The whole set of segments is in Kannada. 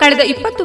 ಕಳೆದ 20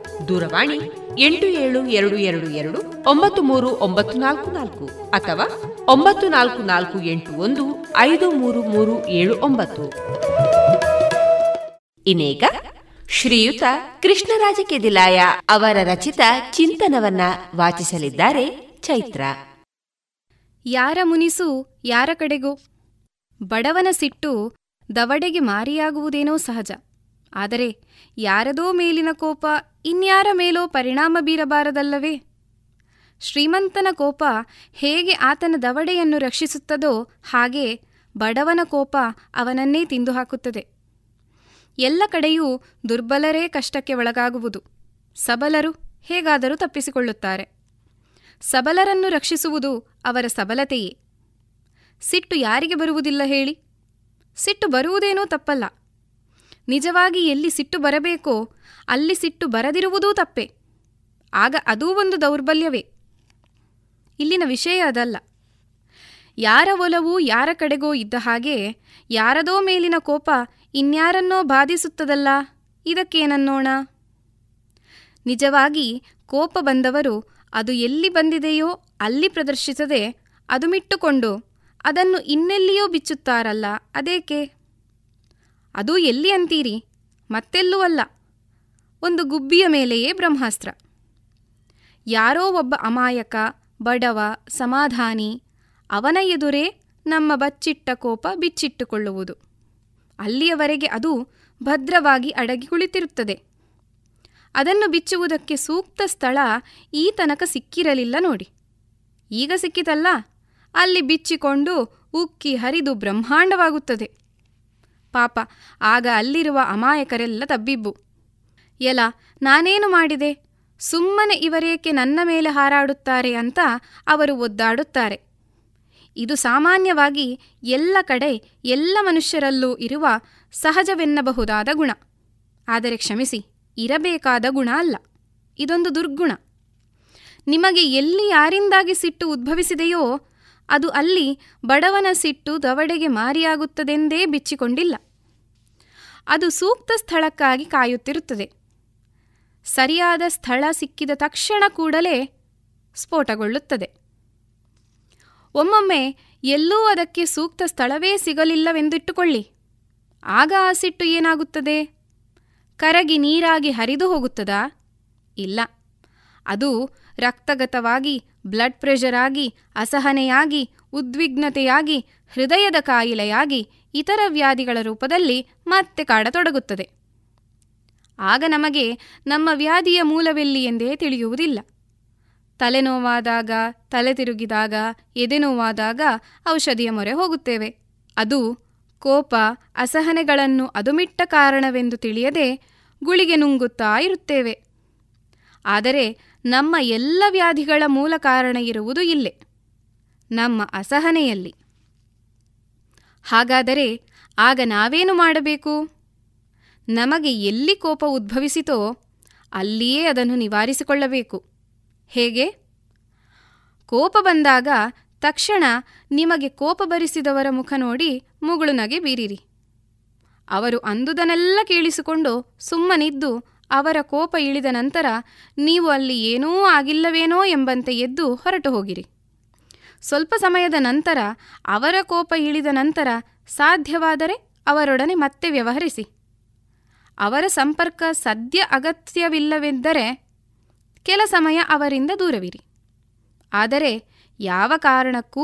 ದೂರವಾಣಿ 87222293 944 ಅಥವಾ 9448153379. ಇನ್ನೇಗ ಶ್ರೀಯುತ ಕೃಷ್ಣರಾಜ ಕೆದಿಲಾಯ ಅವರ ರಚಿತ ಚಿಂತನವನ್ನ ವಾಚಿಸಲಿದ್ದಾರೆ ಚೈತ್ರ. ಯಾರ ಮುನಿಸು ಯಾರ ಕಡೆಗೋ. ಬಡವನ ಸಿಟ್ಟು ದವಡೆಗೆ ಮಾರಿಯಾಗುವುದೇನೋ ಸಹಜ. ಆದರೆ ಯಾರದೋ ಮೇಲಿನ ಕೋಪ ಇನ್ಯಾರ ಮೇಲೋ ಪರಿಣಾಮ ಬೀರಬಾರದಲ್ಲವೇ? ಶ್ರೀಮಂತನ ಕೋಪ ಹೇಗೆ ಆತನ ದವಡೆಯನ್ನು ರಕ್ಷಿಸುತ್ತದೋ ಹಾಗೆ ಬಡವನ ಕೋಪ ಅವನನ್ನೇ ತಿಂದು ಹಾಕುತ್ತದೆ. ಎಲ್ಲ ಕಡೆಯೂ ದುರ್ಬಲರೇ ಕಷ್ಟಕ್ಕೆ ಒಳಗಾಗುವುದು. ಸಬಲರು ಹೇಗಾದರೂ ತಪ್ಪಿಸಿಕೊಳ್ಳುತ್ತಾರೆ. ಸಬಲರನ್ನು ರಕ್ಷಿಸುವುದು ಅವರ ಸಬಲತೆಯೇ. ಸಿಟ್ಟು ಯಾರಿಗೆ ಬರುವುದಿಲ್ಲ ಹೇಳಿ? ಸಿಟ್ಟು ಬರುವುದೇನೂ ತಪ್ಪಲ್ಲ. ನಿಜವಾಗಿ ಎಲ್ಲಿ ಸಿಟ್ಟು ಬರಬೇಕೋ ಅಲ್ಲಿ ಸಿಟ್ಟು ಬರದಿರುವುದೂ ತಪ್ಪೇ. ಆಗ ಅದೂ ಒಂದು ದೌರ್ಬಲ್ಯವೇ. ಇಲ್ಲಿನ ವಿಷಯ ಅದಲ್ಲ. ಯಾರ ಒಲವು ಯಾರ ಕಡೆಗೋ ಇದ್ದ ಹಾಗೆ ಯಾರದೋ ಮೇಲಿನ ಕೋಪ ಇನ್ಯಾರನ್ನೋ ಬಾಧಿಸುತ್ತದಲ್ಲ, ಇದಕ್ಕೇನನ್ನೋಣ? ನಿಜವಾಗಿ ಕೋಪ ಬಂದವರು ಅದು ಎಲ್ಲಿ ಬಂದಿದೆಯೋ ಅಲ್ಲಿ ಪ್ರದರ್ಶಿಸದೆ ಅದು ಮಿಟ್ಟುಕೊಂಡು ಅದನ್ನು ಇನ್ನೆಲ್ಲಿಯೋ ಬಿಚ್ಚುತ್ತಾರಲ್ಲ, ಅದೇಕೆ? ಅದೂ ಎಲ್ಲಿ ಅಂತೀರಿ? ಮತ್ತೆಲ್ಲೂ ಅಲ್ಲ, ಒಂದು ಗುಬ್ಬಿಯ ಮೇಲೆಯೇ ಬ್ರಹ್ಮಾಸ್ತ್ರ. ಯಾರೋ ಒಬ್ಬ ಅಮಾಯಕ ಬಡವ ಸಮಾಧಾನಿ, ಅವನ ಎದುರೇ ನಮ್ಮ ಬಚ್ಚಿಟ್ಟ ಕೋಪ ಬಿಚ್ಚಿಟ್ಟುಕೊಳ್ಳುವುದು. ಅಲ್ಲಿಯವರೆಗೆ ಅದು ಭದ್ರವಾಗಿ ಅಡಗಿ ಕುಳಿತಿರುತ್ತದೆ. ಅದನ್ನು ಬಿಚ್ಚುವುದಕ್ಕೆ ಸೂಕ್ತ ಸ್ಥಳ ಈ ತನಕ ಸಿಕ್ಕಿರಲಿಲ್ಲ ನೋಡಿ. ಈಗ ಸಿಕ್ಕಿತಲ್ಲ, ಅಲ್ಲಿ ಬಿಚ್ಚಿಕೊಂಡು ಉಕ್ಕಿ ಹರಿದು ಬ್ರಹ್ಮಾಂಡವಾಗುತ್ತದೆ. ಪಾಪ ಆಗ ಅಲ್ಲಿರುವ ಅಮಾಯಕರೆಲ್ಲ ತಬ್ಬಿಬ್ಬು. ಎಲ, ನಾನೇನು ಮಾಡಿದೆ, ಸುಮ್ಮನೆ ಇವರೇಕೆ ನನ್ನ ಮೇಲೆ ಹಾರಾಡುತ್ತಾರೆ ಅಂತ ಅವರು ಒದ್ದಾಡುತ್ತಾರೆ. ಇದು ಸಾಮಾನ್ಯವಾಗಿ ಎಲ್ಲ ಕಡೆ ಎಲ್ಲ ಮನುಷ್ಯರಲ್ಲೂ ಇರುವ ಸಹಜವೆನ್ನಬಹುದಾದ ಗುಣ. ಆದರೆ ಕ್ಷಮಿಸಿ, ಇರಬೇಕಾದ ಗುಣ ಅಲ್ಲ, ಇದೊಂದು ದುರ್ಗುಣ. ನಿಮಗೆ ಎಲ್ಲಿ ಯಾರಿಂದಾಗಿ ಸಿಟ್ಟು ಉದ್ಭವಿಸಿದೆಯೋ ಅದು ಅಲ್ಲಿ ಬಡವನ ಸಿಟ್ಟು ದವಡೆಗೆ ಮಾರಿಯಾಗುತ್ತದೆಂದೇ ಬಿಚ್ಚಿಕೊಂಡಿಲ್ಲ. ಅದು ಸೂಕ್ತ ಸ್ಥಳಕ್ಕಾಗಿ ಕಾಯುತ್ತಿರುತ್ತದೆ. ಸರಿಯಾದ ಸ್ಥಳ ಸಿಕ್ಕಿದ ತಕ್ಷಣ ಕೂಡಲೇ ಸ್ಫೋಟಗೊಳ್ಳುತ್ತದೆ. ಒಮ್ಮೊಮ್ಮೆ ಎಲ್ಲೂ ಅದಕ್ಕೆ ಸೂಕ್ತ ಸ್ಥಳವೇ ಸಿಗಲಿಲ್ಲವೆಂದಿಟ್ಟುಕೊಳ್ಳಿ. ಆಗ ಆ ಸಿಟ್ಟು ಏನಾಗುತ್ತದೆ? ಕರಗಿ ನೀರಾಗಿ ಹರಿದು ಹೋಗುತ್ತದಾ? ಇಲ್ಲ, ಅದು ರಕ್ತಗತವಾಗಿ, ಬ್ಲಡ್ ಪ್ರೆಷರ್ ಆಗಿ, ಅಸಹನೆಯಾಗಿ, ಉದ್ವಿಗ್ನತೆಯಾಗಿ, ಹೃದಯದ ಕಾಯಿಲೆಯಾಗಿ, ಇತರ ವ್ಯಾಧಿಗಳ ರೂಪದಲ್ಲಿ ಮತ್ತೆ ಕಾಡತೊಡಗುತ್ತದೆ. ಆಗ ನಮಗೆ ನಮ್ಮ ವ್ಯಾಧಿಯ ಮೂಲವೆಲ್ಲಿ ಎಂದೇ ತಿಳಿಯುವುದಿಲ್ಲ. ತಲೆನೋವಾದಾಗ, ತಲೆ ತಿರುಗಿದಾಗ, ಎದೆನೋವಾದಾಗ ಔಷಧಿಯ ಮೊರೆ ಹೋಗುತ್ತೇವೆ. ಅದು ಕೋಪ ಅಸಹನೆಗಳನ್ನು ಅದುಮಿಟ್ಟ ಕಾರಣವೆಂದು ತಿಳಿಯದೆ ಗುಳಿಗೆ ನುಂಗುತ್ತಾ ಇರುತ್ತೇವೆ. ಆದರೆ ನಮ್ಮ ಎಲ್ಲ ವ್ಯಾಧಿಗಳ ಮೂಲ ಕಾರಣ ಇರುವುದು ಇಲ್ಲೇ, ನಮ್ಮ ಅಸಹನೆಯಲ್ಲಿ. ಹಾಗಾದರೆ ಆಗ ನಾವೇನು ಮಾಡಬೇಕು? ನಮಗೆ ಎಲ್ಲಿ ಕೋಪ ಉದ್ಭವಿಸಿತೋ ಅಲ್ಲಿಯೇ ಅದನ್ನು ನಿವಾರಿಸಿಕೊಳ್ಳಬೇಕು. ಹೇಗೆ? ಕೋಪ ಬಂದಾಗ ತಕ್ಷಣ ನಿಮಗೆ ಕೋಪ ಬರಿಸಿದವರ ಮುಖ ನೋಡಿ ಮುಗುಳು ನಗೆ ಬೀರಿರಿ. ಅವರು ಅಂದುದನ್ನೆಲ್ಲ ಕೇಳಿಸಿಕೊಂಡು ಸುಮ್ಮನಿದ್ದು ಅವರ ಕೋಪ ಇಳಿದ ನಂತರ ನೀವು ಅಲ್ಲಿ ಏನೂ ಆಗಿಲ್ಲವೇನೋ ಎಂಬಂತೆ ಎದ್ದು ಹೊರಟು ಹೋಗಿರಿ. ಸ್ವಲ್ಪ ಸಮಯದ ನಂತರ ಅವರ ಕೋಪ ಇಳಿದ ನಂತರ ಸಾಧ್ಯವಾದರೆ ಅವರೊಡನೆ ಮತ್ತೆ ವ್ಯವಹರಿಸಿ. ಅವರ ಸಂಪರ್ಕ ಸದ್ಯ ಅಗತ್ಯವಿಲ್ಲವೆಂದರೆ ಕೆಲ ಸಮಯ ಅವರಿಂದ ದೂರವಿರಿ. ಆದರೆ ಯಾವ ಕಾರಣಕ್ಕೂ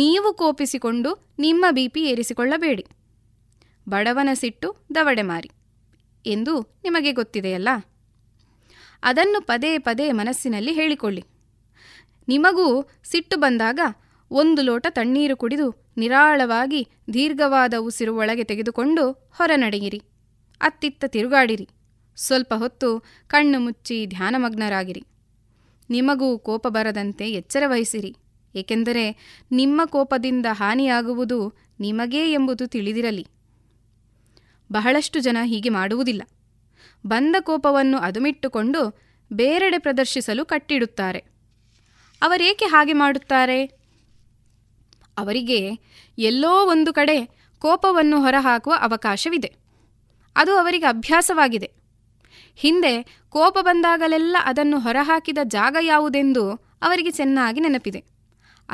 ನೀವು ಕೋಪಿಸಿಕೊಂಡು ನಿಮ್ಮ ಬಿಪಿ ಏರಿಸಿಕೊಳ್ಳಬೇಡಿ. ಬಡವನ ಸಿಟ್ಟು ದವಡೆ ಮಾರಿ ಎಂದು ನಿಮಗೆ ಗೊತ್ತಿದೆಯಲ್ಲ, ಅದನ್ನು ಪದೇ ಪದೇ ಮನಸ್ಸಿನಲ್ಲಿ ಹೇಳಿಕೊಳ್ಳಿ. ನಿಮಗೂ ಸಿಟ್ಟು ಬಂದಾಗ ಒಂದು ಲೋಟ ತಣ್ಣೀರು ಕುಡಿದು ನಿರಾಳವಾಗಿ ದೀರ್ಘವಾದ ಉಸಿರು ಒಳಗೆ ತೆಗೆದುಕೊಂಡು ಹೊರನಡೆಯಿರಿ. ಅತ್ತಿತ್ತ ತಿರುಗಾಡಿರಿ. ಸ್ವಲ್ಪ ಹೊತ್ತು ಕಣ್ಣು ಮುಚ್ಚಿ ಧ್ಯಾನಮಗ್ನರಾಗಿರಿ. ನಿಮಗೂ ಕೋಪ ಬರದಂತೆ ಎಚ್ಚರ ವಹಿಸಿರಿ. ಏಕೆಂದರೆ ನಿಮ್ಮ ಕೋಪದಿಂದ ಹಾನಿಯಾಗುವುದು ನಿಮಗೇ ಎಂಬುದು ತಿಳಿದಿರಲಿ. ಬಹಳಷ್ಟು ಜನ ಹೀಗೆ ಮಾಡುವುದಿಲ್ಲ. ಬಂದ ಕೋಪವನ್ನು ಅದುಮಿಟ್ಟುಕೊಂಡು ಬೇರೆಡೆ ಪ್ರದರ್ಶಿಸಲು ಕಟ್ಟಿಡುತ್ತಾರೆ. ಅವರೇಕೆ ಹಾಗೆ ಮಾಡುತ್ತಾರೆ? ಅವರಿಗೆ ಎಲ್ಲೋ ಒಂದು ಕಡೆ ಕೋಪವನ್ನು ಹೊರಹಾಕುವ ಅವಕಾಶವಿದೆ. ಅದು ಅವರಿಗೆ ಅಭ್ಯಾಸವಾಗಿದೆ. ಹಿಂದೆ ಕೋಪ ಬಂದಾಗಲೆಲ್ಲ ಅದನ್ನು ಹೊರಹಾಕಿದ ಜಾಗ ಯಾವುದೆಂದು ಅವರಿಗೆ ಚೆನ್ನಾಗಿ ನೆನಪಿದೆ.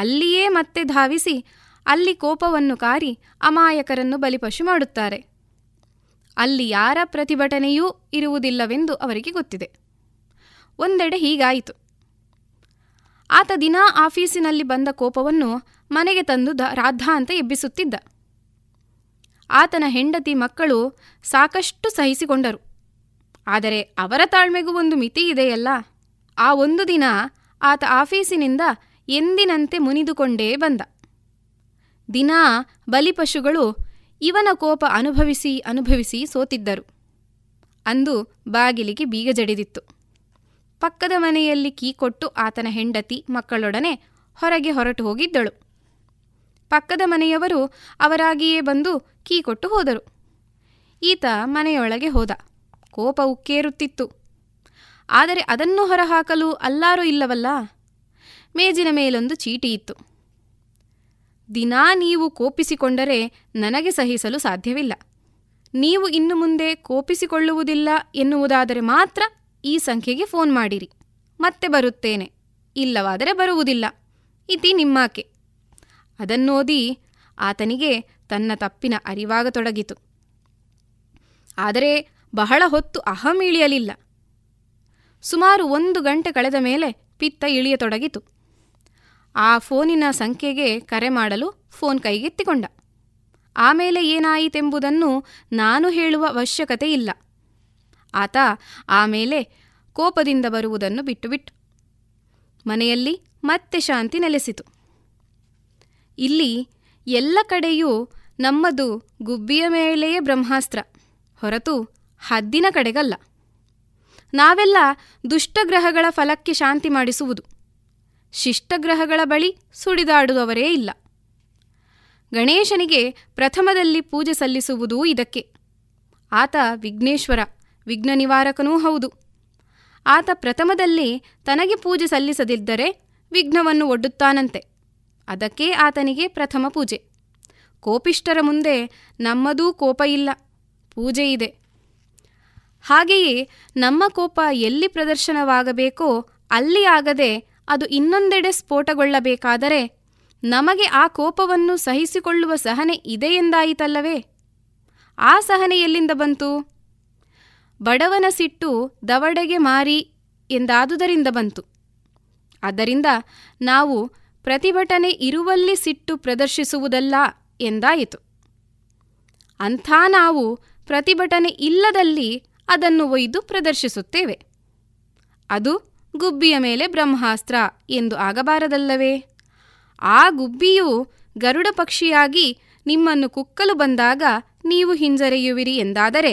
ಅಲ್ಲಿಯೇ ಮತ್ತೆ ಧಾವಿಸಿ ಅಲ್ಲಿ ಕೋಪವನ್ನು ಕಾರಿ ಅಮಾಯಕರನ್ನು ಬಲಿಪಶು ಮಾಡುತ್ತಾರೆ. ಅಲ್ಲಿ ಯಾರ ಪ್ರತಿಭಟನೆಯೂ ಇರುವುದಿಲ್ಲವೆಂದು ಅವರಿಗೆ ಗೊತ್ತಿದೆ. ಒಂದೆಡೆ ಹೀಗಾಯಿತು. ಆತ ದಿನಾ ಆಫೀಸಿನಲ್ಲಿ ಬಂದ ಕೋಪವನ್ನು ಮನೆಗೆ ತಂದು ರಾಧಾ ಅಂತ ಎಬ್ಬಿಸುತ್ತಿದ್ದ. ಆತನ ಹೆಂಡತಿ ಮಕ್ಕಳು ಸಾಕಷ್ಟು ಸಹಿಸಿಕೊಂಡರು. ಆದರೆ ಅವರ ತಾಳ್ಮೆಗೂ ಒಂದು ಮಿತಿ ಇದೆಯಲ್ಲ. ಆ ಒಂದು ದಿನ ಆತ ಆಫೀಸಿನಿಂದ ಎಂದಿನಂತೆ ಮುನಿದುಕೊಂಡೇ ಬಂದ. ದಿನಾ ಬಲಿಪಶುಗಳು ಇವನ ಕೋಪ ಅನುಭವಿಸಿ ಅನುಭವಿಸಿ ಸೋತಿದ್ದರು. ಅಂದು ಬಾಗಿಲಿಗೆ ಬೀಗ ಜಡಿದಿತ್ತು. ಪಕ್ಕದ ಮನೆಯಲ್ಲಿ ಕೀ ಕೊಟ್ಟು ಆತನ ಹೆಂಡತಿ ಮಕ್ಕಳೊಡನೆ ಹೊರಗೆ ಹೊರಟು ಹೋಗಿದ್ದಳು. ಪಕ್ಕದ ಮನೆಯವರು ಅವರಾಗಿಯೇ ಬಂದು ಕೀ ಕೊಟ್ಟು ಹೋದರು. ಈತ ಮನೆಯೊಳಗೆ ಹೋದ. ಕೋಪ ಉಕ್ಕೇರುತ್ತಿತ್ತು. ಆದರೆ ಅದನ್ನು ಹೊರಹಾಕಲು ಅಲ್ಲಾರೂ ಇಲ್ಲವಲ್ಲ. ಮೇಜಿನ ಮೇಲೊಂದು ಚೀಟಿ ಇತ್ತು. ದಿನಾ ನೀವು ಕೋಪಿಸಿಕೊಂಡರೆ ನನಗೆ ಸಹಿಸಲು ಸಾಧ್ಯವಿಲ್ಲ. ನೀವು ಇನ್ನು ಮುಂದೆ ಕೋಪಿಸಿಕೊಳ್ಳುವುದಿಲ್ಲ ಎನ್ನುವುದಾದರೆ ಮಾತ್ರ ಈ ಸಂಖ್ಯೆಗೆ ಫೋನ್ ಮಾಡಿರಿ. ಮತ್ತೆ ಬರುತ್ತೇನೆ, ಇಲ್ಲವಾದರೆ ಬರುವುದಿಲ್ಲ. ಇತಿ ನಿಮ್ಮಾಕೆ. ಅದನ್ನೋದಿ ಆತನಿಗೆ ತನ್ನ ತಪ್ಪಿನ ಅರಿವಾಗತೊಡಗಿತು. ಆದರೆ ಬಹಳ ಹೊತ್ತು ಅಹಂ ಇಳಿಯಲಿಲ್ಲ. ಸುಮಾರು 1 ಗಂಟೆ ಕಳೆದ ಮೇಲೆ ಪಿತ್ತ ಇಳಿಯತೊಡಗಿತು. ಆ ಫೋನಿನ ಸಂಖ್ಯೆಗೆ ಕರೆ ಮಾಡಲು ಫೋನ್ ಕೈಗೆತ್ತಿಕೊಂಡ. ಆಮೇಲೆ ಏನಾಯಿತೆಂಬುದನ್ನು ನಾನು ಹೇಳುವ ಅವಶ್ಯಕತೆ ಇಲ್ಲ. ಆತ ಆಮೇಲೆ ಕೋಪದಿಂದ ಬರುವುದನ್ನು ಬಿಟ್ಟುಬಿಟ್ಟು. ಮನೆಯಲ್ಲಿ ಮತ್ತೆ ಶಾಂತಿ ನೆಲೆಸಿತು. ಇಲ್ಲಿ ಎಲ್ಲ ಕಡೆಯೂ ನಮ್ಮದು ಗುಬ್ಬಿಯ ಮೇಲೆಯೇ ಬ್ರಹ್ಮಾಸ್ತ್ರ ಹೊರತು ಹದ್ದಿನ ಕಡೆಗಲ್ಲ. ನಾವೆಲ್ಲ ದುಷ್ಟಗ್ರಹಗಳ ಫಲಕ್ಕೆ ಶಾಂತಿ ಮಾಡಿಸುವುದು, ಶಿಷ್ಟಗ್ರಹಗಳ ಬಳಿ ಸುಡಿದಾಡುವವರೇ ಇಲ್ಲ. ಗಣೇಶನಿಗೆ ಪ್ರಥಮದಲ್ಲಿ ಪೂಜೆ ಸಲ್ಲಿಸುವುದೂ ಇದಕ್ಕೆ. ಆತ ವಿಘ್ನೇಶ್ವರ, ವಿಘ್ನ ನಿವಾರಕನೂ ಹೌದು. ಆತ ಪ್ರಥಮದಲ್ಲಿ ತನಗೆ ಪೂಜೆ ಸಲ್ಲಿಸದಿದ್ದರೆ ವಿಘ್ನವನ್ನು ಒಡ್ಡುತ್ತಾನಂತೆ. ಅದಕ್ಕೆ ಆತನಿಗೆ ಪ್ರಥಮ ಪೂಜೆ. ಕೋಪಿಷ್ಟರ ಮುಂದೆ ನಮ್ಮದೂ ಕೋಪ ಇಲ್ಲ, ಪೂಜೆ ಇದೆ. ಹಾಗೆಯೇ ನಮ್ಮ ಕೋಪ ಎಲ್ಲಿ ಪ್ರದರ್ಶನವಾಗಬೇಕೋ ಅಲ್ಲಿ ಆಗದೆ ಅದು ಇನ್ನೊಂದೆಡೆ ಸ್ಫೋಟಗೊಳ್ಳಬೇಕಾದರೆ ನಮಗೆ ಆ ಕೋಪವನ್ನು ಸಹಿಸಿಕೊಳ್ಳುವ ಸಹನೆ ಇದೆಯೆಂದಾಯಿತಲ್ಲವೇ? ಆ ಸಹನೆ ಎಲ್ಲಿಂದ ಬಂತು? ಬಡವನ ಸಿಟ್ಟು ದವಡೆಗೆ ಮಾರಿ ಎಂದಾದುದರಿಂದ ಬಂತು. ಆದ್ದರಿಂದ ನಾವು ಪ್ರತಿಭಟನೆ ಇರುವಲ್ಲಿ ಸಿಟ್ಟು ಪ್ರದರ್ಶಿಸುವುದಲ್ಲ ಎಂದಾಯಿತು. ಅಂಥ ನಾವು ಪ್ರತಿಭಟನೆ ಇಲ್ಲದಲ್ಲಿ ಅದನ್ನು ಒಯ್ದು ಪ್ರದರ್ಶಿಸುತ್ತೇವೆ. ಅದು ಗುಬ್ಬಿಯ ಮೇಲೆ ಬ್ರಹ್ಮಾಸ್ತ್ರ ಎಂದು ಆಗಬಾರದಲ್ಲವೇ? ಆ ಗುಬ್ಬಿಯು ಗರುಡ ಪಕ್ಷಿಯಾಗಿ ನಿಮ್ಮನ್ನು ಕುಕ್ಕಲು ಬಂದಾಗ ನೀವು ಹಿಂಜರಿಯುವಿರಿ ಎಂದಾದರೆ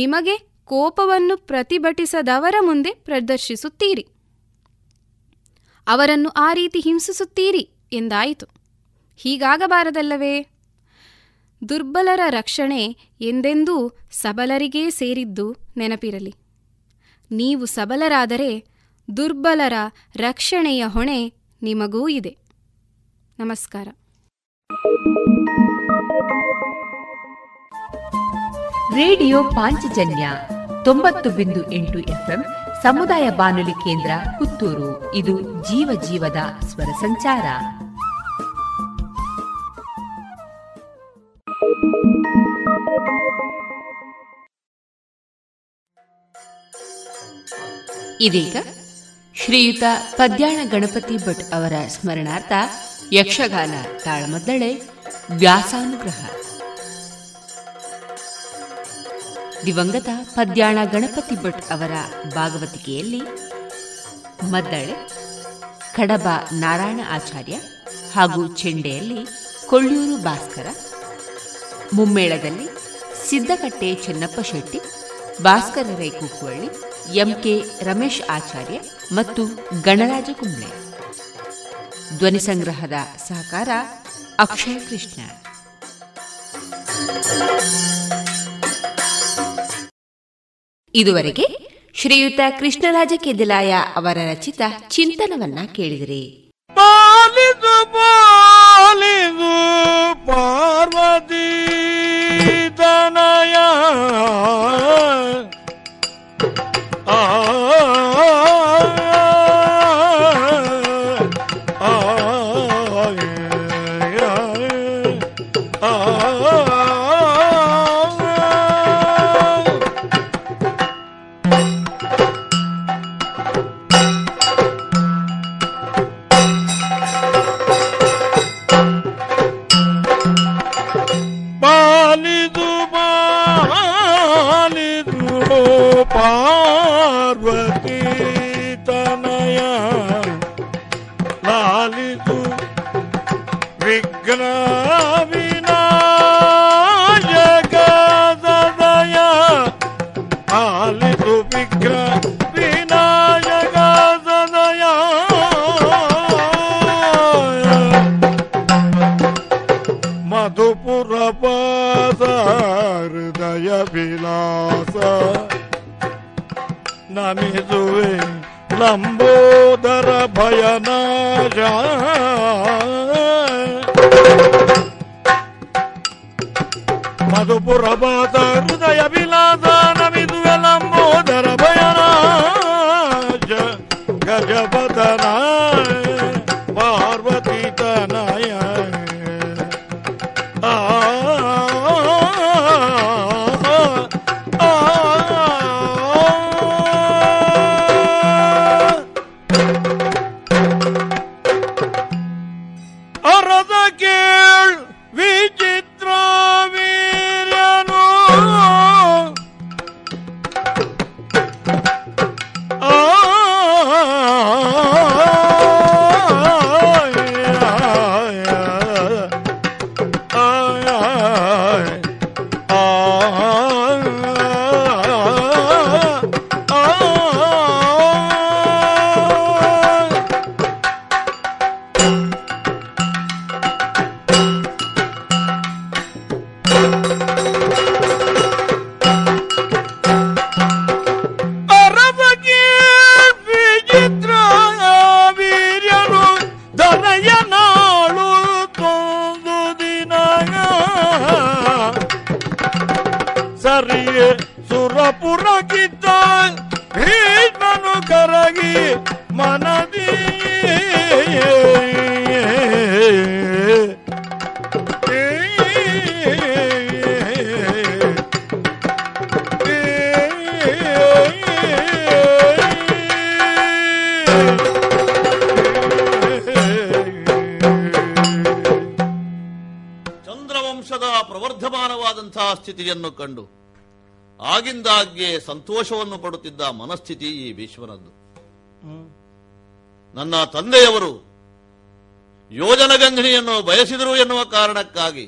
ನಿಮಗೆ ಕೋಪವನ್ನು ಪ್ರತಿಭಟಿಸದವರ ಮುಂದೆ ಪ್ರದರ್ಶಿಸುತ್ತೀರಿ, ಅವರನ್ನು ಆ ರೀತಿ ಹಿಂಸಿಸುತ್ತೀರಿ ಎಂದಾಯಿತು. ಹೀಗಾಗಬಾರದಲ್ಲವೇ? ದುರ್ಬಲರ ರಕ್ಷಣೆ ಎಂದೆಂದೂ ಸಬಲರಿಗೇ ಸೇರಿದ್ದು ನೆನಪಿರಲಿ. ನೀವು ಸಬಲರಾದರೆ ದುರ್ಬಲರ ರಕ್ಷಣೆಯ ಹೊಣೆ ನಿಮಗೂ ಇದೆ. ನಮಸ್ಕಾರ. ರೇಡಿಯೋ ಪಾಂಚಜನ್ಯ 90.8 FM ಸಮುದಾಯ ಬಾನುಲಿ ಕೇಂದ್ರ ಪುತ್ತೂರು. ಇದು ಜೀವ ಜೀವದ ಸ್ವರ ಸಂಚಾರ. ಇದೀಗ ಶ್ರೀಯುತ ಪದ್ಯಾಣ ಗಣಪತಿ ಭಟ್ ಅವರ ಸ್ಮರಣಾರ್ಥ ಯಕ್ಷಗಾನ ತಾಳಮದ್ದಳೆ ವ್ಯಾಸಾನುಗ್ರಹ. ದಿವಂಗತ ಪದ್ಯಾಣ ಗಣಪತಿ ಭಟ್ ಅವರ ಭಾಗವತಿಕೆಯಲ್ಲಿ ಮದ್ದಳೆ ಕಡಬ ನಾರಾಯಣ ಆಚಾರ್ಯ ಹಾಗೂ ಚೆಂಡೆಯಲ್ಲಿ ಕೊಳ್ಳೂರು ಭಾಸ್ಕರ, ಮುಮ್ಮೇಳದಲ್ಲಿ ಸಿದ್ದಕಟ್ಟೆ ಚೆನ್ನಪ್ಪ ಶೆಟ್ಟಿ, ಭಾಸ್ಕರ ರೈ ಕುಕ್ಕುವಳ್ಳಿ, ಎಂಕೆ ರಮೇಶ್ ಆಚಾರ್ಯ ಮತ್ತು ಗಣರಾಜ ಕುಂಬ್ಳೆ. ಧ್ವನಿ ಸಂಗ್ರಹದ ಸಹಕಾರ ಅಕ್ಷಯ್ ಕೃಷ್ಣ. ಇದುವರೆಗೆ ಶ್ರೀಯುತ ಕೃಷ್ಣರಾಜ ಕೆದಿಲಾಯ ಅವರ ರಚಿತ ಚಿಂತನವನ್ನ ಕೇಳಿದಿರಿ. ಪಾಲಿದು ಪಾಲಿದು ಪಾರ್ವತಿ ತನಯ ಮಾಲಿದು ಮಾಲಿದು ಪಾರ್ವತಿ ತನಯ ಲಾಲಿದು ವಿಘ್ನ ವಿನಾಯಕ ಸದಯ ಲಾಲಿದು ವಿಘ್ನ ವಿನಾಯಕ ಸದಯ ಮಧುಪುರ ಪಾಸ ಹೃದಯ ವಿಲಾಸ ನಮಿಸುವೆ ಲಂಬೋದರ ಭಯನಾಶ ಮಧುಪುರ ಪಾಸ ಹೃದಯ ವಿಲಾಸ ನಮಿಸುವೆ ಲಂಬೋದರ ಭಯನಾಶ ಗಜಪತನ ಪಾರ್ವತಿ ತನಯ ಸ್ಥಿತಿಯನ್ನು ಕಂಡು ಆಗಿಂದಾಗ್ಗೆ ಸಂತೋಷವನ್ನು ಪಡುತ್ತಿದ್ದ ಮನಸ್ಥಿತಿ ಈ ಭೀಷ್ಮನದ್ದು. ನನ್ನ ತಂದೆಯವರು ಯೋಜನಗಂಧಿನಿಯನ್ನು ಬಯಸಿದರು ಎನ್ನುವ ಕಾರಣಕ್ಕಾಗಿ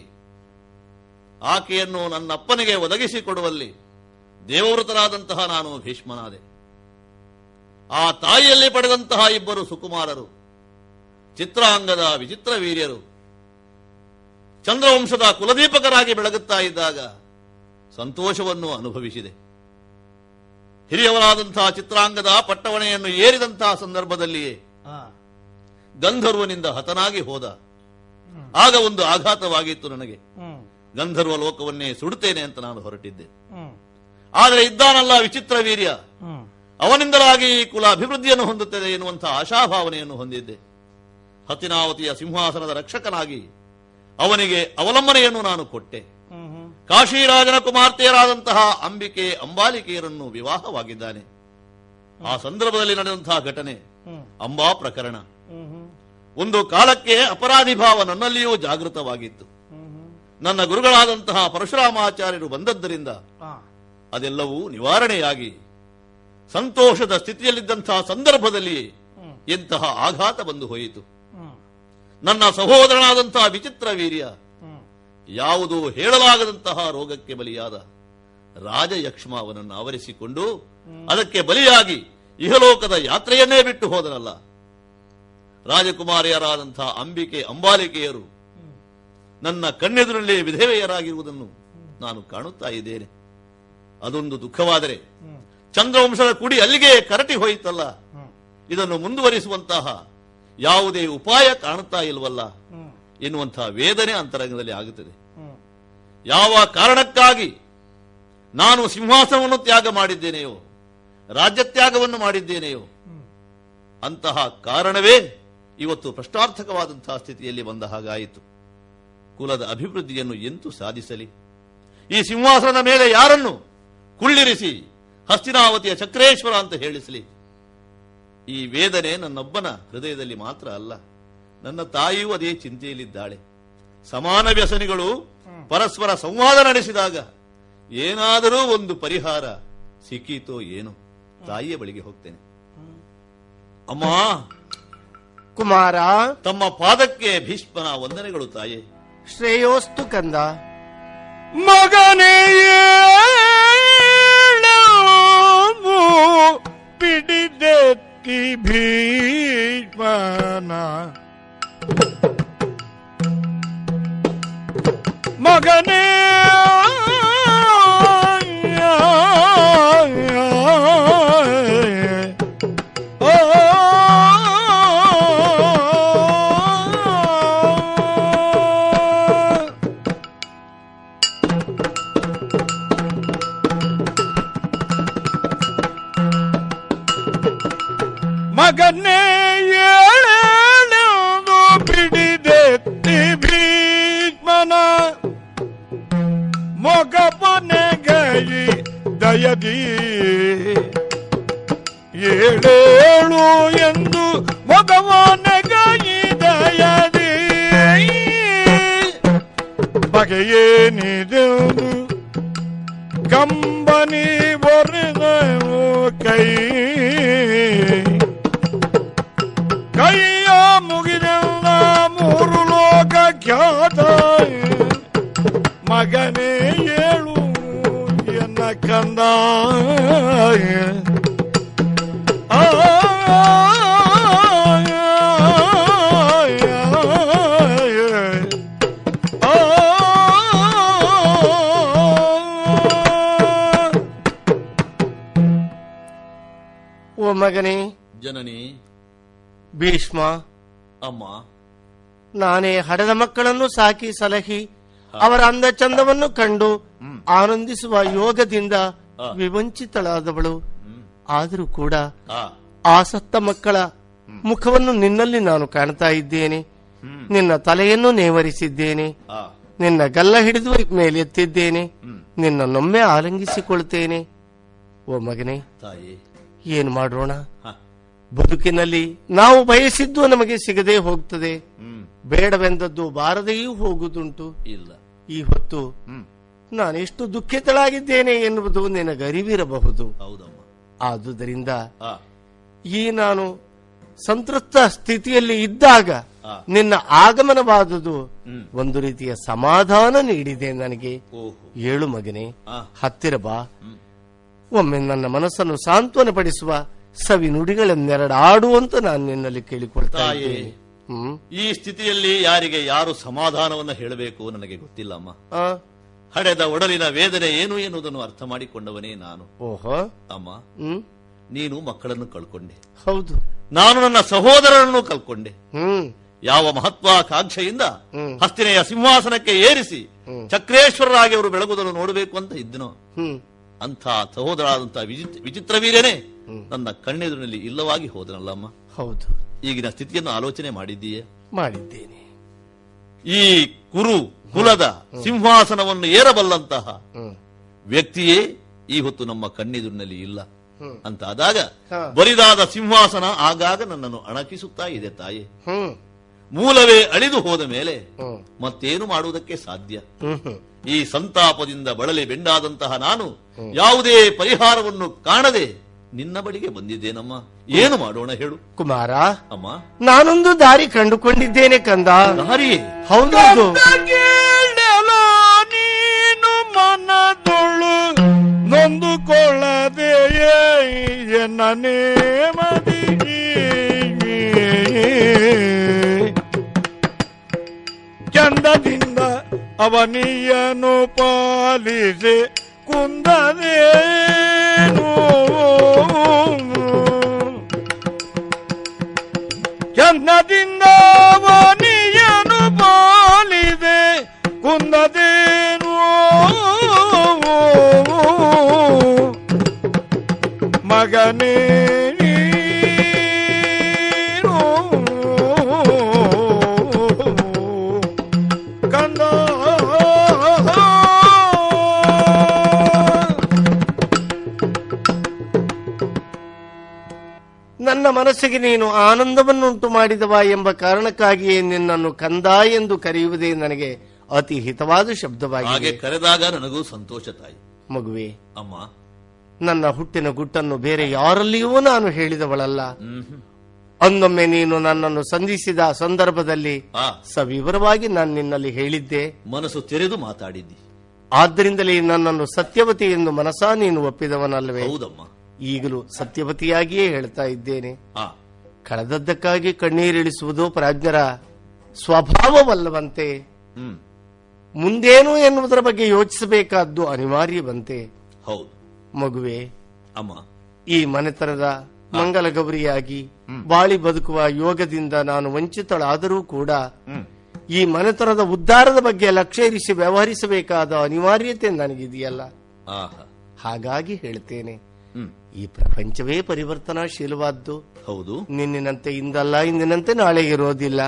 ಆಕೆಯನ್ನು ನನ್ನಪ್ಪನಿಗೆ ಒದಗಿಸಿಕೊಡುವಲ್ಲಿ ದೇವವೃತರಾದಂತಹ ನಾನು ಭೀಷ್ಮನಾದೆ. ಆ ತಾಯಿಯಲ್ಲಿ ಪಡೆದಂತಹ ಇಬ್ಬರು ಸುಕುಮಾರರು ಚಿತ್ರಾಂಗದ ವಿಚಿತ್ರ ವೀರ್ಯರು ಚಂದ್ರವಂಶದ ಕುಲದೀಪಕರಾಗಿ ಬೆಳಗುತ್ತಾ ಇದ್ದಾಗ ಸಂತೋಷವನ್ನು ಅನುಭವಿಸಿದೆ. ಹಿರಿಯವರಾದಂತಹ ಚಿತ್ರಾಂಗದ ಪಟ್ಟವಣೆಯನ್ನು ಏರಿದಂತಹ ಸಂದರ್ಭದಲ್ಲಿಯೇ ಗಂಧರ್ವನಿಂದ ಹತನಾಗಿ ಹೋದ. ಆಗ ಒಂದು ಆಘಾತವಾಗಿತ್ತು ನನಗೆ. ಗಂಧರ್ವ ಲೋಕವನ್ನೇ ಸುಡುತ್ತೇನೆ ಅಂತ ನಾನು ಹೊರಟಿದ್ದೆ. ಆದರೆ ಇದ್ದಾನಲ್ಲ ವಿಚಿತ್ರ ವೀರ್ಯ, ಅವನಿಂದಲಾಗಿ ಈ ಕುಲ ಅಭಿವೃದ್ಧಿಯನ್ನು ಹೊಂದುತ್ತದೆ ಎನ್ನುವಂತಹ ಆಶಾಭಾವನೆಯನ್ನು ಹೊಂದಿದ್ದೆ. ಹತಿನಾವತಿಯ ಸಿಂಹಾಸನದ ರಕ್ಷಕನಾಗಿ ಅವನಿಗೆ ಅವಲಂಬನೆಯನ್ನು ನಾನು ಕೊಟ್ಟೆ. ಕಾಶಿರಾಜನ ಕುಮಾರ್ತೆಯರಾದಂತಹ ಅಂಬಿಕೆ ಅಂಬಾಲಿಕೆಯರನ್ನು ವಿವಾಹವಾಗಿದ್ದಾನೆ. ಆ ಸಂದರ್ಭದಲ್ಲಿ ನಡೆದಂತಹ ಘಟನೆ ಅಂಬಾ ಪ್ರಕರಣ. ಒಂದು ಕಾಲಕ್ಕೆ ಅಪರಾಧಿ ಭಾವ ನನ್ನಲ್ಲಿಯೂ ಜಾಗೃತವಾಗಿತ್ತು. ನನ್ನ ಗುರುಗಳಾದಂತಹ ಪರಶುರಾಮಾಚಾರ್ಯರು ಬಂದದ್ದರಿಂದ ಅದೆಲ್ಲವೂ ನಿವಾರಣೆಯಾಗಿ ಸಂತೋಷದ ಸ್ಥಿತಿಯಲ್ಲಿದ್ದಂತಹ ಸಂದರ್ಭದಲ್ಲಿ ಎಂತಹ ಆಘಾತ ಬಂದು ಹೋಯಿತು. ನನ್ನ ಸಹೋದರನಾದಂತಹ ವಿಚಿತ್ರ ವೀರ್ಯ ಯಾವುದೋ ಹೇಳಲಾಗದಂತಹ ರೋಗಕ್ಕೆ ಬಲಿಯಾದ ರಾಜಯಕ್ಷ್ಮ ಅವನನ್ನು ಆವರಿಸಿಕೊಂಡು ಅದಕ್ಕೆ ಬಲಿಯಾಗಿ ಇಹಲೋಕದ ಯಾತ್ರೆಯನ್ನೇ ಬಿಟ್ಟು ಹೋದನಲ್ಲ. ರಾಜಕುಮಾರಿಯರಾದಂತಹ ಅಂಬಿಕೆ ಅಂಬಾಲಿಕೆಯರು ನನ್ನ ಕಣ್ಣೆದುರಲ್ಲಿ ವಿಧೇವೆಯರಾಗಿರುವುದನ್ನು ನಾನು ಕಾಣುತ್ತಾ ಇದ್ದೇನೆ. ಅದೊಂದು ದುಃಖವಾದರೆ ಚಂದ್ರವಂಶದ ಕುಡಿ ಅಲ್ಲಿಗೆ ಕರಟಿ ಹೋಯಿತಲ್ಲ. ಇದನ್ನು ಮುಂದುವರಿಸುವಂತಹ ಯಾವುದೇ ಉಪಾಯ ಕಾಣುತ್ತಾ ಇಲ್ವಲ್ಲ ಎನ್ನುವಂತಹ ವೇದನೆ ಅಂತರಂಗದಲ್ಲಿ ಆಗುತ್ತದೆ. ಯಾವ ಕಾರಣಕ್ಕಾಗಿ ನಾನು ಸಿಂಹಾಸನವನ್ನು ತ್ಯಾಗ ಮಾಡಿದ್ದೇನೆಯೋ, ರಾಜ್ಯತ್ಯಾಗವನ್ನು ಮಾಡಿದ್ದೇನೆಯೋ, ಅಂತಹ ಕಾರಣವೇ ಇವತ್ತು ಪ್ರಶ್ನಾರ್ಥಕವಾದಂತಹ ಸ್ಥಿತಿಯಲ್ಲಿ ಬಂದ ಹಾಗಾಯಿತು. ಕುಲದ ಅಭಿವೃದ್ಧಿಯನ್ನು ಎಂತೂ ಸಾಧಿಸಲಿ? ಈ ಸಿಂಹಾಸನದ ಮೇಲೆ ಯಾರನ್ನು ಕುಳ್ಳಿರಿಸಿ ಹಸ್ತಿನಾವತಿಯ ಚಕ್ರೇಶ್ವರ ಅಂತ ಹೇಳಿಸಲಿ? ಈ ವೇದನೆ ನನ್ನೊಬ್ಬನ ಹೃದಯದಲ್ಲಿ ಮಾತ್ರ ಅಲ್ಲ, ನನ್ನ ತಾಯಿಯೂ ಅದೇ ಚಿಂತೆಯಲ್ಲಿದ್ದಾಳೆ. ಸಮಾನ ವ್ಯಸನಿಗಳು ಪರಸ್ಪರ ಸಂವಾದ ನಡೆಸಿದಾಗ ಏನಾದರೂ ಒಂದು ಪರಿಹಾರ ಸಿಕ್ಕೀತೋ ಏನೋ. ತಾಯಿಯ ಬಳಿಗೆ ಹೋಗ್ತೇನೆ. ಅಮ್ಮ, ಕುಮಾರ ತಮ್ಮ ಪಾದಕ್ಕೆ ಭೀಷ್ಮನ ವಂದನೆಗಳು ತಾಯೇ. ಶ್ರೇಯೋಸ್ತು ಕಂದ. ಮಗನೇ ಪಿಡಿದೆತ್ತಿ ಭೀಷ್ಮನ, ಮಗನೇ ಯದಿ ಏಳೇಳು ಎಂದು ಮೊಗವನಗೈದಯದಿ ಬಗೆಯೇನಿದು ಕಂಬನಿ ಬರೆದವು ಕೈ ಕೈಯ ಮುಗಿದೆಲ್ಲ ಮೂರು ಲೋಕ ಖ್ಯಾತ ಮಗನೇ ಏಳು ಕಂದ. ಓ ಮಗನೇ. ಜನನಿ. ಭೀಷ್ಮ. ಅಮ್ಮ, ನಾನೇ ಹಡೆದ ಮಕ್ಕಳನ್ನು ಸಾಕಿ ಸಲಹಿ ಅವರ ಅಂದ ಚಂದವನ್ನು ಕಂಡು ಆನಂದಿಸುವ ಯೋಗದಿಂದ ವಿವಂಚಿತಳಾದವಳು. ಆದರೂ ಕೂಡ ಆಸಕ್ತ ಮಕ್ಕಳ ಮುಖವನ್ನು ನಿನ್ನಲ್ಲಿ ನಾನು ಕಾಣ್ತಾ ಇದ್ದೇನೆ. ನಿನ್ನ ತಲೆಯನ್ನು ನೇವರಿಸಿದ್ದೇನೆ, ನಿನ್ನ ಗಲ್ಲ ಹಿಡಿದು ಮೇಲೆತ್ತಿದ್ದೇನೆ, ನಿನ್ನನ್ನೊಮ್ಮೆ ಆಲಂಗಿಸಿಕೊಳ್ತೇನೆ. ಓ ಮಗನೇ, ಏನು ಮಾಡೋಣ? ಬದುಕಿನಲ್ಲಿ ನಾವು ಬಯಸಿದ್ದು ನಮಗೆ ಸಿಗದೆ ಹೋಗ್ತದೆ, ಬೇಡವೆಂದದ್ದು ಬಾರದೆಯೂ ಹೋಗುದುಂಟು. ಇಲ್ಲ, ಈ ಹೊತ್ತು ನಾನೆಷ್ಟು ದುಃಖಿತಳಾಗಿದ್ದೇನೆ ಎನ್ನುವುದು ನಿನಗರಿವಿರಬಹುದು. ಆದುದರಿಂದ ಈ ನಾನು ಸಂತೃಪ್ತ ಸ್ಥಿತಿಯಲ್ಲಿ ಇದ್ದಾಗ ನಿನ್ನ ಆಗಮನವಾದುದು ಒಂದು ರೀತಿಯ ಸಮಾಧಾನ ನೀಡಿದೆ ನನಗೆ. ಏಳು ಮಗನೇ, ಹತ್ತಿರ ಬಾ, ಒಮ್ಮೆ ನನ್ನ ಮನಸ್ಸನ್ನು ಸಾಂತ್ವನ ಪಡಿಸುವ ಸವಿ ನುಡಿಗಳನ್ನೆರಡಾಡುವಂತ ನಾನು ನಿನ್ನಲ್ಲಿ ಕೇಳಿಕೊಳ್ತಾ ಇದ್ದೇನೆ. ಈ ಸ್ಥಿತಿಯಲ್ಲಿ ಯಾರಿಗೆ ಯಾರು ಸಮಾಧಾನವನ್ನು ಹೇಳಬೇಕು ನನಗೆ ಗೊತ್ತಿಲ್ಲ ಅಮ್ಮ. ಹಡೆದ ಒಡಲಿನ ವೇದನೆ ಏನು ಎನ್ನುವುದನ್ನು ಅರ್ಥ ಮಾಡಿಕೊಂಡವನೇ ನಾನು. ಓಹೋ ಅಮ್ಮ, ನೀನು ಮಕ್ಕಳನ್ನು ಕಳ್ಕೊಂಡೆ. ಹೌದು, ನಾನು ನನ್ನ ಸಹೋದರರನ್ನು ಕಳ್ಕೊಂಡೆ. ಯಾವ ಮಹತ್ವಾಕಾಂಕ್ಷೆಯಿಂದ ಹಸ್ತಿನೆಯ ಸಿಂಹಾಸನಕ್ಕೆ ಏರಿಸಿ ಚಕ್ರೇಶ್ವರರಾಗಿ ಅವರು ಬೆಳಗುವುದನ್ನು ನೋಡಬೇಕು ಅಂತ ಇದ್ದನು. ಅಂಥ ಸಹೋದರಾದಂತಹ ವಿಚಿತ್ರ ವೀರನೇ ನನ್ನ ಕಣ್ಣೆದುರಿನಲ್ಲಿ ಇಲ್ಲವಾಗಿ ಹೋದನಲ್ಲಮ್ಮ. ಹೌದು, ಈಗಿನ ಸ್ಥಿತಿಯನ್ನು ಆಲೋಚನೆ ಮಾಡಿದ್ದೀಯೇ? ಮಾಡಿದ್ದೇನೆ. ಈ ಕುಲದ ಸಿಂಹಾಸನವನ್ನು ಏರಬಲ್ಲಂತಹ ವ್ಯಕ್ತಿಯೇ ಈ ಹೊತ್ತು ನಮ್ಮ ಕಣ್ಣೆದುರಿನಲ್ಲಿ ಇಲ್ಲ ಅಂತಾದಾಗ ಬರಿದಾದ ಸಿಂಹಾಸನ ಆಗಾಗ ನನ್ನನ್ನು ಅಣಕಿಸುತ್ತಾ ಇದೆ ತಾಯಿ. ಮೂಲವೇ ಅಳಿದು ಹೋದ ಮೇಲೆ ಮತ್ತೇನು ಮಾಡುವುದಕ್ಕೆ ಸಾಧ್ಯ? ಈ ಸಂತಾಪದಿಂದ ಬಳಲಿ ಬೆಂಡಾದಂತಹ ನಾನು ಯಾವುದೇ ಪರಿಹಾರವನ್ನು ಕಾಣದೆ ನಿನ್ನ ಬಳಿಗೆ ಬಂದಿದ್ದೇನಮ್ಮ. ಏನು ಮಾಡೋಣ ಹೇಳು ಕುಮಾರ? ಅಮ್ಮ, ನಾನೊಂದು ದಾರಿ ಕಂಡುಕೊಂಡಿದ್ದೇನೆ ಕಂದ. ದಾರಿ? ಹೌದು. ನೀನು ಮನದೊಳು ನೊಂದುಕೊಳ್ಳದೆ ಎನ್ನೇ ಮದಿ ಚಂದದಿಂದ ಅವನಿಯನು ಪಾಲಿಸಿ ಕುಂದದೇನು ಚಂದದಿಂದ ಅವನಿಯನು ಪಾಲಿದೆ ಕುಂದದೇನು ಮಗನೇ ಮನಸ್ಸಿಗೆ ನೀನು ಆನಂದವನ್ನುಂಟು ಮಾಡಿದವ ಎಂಬ ಕಾರಣಕ್ಕಾಗಿಯೇ ನಿನ್ನನ್ನು ಕಂದ ಎಂದು ಕರೆಯುವುದೇ ನನಗೆ ಅತಿ ಹಿತವಾದ ಶಬ್ದವಾಗಿದೆ. ಕರೆದಾಗ ನನಗೂ ಸಂತೋಷ. ತಾಯಿ, ಮಗುವೆ, ಅಮ್ಮ, ನನ್ನ ಹುಟ್ಟಿನ ಗುಟ್ಟನ್ನು ಬೇರೆ ಯಾರಲ್ಲಿಯೂ ನಾನು ಹೇಳಿದವಳಲ್ಲ. ಅಂದೊಮ್ಮೆ ನೀನು ನನ್ನನ್ನು ಸಂಧಿಸಿದ ಸಂದರ್ಭದಲ್ಲಿ ಸವಿವರವಾಗಿ ನಾನು ನಿನ್ನಲ್ಲಿ ಹೇಳಿದ್ದೆ, ಮನಸ್ಸು ತೆರೆದು ಮಾತಾಡಿದ್ದಿ. ಆದ್ದರಿಂದಲೇ ನನ್ನನ್ನು ಸತ್ಯವತಿ ಎಂದು ಮನಸ್ಸಾ ನೀನು ಒಪ್ಪಿದವನಲ್ವೇ? ಹೌದಮ್ಮ. ಈಗಲೂ ಸತ್ಯವತಿಯಾಗಿಯೇ ಹೇಳ್ತಾ ಇದ್ದೇನೆ. ಕಳೆದದ್ದಕ್ಕಾಗಿ ಕಣ್ಣೀರಿಳಿಸುವುದು ಪ್ರಾಜ್ಞರ ಸ್ವಭಾವವಲ್ಲವಂತೆ. ಮುಂದೇನು ಎನ್ನುವುದರ ಬಗ್ಗೆ ಯೋಚಿಸಬೇಕಾದ್ದು ಅನಿವಾರ್ಯವಂತೆ. ಹೌದು ಮಗುವೆ, ಅಮ್ಮ, ಈ ಮನೆತನದ ಮಂಗಲ ಗೌರಿಯಾಗಿ ಬಾಳಿ ಬದುಕುವ ಯೋಗದಿಂದ ನಾನು ವಂಚಿತಳಾದರೂ ಕೂಡ ಈ ಮನೆತನದ ಉದ್ಧಾರದ ಬಗ್ಗೆ ಲಕ್ಷ್ಯ ಇರಿಸಿ ವ್ಯವಹರಿಸಬೇಕಾದ ಅನಿವಾರ್ಯತೆ ನನಗಿದೆಯಲ್ಲ. ಹಾಗಾಗಿ ಹೇಳ್ತೇನೆ, ಈ ಪ್ರಪಂಚವೇ ಪರಿವರ್ತನಾಶೀಲವಾದ್ದು. ಹೌದು, ನಿನ್ನಿನಂತೆ ಇಂದಲ್ಲ, ಇಂದಿನಂತೆ ನಾಳೆ ಇರೋದಿಲ್ಲ.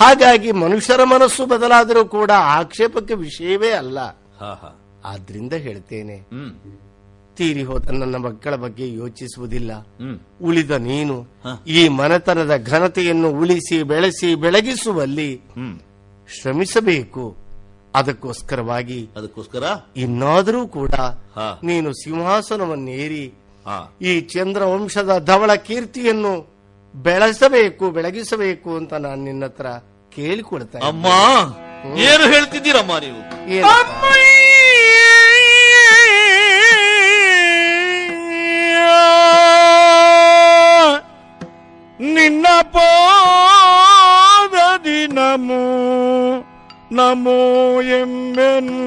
ಹಾಗಾಗಿ ಮನುಷ್ಯರ ಮನಸ್ಸು ಬದಲಾದರೂ ಕೂಡ ಆಕ್ಷೇಪಕ್ಕೆ ವಿಷಯವೇ ಅಲ್ಲ. ಆದ್ರಿಂದ ಹೇಳ್ತೇನೆ, ತೀರಿ ಹೋದ ನನ್ನ ಮಕ್ಕಳ ಬಗ್ಗೆ ಯೋಚಿಸುವುದಿಲ್ಲ. ಉಳಿದ ನೀನು ಈ ಮನೆತನದ ಘನತೆಯನ್ನು ಉಳಿಸಿ ಬೆಳೆಸಿ ಬೆಳಗಿಸುವಲ್ಲಿ ಶ್ರಮಿಸಬೇಕು. ಅದಕ್ಕೋಸ್ಕರ ಇನ್ನಾದರೂ ಕೂಡ ನೀನು ಸಿಂಹಾಸನವನ್ನೇರಿ ಈ ಚಂದ್ರವಂಶದ ಧವಳ ಕೀರ್ತಿಯನ್ನು ಬೆಳೆಸಬೇಕು, ಬೆಳಗಿಸಬೇಕು ಅಂತ ನಾನು ನಿನ್ನ ಹತ್ರ ಕೇಳಿಕೊಡ್ತೇನೆ. ಅಮ್ಮ, ಏನು ಹೇಳ್ತಿದ್ದೀರಮ್ಮ ನೀವು? ನಿನ್ನ ಪಾದದಿ ನಮೋ ನಮೋ ಎಂಬೆನು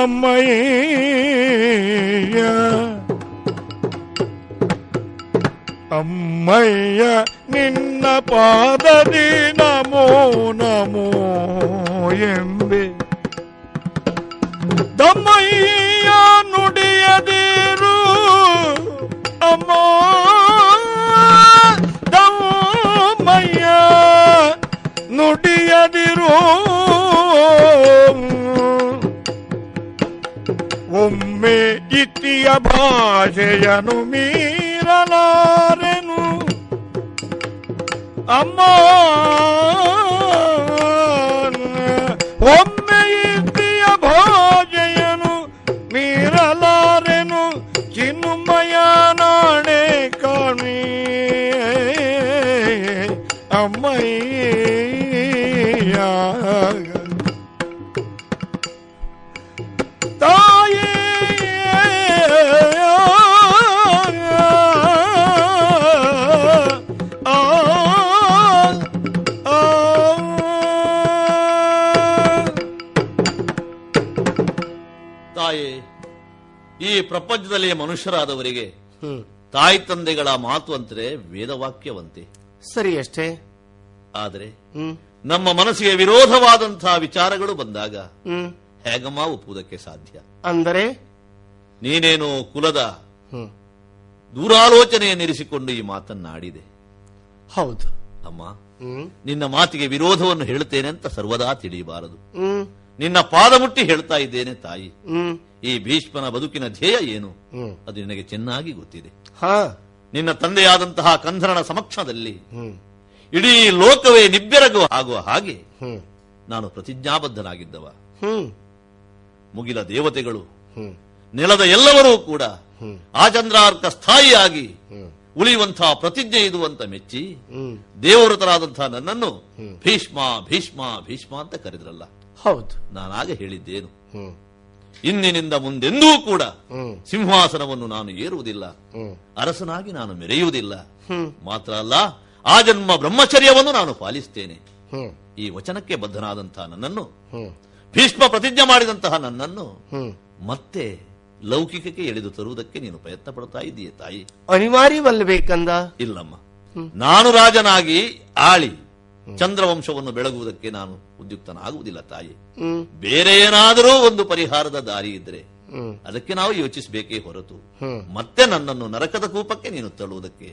ಅಮ್ಮಯ್ಯ ಅಮ್ಮಯ್ಯ, ನಿನ್ನ ಪಾದದಿ ನಮೋ ನಮೋ ಎಂಬೆ. ದಮ್ಮಯ್ಯ ನುಡಿಯದಿರು ಅಮ್ಮ, ದಮ್ಮಯ್ಯ ನುಡಿಯದಿರು ಒಮ್ಮೆ ಇತಿಯ ಭಾಷೆಯನು ಮೀರಲಾರೆನು ಅಮ್ಮ. ಒಮ್ಮೆ ಇತಿಯ ಭಾಷೆಯನು ಮೀರಲಾರೆನು ಚಿನ್ಮಯ ನಾಣೆ ಕಾಣಿ ಅಮ್ಮಯ್ಯ. ತಾಯಿ ತಾಯಿ, ಈ ಪ್ರಪಂಚದಲ್ಲಿ ಮನುಷ್ಯರಾದವರಿಗೆ ತಾಯಿ ತಂದೆಗಳ ಮಾತು ಅಂತರೆ ವೇದವಾಕ್ಯವಂತೆ. ಸರಿ ಅಷ್ಟೇ. ಆದರೆ ನಮ್ಮ ಮನಸ್ಸಿಗೆ ವಿರೋಧವಾದಂತಹ ವಿಚಾರಗಳು ಬಂದಾಗ ಹೇಗಮ್ಮ ಒಪ್ಪುವುದಕ್ಕೆ ಸಾಧ್ಯ? ಅಂದರೆ ನೀನೇನು ಕುಲದ ದೂರಾಲೋಚನೆಯನ್ನಿರಿಸಿಕೊಂಡು ಈ ಮಾತನ್ನಾಡಿದೆ. ಹೌದು ಅಮ್ಮ, ನಿನ್ನ ಮಾತಿಗೆ ವಿರೋಧವನ್ನು ಹೇಳ್ತೇನೆ ಅಂತ ಸರ್ವದಾ ತಿಳಿಯಬಾರದು. ನಿನ್ನ ಪಾದ ಮುಟ್ಟಿ ಹೇಳ್ತಾ ಇದ್ದೇನೆ ತಾಯಿ, ಈ ಭೀಷ್ಮನ ಬದುಕಿನ ಧ್ಯೇಯ ಏನು ಅದು ನಿನಗೆ ಚೆನ್ನಾಗಿ ಗೊತ್ತಿದೆ. ನಿನ್ನ ತಂದೆಯಾದಂತಹ ಕಂಧರನ ಸಮಕ್ಷಮದಲ್ಲಿ ಇಡೀ ಲೋಕವೇ ನಿಬ್ಬೆರಗು ಆಗುವ ಹಾಗೆ ನಾನು ಪ್ರತಿಜ್ಞಾಬದ್ಧನಾಗಿದ್ದವ. ಮುಗಿಲ ದೇವತೆಗಳು, ನೆಲದ ಎಲ್ಲವರೂ ಕೂಡ ಆ ಚಂದ್ರಾರ್ಕ ಸ್ಥಾಯಿಯಾಗಿ ಉಳಿಯುವಂತಹ ಪ್ರತಿಜ್ಞೆ ಇದು ಅಂತ ಮೆಚ್ಚಿ ದೇವವ್ರತರಾದಂತಹ ನನ್ನನ್ನು ಭೀಷ್ಮ ಭೀಷ್ಮ ಭೀಷ್ಮ ಅಂತ ಕರೆದ್ರಲ್ಲ. ಹೌದು, ನಾನಾಗ ಹೇಳಿದ್ದೇನು, ಇಂದಿನಿಂದ ಮುಂದೆಂದೂ ಕೂಡ ಸಿಂಹಾಸನವನ್ನು ನಾನು ಏರುವುದಿಲ್ಲ, ಅರಸನಾಗಿ ನಾನು ಮೆರೆಯುವುದಿಲ್ಲ, ಮಾತ್ರ ಅಲ್ಲ ಆ ಜನ್ಮ ಬ್ರಹ್ಮಚರ್ಯವನ್ನು ನಾನು ಪಾಲಿಸ್ತೇನೆ. ಈ ವಚನಕ್ಕೆ ಬದ್ಧನಾದಂತಹ ನನ್ನನ್ನು, ಭೀಷ್ಮ ಪ್ರತಿಜ್ಞೆ ಮಾಡಿದಂತಹ ನನ್ನನ್ನು ಮತ್ತೆ ಲೌಕಿಕಕ್ಕೆ ಎಳೆದು ತರುವುದಕ್ಕೆ ನೀನು ಪ್ರಯತ್ನ ಪಡ್ತಾ ಇದೀಯ ತಾಯಿ. ಅನಿವಾರ್ಯವಲ್ಲಬೇಕಂದ? ಇಲ್ಲಮ್ಮ, ನಾನು ರಾಜನಾಗಿ ಆಳಿ ಚಂದ್ರವಂಶವನ್ನು ಬೆಳಗುವುದಕ್ಕೆ ನಾನು ಉದ್ಯುಕ್ತನಾಗುವುದಿಲ್ಲ ತಾಯಿ. ಬೇರೆ ಏನಾದರೂ ಒಂದು ಪರಿಹಾರದ ದಾರಿ ಇದ್ರೆ ಅದಕ್ಕೆ ನಾವು ಯೋಚಿಸಬೇಕೇ ಹೊರತು ಮತ್ತೆ ನನ್ನನ್ನು ನರಕದ ಕೂಪಕ್ಕೆ ನೀನು ತಳ್ಳುವುದಕ್ಕೆ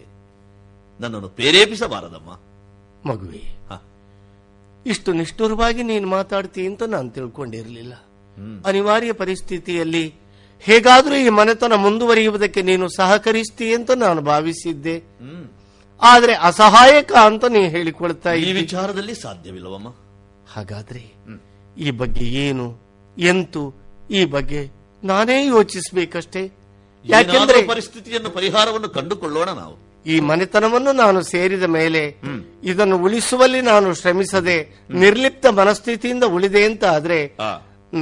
ನನ್ನನ್ನು ಪ್ರೇರೇಪಿಸಬಾರದಮ್ಮ. ಮಗುವೆ, ಇಷ್ಟು ನಿಷ್ಠುರವಾಗಿ ನೀನು ಮಾತಾಡ್ತೀಯ ಅಂತ ನಾನು ತಿಳ್ಕೊಂಡಿರಲಿಲ್ಲ. ಅನಿವಾರ್ಯ ಪರಿಸ್ಥಿತಿಯಲ್ಲಿ ಹೇಗಾದ್ರೂ ಈ ಮನೆತನ ಮುಂದುವರಿಯುವುದಕ್ಕೆ ನೀನು ಸಹಕರಿಸ್ತೀಯ ಅಂತ ನಾನು ಭಾವಿಸಿದ್ದೆ. ಆದ್ರೆ ಅಸಹಾಯಕ ಅಂತ ನೀ ಹೇಳಿಕೊಳ್ತಾ ಈ ವಿಚಾರದಲ್ಲಿ ಸಾಧ್ಯವಿಲ್ಲವಮ್ಮ. ಹಾಗಾದ್ರೆ ಈ ಬಗ್ಗೆ ಏನು ಎಂತು ಈ ಬಗ್ಗೆ ನಾನೇ ಯೋಚಿಸಬೇಕಷ್ಟೇ. ಯಾಕೆಂದ್ರೆ ಪರಿಸ್ಥಿತಿಯನ್ನು ಪರಿಹಾರವನ್ನು ಕಂಡುಕೊಳ್ಳೋಣ. ನಾವು ಈ ಮನೆತನವನ್ನು ನಾನು ಸೇರಿದ ಮೇಲೆ ಇದನ್ನು ಉಳಿಸುವಲ್ಲಿ ನಾನು ಶ್ರಮಿಸದೆ ನಿರ್ಲಿಪ್ತ ಮನಸ್ಥಿತಿಯಿಂದ ಉಳಿದೆ ಅಂತ ಆದ್ರೆ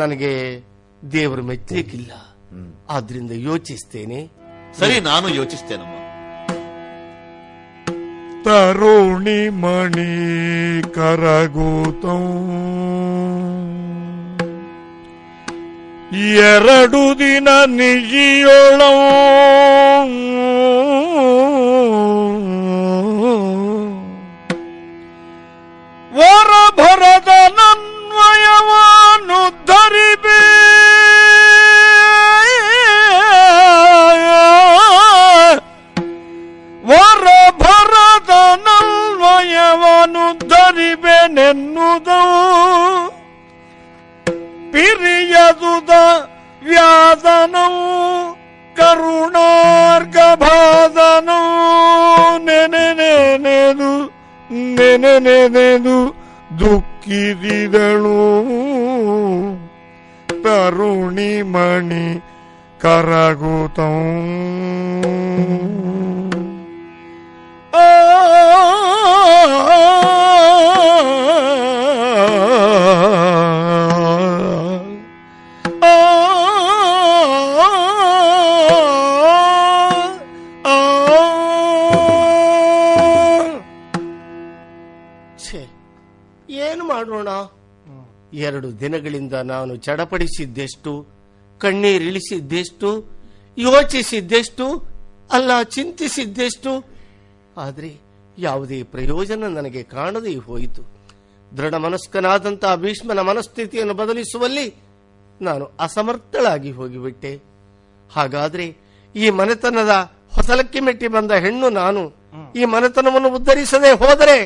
ನನಗೆ ದೇವರು ಮೆಚ್ಚಲಿಕ್ಕಿಲ್ಲ. ಆದ್ರಿಂದ ಯೋಚಿಸ್ತೇನೆ. ಸರಿ, ನಾನು ಯೋಚಿಸ್ತೇನಮ್ಮ. ತರುಣಿ ಮಣಿ ಕರಗೂತೋ ಎರಡು ದಿನ ನಿಜಿಯೊಳೋ ವರ ಭರದ ನನ್ವಯವನ್ನು ಧರಿಬಿ ವರ ಭರದ ನನ್ವಯವನ್ನು ಧರಿಬೆನೆನ್ನುವುದು ಪಿರಿಯದುದ ವ್ಯಾಸನವು ಕರುಣಾರ್ಗಭಾಸನೋ ನೆನೆನೆನೆದು ನೆನೆನೆನೆದು ದುಃಖಿಸಿದಳು ತರುಣಿ ಮಣಿ ಕರಗುತ. ಎರಡು ದಿನಗಳಿಂದ ನಾನು ಚಡಪಡಿಸಿದ್ದೆಷ್ಟು, ಕಣ್ಣೀರಿಳಿಸಿದ್ದೆಷ್ಟು, ಯೋಚಿಸಿದ್ದೆಷ್ಟು, ಅಲ್ಲ ಚಿಂತಿಸಿದ್ದೆಷ್ಟು. ಆದರೆ ಯಾವುದೇ ಪ್ರಯೋಜನ ನನಗೆ ಕಾಣದೇ ಹೋಯಿತು. ದೃಢ ಮನಸ್ಕನಾದಂತಹ ಭೀಷ್ಮನ ಮನಸ್ಥಿತಿಯನ್ನು ಬದಲಿಸುವಲ್ಲಿ ನಾನು ಅಸಮರ್ಥಳಾಗಿ ಹೋಗಿಬಿಟ್ಟೆ. ಹಾಗಾದ್ರೆ ಈ ಮನೆತನದ ಹೊಸಲಕ್ಕಿ ಮೆಟ್ಟಿ ಬಂದ ಹೆಣ್ಣು ನಾನು ಈ ಮನೆತನವನ್ನು ಉದ್ಧರಿಸದೆ ಹೋದರೆ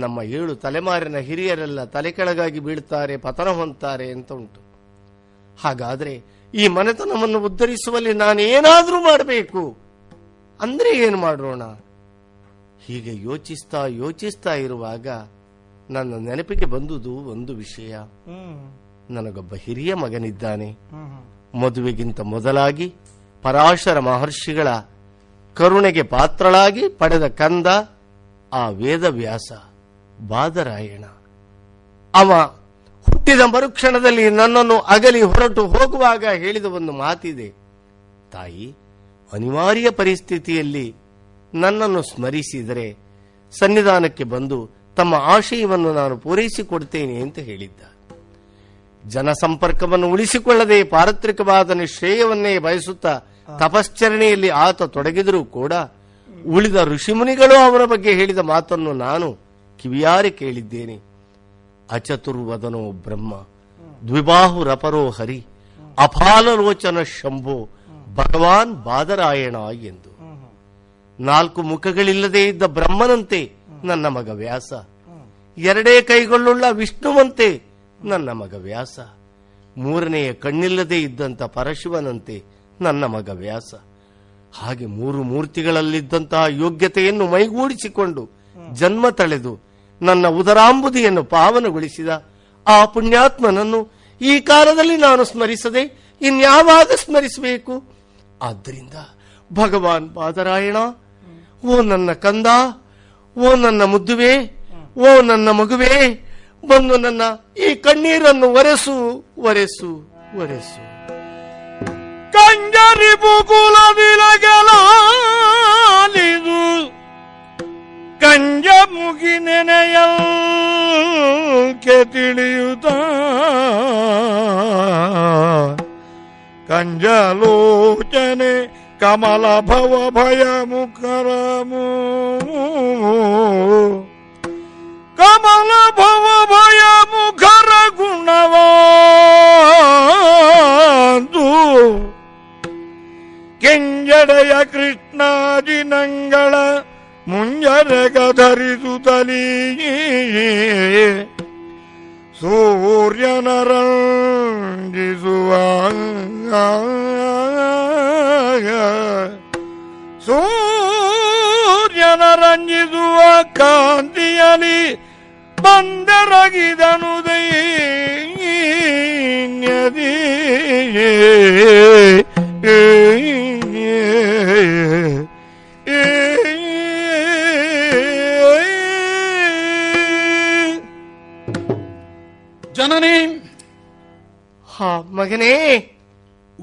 ನಮ್ಮ 7 ತಲೆಮಾರಿನ ಹಿರಿಯರೆಲ್ಲ ತಲೆ ಕೆಳಗಾಗಿ ಬೀಳ್ತಾರೆ, ಪತನ ಹೊಂತಾರೆ ಅಂತ ಉಂಟು. ಹಾಗಾದ್ರೆ ಈ ಮನೆತನವನ್ನು ಉದ್ಧರಿಸುವಲ್ಲಿ ನಾನೇನಾದ್ರೂ ಮಾಡಬೇಕು ಅಂದ್ರೆ ಏನು ಮಾಡೋಣ? ಹೀಗೆ ಯೋಚಿಸ್ತಾ ಯೋಚಿಸ್ತಾ ಇರುವಾಗ ನನ್ನ ನೆನಪಿಗೆ ಬಂದುದು ಒಂದು ವಿಷಯ. ನನಗೊಬ್ಬ ಹಿರಿಯ ಮಗನಿದ್ದಾನೆ. ಮದುವೆಗಿಂತ ಮೊದಲಾಗಿ ಪರಾಶರ ಮಹರ್ಷಿಗಳ ಕರುಣೆಗೆ ಪಾತ್ರಳಾಗಿ ಪಡೆದ ಕಂದ ಆ ವೇದವ್ಯಾಸ ಬಾದರಾಯಣ. ಅವ ಹುಟ್ಟಿದ ಮರುಕ್ಷಣದಲ್ಲಿ ನನ್ನನ್ನು ಅಗಲಿ ಹೊರಟು ಹೋಗುವಾಗ ಹೇಳಿದ ಒಂದು ಮಾತಿದೆ. ತಾಯಿ, ಅನಿವಾರ್ಯ ಪರಿಸ್ಥಿತಿಯಲ್ಲಿ ನನ್ನನ್ನು ಸ್ಮರಿಸಿದರೆ ಸನ್ನಿಧಾನಕ್ಕೆ ಬಂದು ತಮ್ಮ ಆಶಯವನ್ನು ನಾನು ಪೂರೈಸಿಕೊಡ್ತೇನೆ ಅಂತ ಹೇಳಿದ್ದ. ಜನಸಂಪರ್ಕವನ್ನು ಉಳಿಸಿಕೊಳ್ಳದೆ ಪಾರತ್ರಿಕವಾದ ನಿಶ್ರೇಯವನ್ನೇ ಬಯಸುತ್ತಾ ತಪಶ್ಚರಣೆಯಲ್ಲಿ ಆತ ತೊಡಗಿದರೂ ಕೂಡ ಉಳಿದ ಋಷಿಮುನಿಗಳು ಅವರ ಬಗ್ಗೆ ಹೇಳಿದ ಮಾತನ್ನು ನಾನು ಕಿವಿಯಾರೆ ಕೇಳಿದ್ದೇನೆ. ಅಚತುರ್ವದನೋ ಬ್ರಹ್ಮ, ದ್ವಿಬಾಹುರಪರೋ ಹರಿ, ಅಫಾಲೋಚನ ಶಂಭೋ ಭಗವಾನ್ ಬಾದರಾಯಣ ಎಂದು. 4 ಮುಖಗಳಿಲ್ಲದೆ ಇದ್ದ ಬ್ರಹ್ಮನಂತೆ ನನ್ನ ಮಗ ವ್ಯಾಸ, 2 ಕೈಗಳುಳ್ಳ ವಿಷ್ಣುವಂತೆ ನನ್ನ ಮಗ ವ್ಯಾಸ, 3ನೇ ಕಣ್ಣಿಲ್ಲದೆ ಇದ್ದಂಥ ಪರಶಿವನಂತೆ ನನ್ನ ಮಗ ವ್ಯಾಸ, ಹಾಗೆ 3 ಮೂರ್ತಿಗಳಲ್ಲಿದ್ದಂತಹ ಯೋಗ್ಯತೆಯನ್ನು ಮೈಗೂಡಿಸಿಕೊಂಡು ಜನ್ಮ ತಳೆದು ನನ್ನ ಉದರಾಂಬುದಿಯನ್ನು ಪಾವನಗೊಳಿಸಿದ ಆ ಪುಣ್ಯಾತ್ಮನನ್ನು ಈ ಕಾಲದಲ್ಲಿ ನಾನು ಸ್ಮರಿಸದೆ ಇನ್ಯಾವಾಗ ಸ್ಮರಿಸಬೇಕು? ಆದ್ದರಿಂದ ಭಗವಾನ್ ಬಾದರಾಯಣ, ಓ ನನ್ನ ಕಂದ, ಓ ನನ್ನ ಮುದ್ದುವೆ, ಓ ನನ್ನ ಮಗುವೆ, ಬಂದು ನನ್ನ ಈ ಕಣ್ಣೀರನ್ನು ಒರೆಸು ಒರೆಸು ಒರೆಸು. ಕಂಜರಿ ಬುಗುಲವಿಲಗಲಾಲಿದು ಕಂಜ ಮುಗಿ ನೆನೆಯಲ್ಕೆ ತಿಳಿಯುತ್ತ ಕಂಜಲೋಚನೆ ಕಮಲ ಭವ ಭಯ ಮುಖರಮು ಕಮಲ ಭವ ಭಯ ಮುಖರ ಗುಣವಾದು ಕೆಂಜಡೆಯ ಕೃಷ್ಣಾಜಿನಂಗಳ ಮುಂಜರಗ ಧರಿಸು ತಲೀ ಸೂರ್ಯನರಂಜಿಸುವ ಸೂರ್ಯನರಂಜಿಸುವ ಕಾಂತಿಯಲಿ ಬಂದರಗಿದನು ದೈ ಹಾ ಮಗನೇ,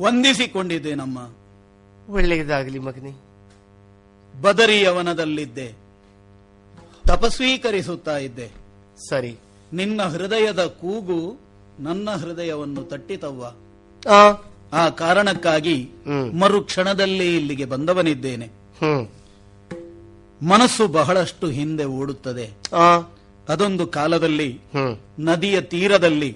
ವಂದಿಸಿಕೊಂಡಿದ್ದೇನಮ್ಮ. ಒಳ್ಳೆಯದಾಗಲಿ ಮಗನೇ. ಬದರಿಯವನದಲ್ಲಿದ್ದೆ, ತಪಸ್ವೀಕರಿಸುತ್ತಾ ಇದ್ದೆ. ಸರಿ, ನಿನ್ನ ಹೃದಯದ ಕೂಗು ನನ್ನ ಹೃದಯವನ್ನು ತಟ್ಟಿತವ್ವ. ಆ ಕಾರಣಕ್ಕಾಗಿ ಮರುಕ್ಷಣದಲ್ಲಿ ಇಲ್ಲಿಗೆ ಬಂದವನಿದ್ದೇನೆ. ಮನಸ್ಸು ಬಹಳಷ್ಟು ಹಿಂದೆ ಓಡುತ್ತದೆ. ಅದೊಂದು ಕಾಲದಲ್ಲಿ ನದಿಯ ತೀರದಲ್ಲಿ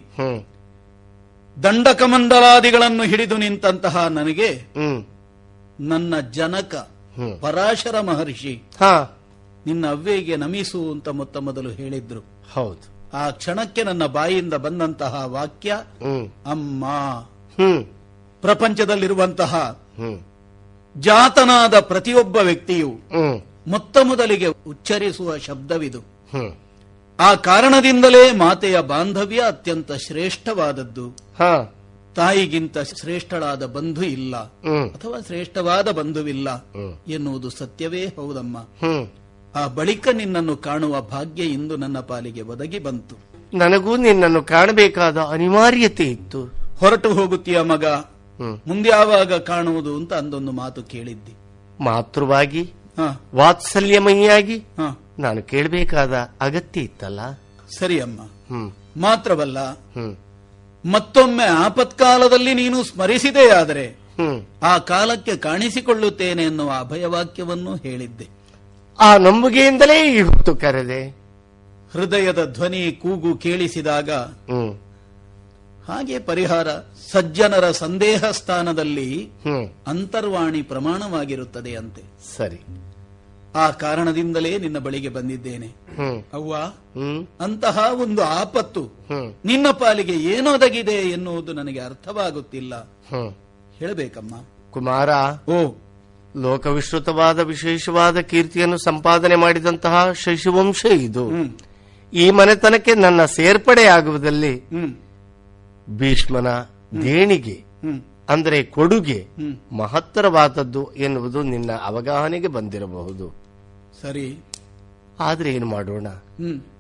ದಂಡಕಮಂಡಲಾದಿಗಳನ್ನು ಹಿಡಿದು ನಿಂತಹ ನನಗೆ ನನ್ನ ಜನಕ ಪರಾಶರ ಮಹರ್ಷಿ ನಿನ್ನ ಅವ್ವೆಗೆ ನಮಿಸು ಅಂತ ಮೊತ್ತ ಮೊದಲು ಹೇಳಿದ್ರು. ಹೌದು, ಆ ಕ್ಷಣಕ್ಕೆ ನನ್ನ ಬಾಯಿಯಿಂದ ಬಂದಂತಹ ವಾಕ್ಯ ಅಮ್ಮ. ಪ್ರಪಂಚದಲ್ಲಿರುವಂತಹ ಜಾತನಾದ ಪ್ರತಿಯೊಬ್ಬ ವ್ಯಕ್ತಿಯು ಮೊತ್ತ ಮೊದಲಿಗೆ ಉಚ್ಚರಿಸುವ ಶಬ್ದವಿದು. ಆ ಕಾರಣದಿಂದಲೇ ಮಾತೆಯ ಬಾಂಧವ್ಯ ಅತ್ಯಂತ ಶ್ರೇಷ್ಠವಾದದ್ದು. ತಾಯಿಗಿಂತ ಶ್ರೇಷ್ಠಳಾದ ಬಂಧು ಇಲ್ಲ, ಅಥವಾ ಶ್ರೇಷ್ಠವಾದ ಬಂಧುವಿಲ್ಲ ಎನ್ನುವುದು ಸತ್ಯವೇ ಹೌದಮ್ಮ. ಆ ಬಳಿಕ ನಿನ್ನನ್ನು ಕಾಣುವ ಭಾಗ್ಯ ಇಂದು ನನ್ನ ಪಾಲಿಗೆ ಒದಗಿ ಬಂತು. ನನಗೂ ನಿನ್ನನ್ನು ಕಾಣಬೇಕಾದ ಅನಿವಾರ್ಯತೆ ಇತ್ತು. ಹೊರಟು ಹೋಗುತ್ತೀಯ ಮಗ, ಮುಂದ್ಯಾವಾಗ ಕಾಣುವುದು ಅಂತ ಅಂದೊಂದು ಮಾತು ಕೇಳಿದ್ದಿ. ಮಾತೃವಾಗಿ ವಾತ್ಸಲ್ಯಮಯಿಯಾಗಿ ನಾನು ಕೇಳಬೇಕಾದ ಅಗತ್ಯ ಇತ್ತಲ್ಲ. ಸರಿಯಮ್ಮ. ಮಾತ್ರವಲ್ಲ, ಮತ್ತೊಮ್ಮೆ ಆಪತ್ಕಾಲದಲ್ಲಿ ನೀನು ಸ್ಮರಿಸಿದೆಯಾದರೆ ಆ ಕಾಲಕ್ಕೆ ಕಾಣಿಸಿಕೊಳ್ಳುತ್ತೇನೆ ಎನ್ನುವ ಅಭಯವಾಕ್ಯವನ್ನು ಹೇಳಿದ್ದೆ. ಆ ನಂಬಿಕೆಯಿಂದಲೇ ಇವತ್ತು ಕರೆದೆ. ಹೃದಯದ ಧ್ವನಿ ಕೂಗು ಕೇಳಿಸಿದಾಗ ಹಾಗೆ ಪರಿಹಾರ ಸಜ್ಜನರ ಸಂದೇಹ ಸ್ಥಾನದಲ್ಲಿ ಅಂತರ್ವಾಣಿ ಪ್ರಮಾಣವಾಗಿರುತ್ತದೆಯಂತೆ. ಸರಿ, ಆ ಕಾರಣದಿಂದಲೇ ನಿನ್ನ ಬಳಿಗೆ ಬಂದಿದ್ದೇನೆ ಅವ್ವ. ಅಂತಹ ಒಂದು ಆಪತ್ತು ನಿನ್ನ ಪಾಲಿಗೆ ಏನೊದಗಿದೆ ಎನ್ನುವುದು ನನಗೆ ಅರ್ಥವಾಗುತ್ತಿಲ್ಲ, ಹೇಳಬೇಕಮ್ಮ. ಕುಮಾರ, ಓ ಲೋಕವಿಶ್ರುತವಾದ ವಿಶೇಷವಾದ ಕೀರ್ತಿಯನ್ನು ಸಂಪಾದನೆ ಮಾಡಿದಂತಹ ಶೈಶುವಂಶ ಇದು. ಈ ಮನೆತನಕ್ಕೆ ನನ್ನ ಸೇರ್ಪಡೆಯಾಗುವುದಲ್ಲಿ ಭೀಷ್ಮನ ದೇಣಿಗೆ ಅಂದರೆ ಕೊಡುಗೆ ಮಹತ್ತರವಾದದ್ದು ಎನ್ನುವುದು ನಿನ್ನ ಅವಗಾಹನೆಗೆ ಬಂದಿರಬಹುದು. ಸರಿ, ಆದ್ರೆ ಏನು ಮಾಡೋಣ,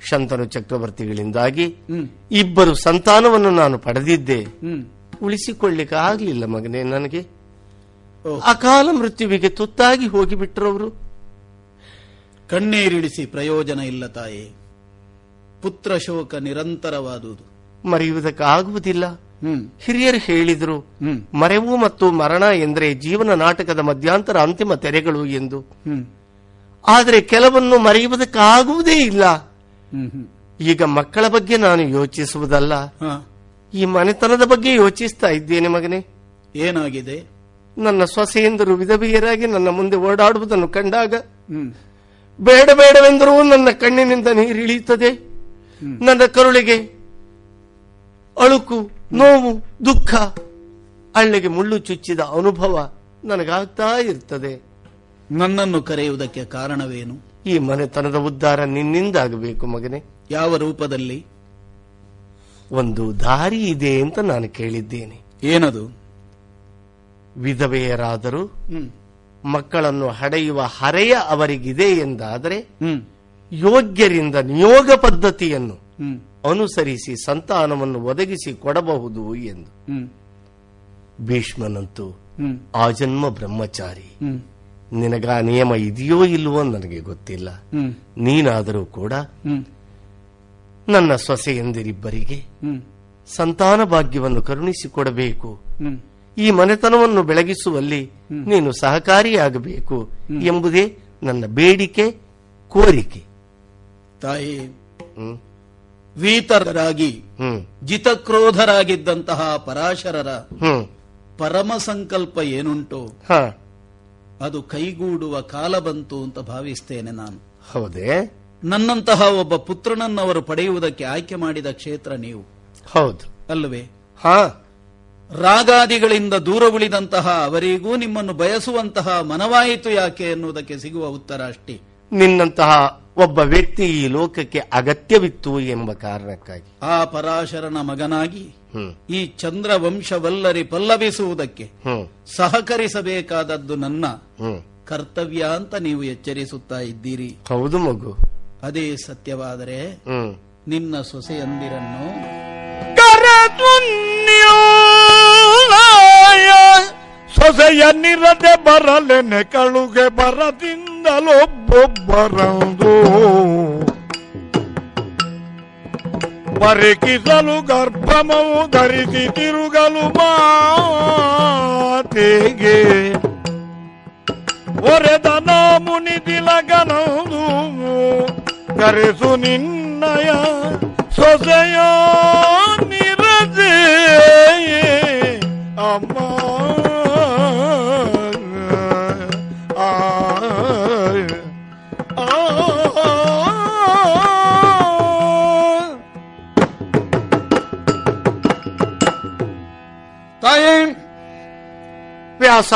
ಶಂತನು ಚಕ್ರವರ್ತಿಗಳಿಂದಾಗಿ ಇಬ್ಬರು ಸಂತಾನವನ್ನು ನಾನು ಪಡೆದಿದ್ದೆ, ಉಳಿಸಿಕೊಳ್ಳಿಕ್ಕೆ ಆಗ್ಲಿಲ್ಲ ಮಗನೇ. ನನಗೆ ಅಕಾಲ ಮೃತ್ಯುವಿಗೆ ತುತ್ತಾಗಿ ಹೋಗಿಬಿಟ್ರವರು. ಕಣ್ಣೀರಿಳಿಸಿ ಪ್ರಯೋಜನ ಇಲ್ಲ ತಾಯಿ, ಪುತ್ರ ಶೋಕ ನಿರಂತರವಾದುದು, ಮರೆಯುವುದಕ್ಕಾಗುವುದಿಲ್ಲ. ಹಿರಿಯರು ಹೇಳಿದ್ರು, ಮರೆವು ಮತ್ತು ಮರಣ ಎಂದರೆ ಜೀವನ ನಾಟಕದ ಮಧ್ಯಂತರ ಅಂತಿಮ ತೆರೆಗಳು ಎಂದು. ಆದರೆ ಕೆಲವನ್ನು ಮರೆಯುವುದಕ್ಕಾಗುವುದೇ ಇಲ್ಲ. ಈಗ ಮಕ್ಕಳ ಬಗ್ಗೆ ನಾನು ಯೋಚಿಸುವುದಲ್ಲ, ಈ ಮನೆತನದ ಬಗ್ಗೆ ಯೋಚಿಸ್ತಾ ಇದ್ದೇನೆ ಮಗನೇ. ಏನಾಗಿದೆ? ನನ್ನ ಸೊಸೆಯಂದರು ವಿಧವೆಯರಾಗಿ ನನ್ನ ಮುಂದೆ ಓಡಾಡುವುದನ್ನು ಕಂಡಾಗ ಬೇಡ ಬೇಡವೆಂದರೂ ನನ್ನ ಕಣ್ಣಿನಿಂದ ನೀರಿಳಿಯುತ್ತದೆ. ನನ್ನ ಕರುಳಿಗೆ ಅಳುಕು, ನೋವು, ದುಃಖ, ಅಲ್ಲಿಗೆ ಮುಳ್ಳು ಚುಚ್ಚಿದ ಅನುಭವ ನನಗಾಗ್ತಾ ಇರ್ತದೆ. ನನ್ನನ್ನು ಕರೆಯುವುದಕ್ಕೆ ಕಾರಣವೇನು? ಈ ಮನೆತನದ ಉದ್ಧಾರ ನಿನ್ನಿಂದಾಗಬೇಕು ಮಗನೇ. ಯಾವ ರೂಪದಲ್ಲಿ? ಒಂದು ದಾರಿ ಇದೆ ಅಂತ ನಾನು ಕೇಳಿದ್ದೇನೆ. ಏನದು? ವಿಧವೆಯರಾದರೂ ಮಕ್ಕಳನ್ನು ಹಡೆಯುವ ಹರೆಯ ಅವರಿಗಿದೆ ಎಂದಾದರೆ ಯೋಗ್ಯರಿಂದ ನಿಯೋಗ ಪದ್ಧತಿಯನ್ನು ಅನುಸರಿಸಿ ಸಂತಾನವನ್ನು ಒದಗಿಸಿ ಕೊಡಬಹುದು ಎಂದು. ಭೀಷ್ಮನಂತೂ ಆಜನ್ಮ ಬ್ರಹ್ಮಚಾರಿ. ನಿನಗ ನಿಯಮ ಇದೆಯೋ ಇಲ್ಲವೋ ನನಗೆ ಗೊತ್ತಿಲ್ಲ, ನೀನಾದರೂ ಕೂಡ ನನ್ನ ಸೊಸೆಯಂದಿರಿಬ್ಬರಿಗೆ ಸಂತಾನ ಭಾಗ್ಯವನ್ನು ಕರುಣಿಸಿಕೊಡಬೇಕು. ಈ ಮನೆತನವನ್ನು ಬೆಳಗಿಸುವಲ್ಲಿ ನೀನು ಸಹಕಾರಿಯಾಗಬೇಕು ಎಂಬುದೇ ನನ್ನ ಬೇಡಿಕೆ, ಕೋರಿಕೆ. ತಾಯಿ, ವೀತರಾಗಿ ಜಿತಕ್ರೋಧರಾಗಿದ್ದಂತಹ ಪರಾಶರರ ಪರಮ ಸಂಕಲ್ಪ ಏನುಂಟು ಅದು ಕೈಗೂಡುವ ಕಾಲ ಬಂತು ಅಂತ ಭಾವಿಸ್ತೇನೆ ನಾನು. ಹೌದೇ? ನನ್ನಂತಹ ಒಬ್ಬ ಪುತ್ರನನ್ನವರು ಪಡೆಯುವುದಕ್ಕೆ ಆಯ್ಕೆ ಮಾಡಿದ ಕ್ಷೇತ್ರ ನೀವು. ಹೌದು ಅಲ್ಲವೇ? ಹಾ, ರಾಗಾದಿಗಳಿಂದ ದೂರ ಉಳಿದಂತಹ ಅವರಿಗೂ ನಿಮ್ಮನ್ನು ಬಯಸುವಂತಹ ಮನವಾಯಿತು ಯಾಕೆ ಎನ್ನುವುದಕ್ಕೆ ಸಿಗುವ ಉತ್ತರ ಅಷ್ಟೇ. ನಿನ್ನಂತಹ ಒಬ್ಬ ವ್ಯಕ್ತಿ ಈ ಲೋಕಕ್ಕೆ ಅಗತ್ಯವಿತ್ತು ಎಂಬ ಕಾರಣಕ್ಕಾಗಿ ಆ ಪರಾಶರನ ಮಗನಾಗಿ ಈ ಚಂದ್ರವಂಶವಲ್ಲರಿ ಪಲ್ಲವಿಸುವುದಕ್ಕೆ ಸಹಕರಿಸಬೇಕಾದದ್ದು ನನ್ನ ಕರ್ತವ್ಯ ಅಂತ ನೀವು ಎಚ್ಚರಿಸುತ್ತಾ ಇದ್ದೀರಿ. ಹೌದು ಮಗು, ಅದೇ ಸತ್ಯವಾದರೆ ನಿನ್ನ ಸೊಸೆಯಂದಿರನ್ನು ಕರೆದುನ್ನೋ ನಿರದೆ ಬರಲೆನೆ ಕಳುಗೆ ಬರದಿಂದಲೊಬ್ಬೊಬ್ಬರಂದು ಪರಿಕಿಸಲು ಗರ್ಭಮವು ಧರಿಸಿ ತಿರುಗಲು ಮಾತೆಗೆ ಒರೆದನ ಮುನಿದಿಲಗನದು ಕರೆಸು ನಿನ್ನಯ ಸೊಸೆಯ ನಿರದೆ ಅಮ್ಮ ವ್ಯಾಸ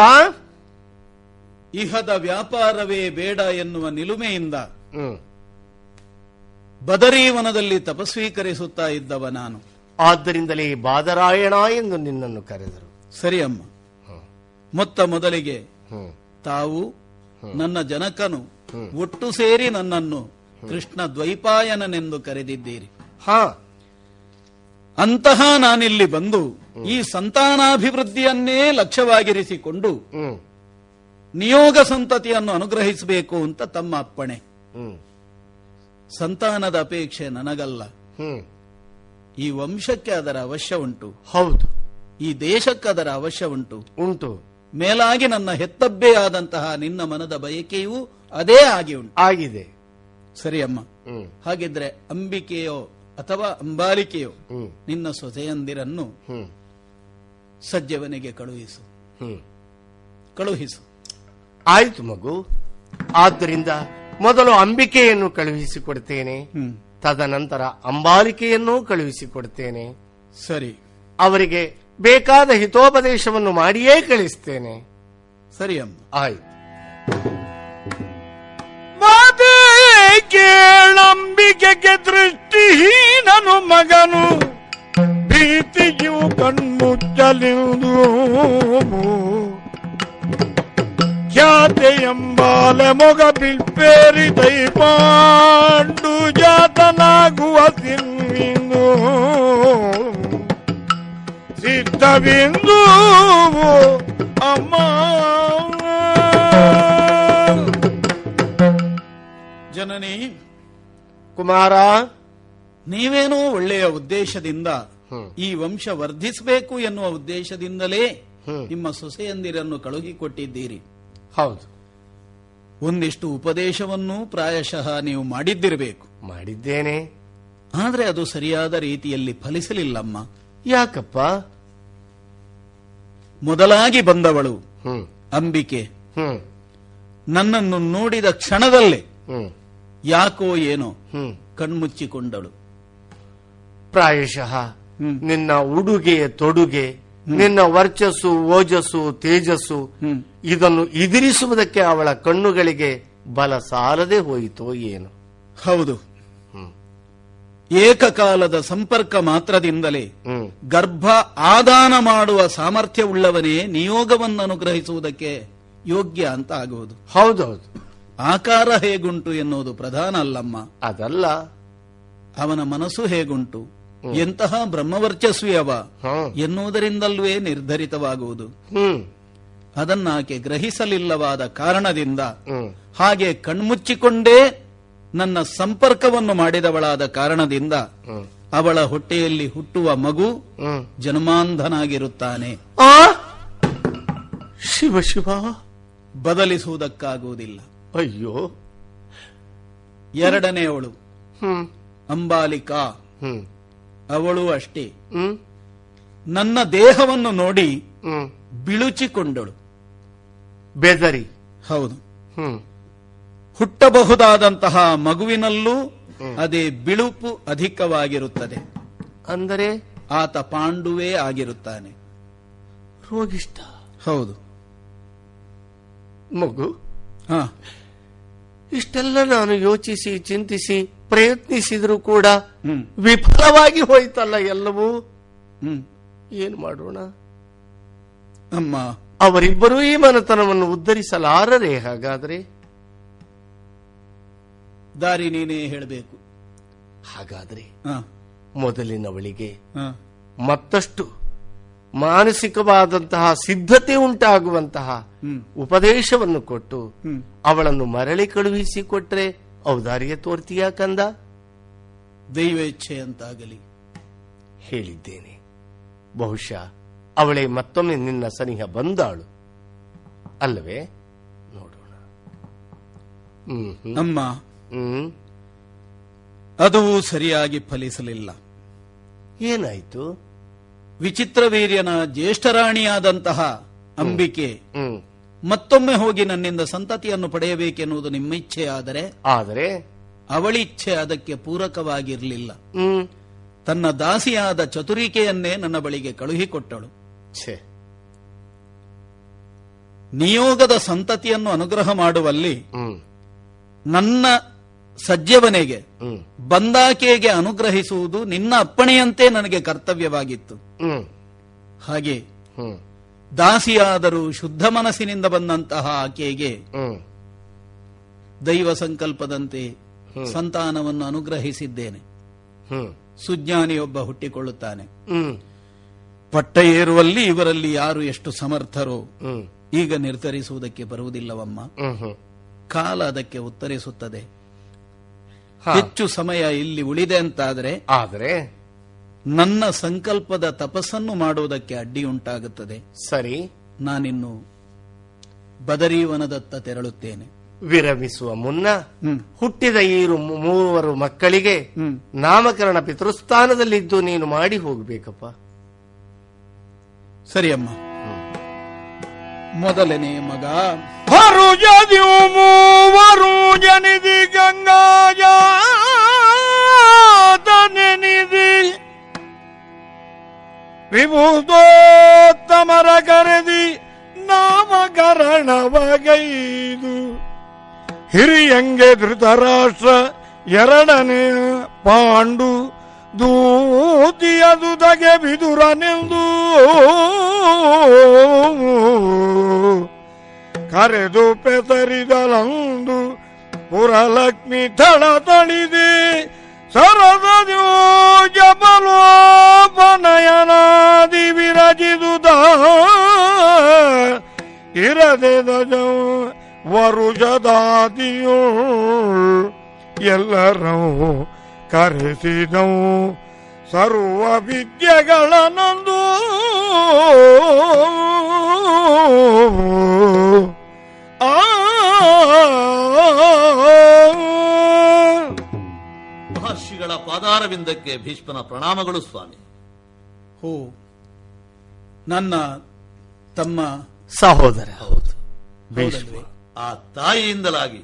ಇಹದ ವ್ಯಾಪಾರವೇ ಬೇಡ ಎನ್ನುವ ನಿಲುಮೆಯಿಂದ ಬದರೀವನದಲ್ಲಿ ತಪಸ್ವೀಕರಿಸುತ್ತಾ ಇದ್ದವ ನಾನು. ಆದ್ದರಿಂದಲೇ ಬಾದರಾಯಣ ಎಂದು ನಿನ್ನನ್ನು ಕರೆದರು. ಸರಿಯಮ್ಮ. ಮೊತ್ತ ಮೊದಲಿಗೆ ತಾವು ನನ್ನ ಜನಕನು ಒಟ್ಟು ಸೇರಿ ನನ್ನನ್ನು ಕೃಷ್ಣ ದ್ವೈಪಾಯನನೆಂದು ಕರೆದಿದ್ದೀರಿ. ಹಾ, ಅಂತಹ ನಾನಿಲ್ಲಿ ಬಂದು ಈ ಸಂತಾನಾಭಿವೃದ್ಧಿಯನ್ನೇ ಲಕ್ಷ್ಯವಾಗಿರಿಸಿಕೊಂಡು ನಿಯೋಗ ಸಂತತಿಯನ್ನು ಅನುಗ್ರಹಿಸಬೇಕು ಅಂತ ತಮ್ಮ ಅಪ್ಪಣೆ. ಸಂತಾನದ ಅಪೇಕ್ಷೆ ನನಗಲ್ಲ, ಈ ವಂಶಕ್ಕೆ ಅದರ ಅವಶ್ಯ ಉಂಟು. ಹೌದು, ಈ ದೇಶಕ್ಕೆ ಅದರ ಅವಶ್ಯ ಉಂಟು ಉಂಟು ಮೇಲಾಗಿ ನನ್ನ ಹೆತ್ತಬ್ಬೆ ಆದಂತಹ ನಿನ್ನ ಮನದ ಬಯಕೆಯೂ ಅದೇ ಆಗಿ ಉಂಟು ಆಗಿದೆ. ಸರಿಯಮ್ಮ. ಹಾಗಿದ್ರೆ ಅಂಬಿಕೆಯೋ ಅಥವಾ ಅಂಬಾಲಿಕೆಯು ನಿನ್ನ ಸೊಸೆಯಂದಿರನ್ನು ಸಜ್ಜವನಿಗೆ ಕಳುಹಿಸು. ಆಯ್ತು ಮಗು. ಆದ್ದರಿಂದ ಮೊದಲು ಅಂಬಿಕೆಯನ್ನು ಕಳುಹಿಸಿಕೊಡ್ತೇನೆ, ತದನಂತರ ಅಂಬಾಲಿಕೆಯನ್ನೂ ಕಳುಹಿಸಿಕೊಡ್ತೇನೆ. ಸರಿ, ಅವರಿಗೆ ಬೇಕಾದ ಹಿತೋಪದೇಶವನ್ನು ಮಾಡಿಯೇ ಕಳಿಸ್ತೇನೆ. ಸರಿ ಅಮ್ಮ. ಆಯ್ತು. ಕೇಳಂಬಿಕೆಗೆ ದೃಷ್ಟಿಹೀನನು ಮಗನು ಭೀತಿಯು ಕಣ್ಮುಚ್ಚಲಿಂದು ಖ್ಯಾತೆ ಎಂಬಾಲೆ ಮೊಗ ಬಿಲ್ಪೇರಿ ದೈಪಾಂಡು ಜಾತನಾಗುವ ಸಿಂಹಿಂದು ಸಿದ್ಧವಿಂದು ಅಮ್ಮ. ಜನನಿ ಕುಮಾರ, ನೀವೇನೋ ಒಳ್ಳೆಯ ಉದ್ದೇಶದಿಂದ ಈ ವಂಶ ವರ್ಧಿಸಬೇಕು ಎನ್ನುವ ಉದ್ದೇಶದಿಂದಲೇ ನಿಮ್ಮ ಸೊಸೆಯಂದಿರನ್ನು ಕಳುಹಿಕೊಟ್ಟಿದ್ದೀರಿ. ಹೌದು, ಒಂದಿಷ್ಟು ಉಪದೇಶವನ್ನು ಪ್ರಾಯಶಃ ನೀವು ಮಾಡಿದ್ದಿರಬೇಕು. ಮಾಡಿದ್ದೇನೆ, ಆದರೆ ಅದು ಸರಿಯಾದ ರೀತಿಯಲ್ಲಿ ಫಲಿಸಲಿಲ್ಲಮ್ಮ. ಯಾಕಪ್ಪ? ಮೊದಲಾಗಿ ಬಂದವಳು ಅಂಬಿಕೆ ನನ್ನನ್ನು ನೋಡಿದ ಕ್ಷಣದಲ್ಲೇ ಯಾಕೋ ಏನೋ ಕಣ್ಮುಚ್ಚಿಕೊಂಡಳು. ಪ್ರಾಯಶಃ ನಿನ್ನ ಉಡುಗೆಯ ತೊಡುಗೆ, ನಿನ್ನ ವರ್ಚಸ್ಸು, ಓಜಸ್ಸು, ತೇಜಸ್ಸು ಇದನ್ನು ಎದುರಿಸುವುದಕ್ಕೆ ಅವಳ ಕಣ್ಣುಗಳಿಗೆ ಬಲ ಸಾಲದೆ ಹೋಯಿತೋ ಏನು. ಹೌದು, ಏಕಕಾಲದ ಸಂಪರ್ಕ ಮಾತ್ರದಿಂದಲೇ ಗರ್ಭ ಆದಾನ ಮಾಡುವ ಸಾಮರ್ಥ್ಯವುಳ್ಳವನೇ ನಿಯೋಗವನ್ನು ಅನುಗ್ರಹಿಸುವುದಕ್ಕೆ ಯೋಗ್ಯ ಅಂತ ಆಗುವುದು. ಹೌದೌದು, ಆಕಾರ ಹೇಗುಂಟು ಎನ್ನುವುದು ಪ್ರಧಾನ ಅಲ್ಲಮ್ಮ. ಅದಲ್ಲ, ಅವನ ಮನಸ್ಸು ಹೇಗುಂಟು, ಎಂತಹ ಬ್ರಹ್ಮವರ್ಚಸ್ವಿಯವ ಎನ್ನುವುದರಿಂದಲ್ವೇ ನಿರ್ಧರಿತವಾಗುವುದು. ಅದನ್ನ ಆಕೆ ಗ್ರಹಿಸಲಿಲ್ಲವಾದ ಕಾರಣದಿಂದ ಹಾಗೆ ಕಣ್ಮುಚ್ಚಿಕೊಂಡೇ ನನ್ನ ಸಂಪರ್ಕವನ್ನು ಮಾಡಿದವಳಾದ ಕಾರಣದಿಂದ ಅವಳ ಹೊಟ್ಟೆಯಲ್ಲಿ ಹುಟ್ಟುವ ಮಗು ಜನ್ಮಾಂಧನಾಗಿರುತ್ತಾನೆ. ಶಿವ ಶಿವ, ಬದಲಿಸುವುದಕ್ಕಾಗುವುದಿಲ್ಲ. ಅಯ್ಯೋ. ಎರಡನೆಯವಳು ಅಂಬಾಲಿಕಾ, ಅವಳು ಅಷ್ಟೇ ನನ್ನ ದೇಹವನ್ನು ನೋಡಿ ಬಿಳುಚಿಕೊಂಡಳು, ಬೆದರಿ. ಹೌದು, ಹುಟ್ಟಬಹುದಾದಂತಹ ಮಗುವಿನಲ್ಲೂ ಅದೇ ಬಿಳುಪು ಅಧಿಕವಾಗಿರುತ್ತದೆ. ಅಂದರೆ ಆತ ಪಾಂಡುವೇ ಆಗಿರುತ್ತಾನೆ, ರೋಗಿಷ್ಠ. ಹೌದು. ಮಗು, ಹಾ, ಇಷ್ಟೆಲ್ಲ ನಾನು ಯೋಚಿಸಿ ಚಿಂತಿಸಿ ಪ್ರಯತ್ನಿಸಿದ್ರೂ ಕೂಡ ವಿಫಲವಾಗಿ ಹೋಯ್ತಲ್ಲ ಎಲ್ಲವೂ. ಏನು ಮಾಡೋಣ ಅಮ್ಮ? ಅವರಿಬ್ಬರೂ ಈ ಮನತನವನ್ನು ಉದ್ಧರಿಸಲಾರರೆ. ಹಾಗಾದ್ರೆ ದಾರಿ ನೀನೇ ಹೇಳಬೇಕು. ಹಾಗಾದ್ರೆ ಮೊದಲಿನವಳಿಗೆ ಮತ್ತಷ್ಟು ಮಾನಸಿಕವಾದಂತಹ ಸಿದ್ಧತೆ ಉಂಟಾಗುವಂತಹ ಉಪದೇಶವನ್ನು ಕೊಟ್ಟು ಅವಳನ್ನು ಮರಳಿ ಕಳುಹಿಸಿಕೊಟ್ರೆ ಔದಾರ್ಯ ತೋರ್ತಿಯ ಕಂದ? ದೈವ ಇಚ್ಛೆ ಅಂತಾಗಲಿ. ಹೇಳಿದ್ದೇನೆ, ಬಹುಶಃ ಅವಳೇ ಮತ್ತೊಮ್ಮೆ ನಿನ್ನ ಸನಿಹ ಬಂದಾಳು ಅಲ್ಲವೇ? ನೋಡೋಣ. ಅಮ್ಮ, ಅದು ಸರಿಯಾಗಿ ಫಲಿಸಲಿಲ್ಲ. ಏನಾಯ್ತು? ವಿಚಿತ್ರ ವೀರ್ಯನ ಜ್ಯೇಷ್ಠರಾಣಿಯಾದಂತಹ ಅಂಬಿಕೆ ಮತ್ತೊಮ್ಮೆ ಹೋಗಿ ನನ್ನಿಂದ ಸಂತತಿಯನ್ನು ಪಡೆಯಬೇಕೆನ್ನುವುದು ನಿಮ್ಮ ಇಚ್ಛೆ. ಆದರೆ ಅವಳಿಚ್ಛೆ ಅದಕ್ಕೆ ಪೂರಕವಾಗಿರಲಿಲ್ಲ. ತನ್ನ ದಾಸಿಯಾದ ಚತುರಿಕೆಯನ್ನೇ ನನ್ನ ಬಳಿಗೆ ಕಳುಹಿಕೊಟ್ಟಳು. ನಿಯೋಗದ ಸಂತತಿಯನ್ನು ಅನುಗ್ರಹ ಮಾಡುವಲ್ಲಿ ನನ್ನ ಸಜ್ಜವನೆಗೆ ಬಂದಾಕೆಗೆ ಅನುಗ್ರಹಿಸುವುದು ನಿನ್ನ ಅಪ್ಪಣೆಯಂತೆ ನನಗೆ ಕರ್ತವ್ಯವಾಗಿತ್ತು. ಹಾಗೆ ದಾಸಿಯಾದರೂ ಶುದ್ಧ ಮನಸ್ಸಿನಿಂದ ಬಂದಂತಹ ಆಕೆಗೆ ದೈವ ಸಂಕಲ್ಪದಂತೆ ಸಂತಾನವನ್ನು ಅನುಗ್ರಹಿಸಿದ್ದೇನೆ. ಸುಜ್ಞಾನಿಯೊಬ್ಬ ಹುಟ್ಟಿಕೊಳ್ಳುತ್ತಾನೆ. ಪಟ್ಟ ಏರುವಲ್ಲಿ ಇವರಲ್ಲಿ ಯಾರು ಎಷ್ಟು ಸಮರ್ಥರೋ ಈಗ ನಿರ್ಧರಿಸುವುದಕ್ಕೆ ಬರುವುದಿಲ್ಲವಮ್ಮ. ಕಾಲ ಅದಕ್ಕೆ ಉತ್ತರಿಸುತ್ತದೆ. ಹೆಚ್ಚು ಸಮಯ ಇಲ್ಲಿ ಉಳಿದೆ ಅಂತಾದರೆ ನನ್ನ ಸಂಕಲ್ಪದ ತಪಸ್ಸನ್ನು ಮಾಡುವುದಕ್ಕೆ ಅಡ್ಡಿಯುಂಟಾಗುತ್ತದೆ. ಸರಿ, ನಾನಿನ್ನು ಬದರೀವನದತ್ತ ತೆರಳುತ್ತೇನೆ. ವಿರಮಿಸುವ ಮುನ್ನ ಹುಟ್ಟಿದ ಈ ಮೂವರು ಮಕ್ಕಳಿಗೆ ನಾಮಕರಣ ಪಿತೃಸ್ಥಾನದಲ್ಲಿದ್ದು ನೀನು ಮಾಡಿ ಹೋಗಬೇಕಪ್ಪ. ಸರಿಯಮ್ಮ. ಮೊದಲನೇ ಮಗ ಮೂವರು ಜನಿದಿ ಗಂಗಾಜನಿದಿ ವಿಭೂತೋತ್ತಮರ ಕರೆದಿ ನಾಮಕರಣವಗೈದು ಹಿರಿಯಂಗೆ ಧೃತರಾಷ್ಟ್ರ ಎರಡನೆಯ ಪಾಂಡು ದೂತಿಯದು ತಗೆ ಬಿದುರನೆಂದು ಕರೆದು ಪೆತರಿದಲಂದು ಪುರಲಕ್ಷ್ಮಿ ತಳ ತಳಿದೆ ಸರದೋ ಜಪಲೋಪನಯನಾದಿ ವಿರಜಿದುದ ಇರದೆ ದಜ ವರುಷದಾದಿಯೋ ಎಲ್ಲರೂ ಕರೆಸಿದವು ಸರ್ವ ವಿದ್ಯೆಗಳನ್ನೊಂದು ಆ ಮಹರ್ಷಿಗಳ ಪಾದಾರವಿಂದಕ್ಕೆ ಭೀಷ್ಮನ ಪ್ರಣಾಮಗಳು ಸ್ವಾಮಿ. ಹೋ, ನನ್ನ ತಮ್ಮ ಸಹೋದರ. ಹೌದು ಭೀಷ್ಮ, ಆ ತಾಯಿಯಿಂದಲಾಗಿ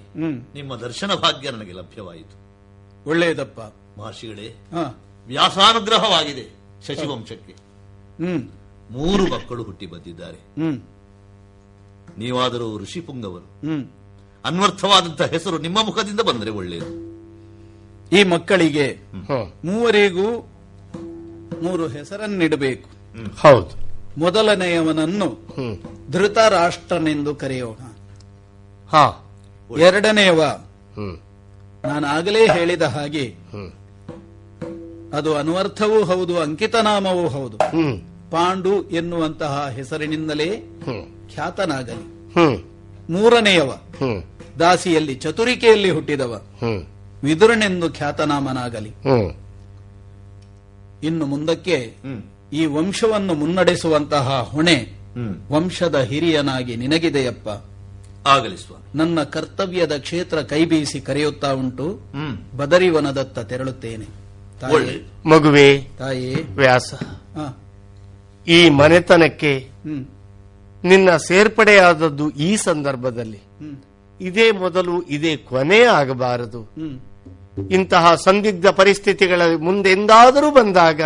ನಿಮ್ಮ ದರ್ಶನ ಭಾಗ್ಯ ನನಗೆ ಲಭ್ಯವಾಯಿತು. ಒಳ್ಳೆಯದಪ್ಪ ಮಹರ್ಷಿಗಳೇ. ವ್ಯಾಸಾನುಗ್ರಹವಾಗಿದೆ ಶಶಿವಂಶಕ್ಕೆ. 3 ಮಕ್ಕಳು ಹುಟ್ಟಿ ಬಂದಿದ್ದಾರೆ. ನೀವಾದರೂ ಋಷಿಪುಂಗವರು. ಅನ್ವರ್ಥವಾದಂತಹ ಹೆಸರು ನಿಮ್ಮ ಮುಖದಿಂದ ಬಂದರೆ ಒಳ್ಳೆಯದು. ಈ ಮಕ್ಕಳಿಗೆ ಮೂವರಿಗೂ 3 ಹೆಸರನ್ನಿಡಬೇಕು. ಹೌದು. ಮೊದಲನೆಯವನನ್ನು ಧೃತರಾಷ್ಟ್ರನೆಂದು ಕರೆಯೋಣ. ಎರಡನೆಯವ ನಾನಾಗಲೇ ಹೇಳಿದ ಹಾಗೆ ಅದು ಅನ್ವರ್ಥವೂ ಹೌದು, ಅಂಕಿತನಾಮವೂ ಹೌದು, ಪಾಂಡು ಎನ್ನುವಂತಹ ಹೆಸರಿನಿಂದಲೇ ಖ್ಯಾತನಾಗಲಿ. ಮೂರನೆಯವ ದಾಸಿಯಲ್ಲಿ ಚತುರಿಕೆಯಲ್ಲಿ ಹುಟ್ಟಿದವ, ವಿದುರನೆಂದು ಖ್ಯಾತನಾಮನಾಗಲಿ. ಇನ್ನು ಮುಂದಕ್ಕೆ ಈ ವಂಶವನ್ನು ಮುನ್ನಡೆಸುವಂತಹ ಹೊಣೆ ವಂಶದ ಹಿರಿಯನಾಗಿ ನಿನಗಿದೆಯಪ್ಪ. ಆಗಲಿ ಸ್ವಾಮಿ. ನನ್ನ ಕರ್ತವ್ಯದ ಕ್ಷೇತ್ರ ಕೈಬೀಸಿ ಕರೆಯುತ್ತಾ ಉಂಟು. ಬದರಿವನದತ್ತ ತೆರಳುತ್ತೇನೆ. ಮಗುವೆ, ತಾಯಿ ವ್ಯಾಸ, ಈ ಮನೆತನಕ್ಕೆ ನಿನ್ನ ಸೇರ್ಪಡೆಯಾದದ್ದು ಈ ಸಂದರ್ಭದಲ್ಲಿ ಇದೇ ಮೊದಲು, ಇದೇ ಕೊನೆ ಆಗಬಾರದು. ಇಂತಹ ಸಂದಿಗ್ಧ ಪರಿಸ್ಥಿತಿಗಳ ಮುಂದೆಂದಾದರೂ ಬಂದಾಗ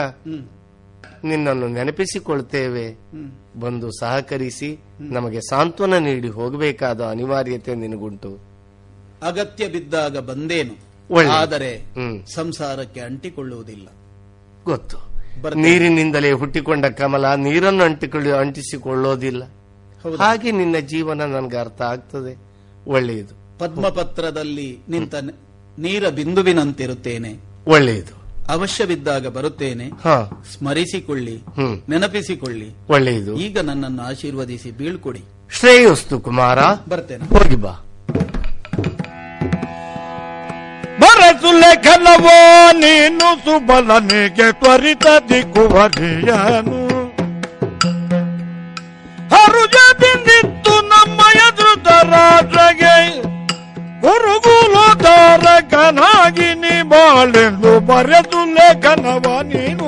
ನಿನ್ನನ್ನು ನೆನಪಿಸಿಕೊಳ್ತೇವೆ. ಬಂದು ಸಹಕರಿಸಿ ನಮಗೆ ಸಾಂತ್ವನ ನೀಡಿ ಹೋಗಬೇಕಾದ ಅನಿವಾರ್ಯತೆ ನಿನಗುಂಟು. ಅಗತ್ಯ ಬಿದ್ದಾಗ ಬಂದೇನು, ಆದರೆ ಸಂಸಾರಕ್ಕೆ ಅಂಟಿಕೊಳ್ಳುವುದಿಲ್ಲ. ಗೊತ್ತು, ನೀರಿನಿಂದಲೇ ಹುಟ್ಟಿಕೊಂಡ ಕಮಲ ನೀರನ್ನು ಅಂಟಿಸಿಕೊಳ್ಳೋದಿಲ್ಲ. ಹಾಗೆ ನಿನ್ನ ಜೀವನ ನನಗೆ ಅರ್ಥ ಆಗ್ತದೆ. ಒಳ್ಳೆಯದು. ಪದ್ಮಪತ್ರದಲ್ಲಿ ನಿಂತ ನೀರ ಬಿಂದುವಿನಂತಿರುತ್ತೇನೆ. ಒಳ್ಳೆಯದು. ಅವಶ್ಯವಿದ್ದಾಗ ಬರುತ್ತೇನೆ, ಸ್ಮರಿಸಿಕೊಳ್ಳಿ, ನೆನಪಿಸಿಕೊಳ್ಳಿ, ಒಳ್ಳೆಯದು. ಈಗ ನನ್ನನ್ನು ಆಶೀರ್ವದಿಸಿ ಬೀಳ್ಕೊಡಿ. ಶ್ರೇಯಸ್ತು ಕುಮಾರ, ಬರ್ತೇನೆ, ಹೋಗಿ ಬಾ. ಬರತು ಲೇಖನವೋ ನೀನು ಸುಬಲನಿಗೆ ತ್ವರಿತ ದಿಕ್ಕುವರಿಯನು. ಹರುಜ ಬಿಂದಿತ್ತು ನಮ್ಮ ಎದುತ ರಾಜ್ರಗೆ, ಗುರುಗುಲೋದಾರಕನಾಗಿ ನೀ ಬಾಳೆಂದು ಬರೆದು ಲೇಖನವ ನೀನು.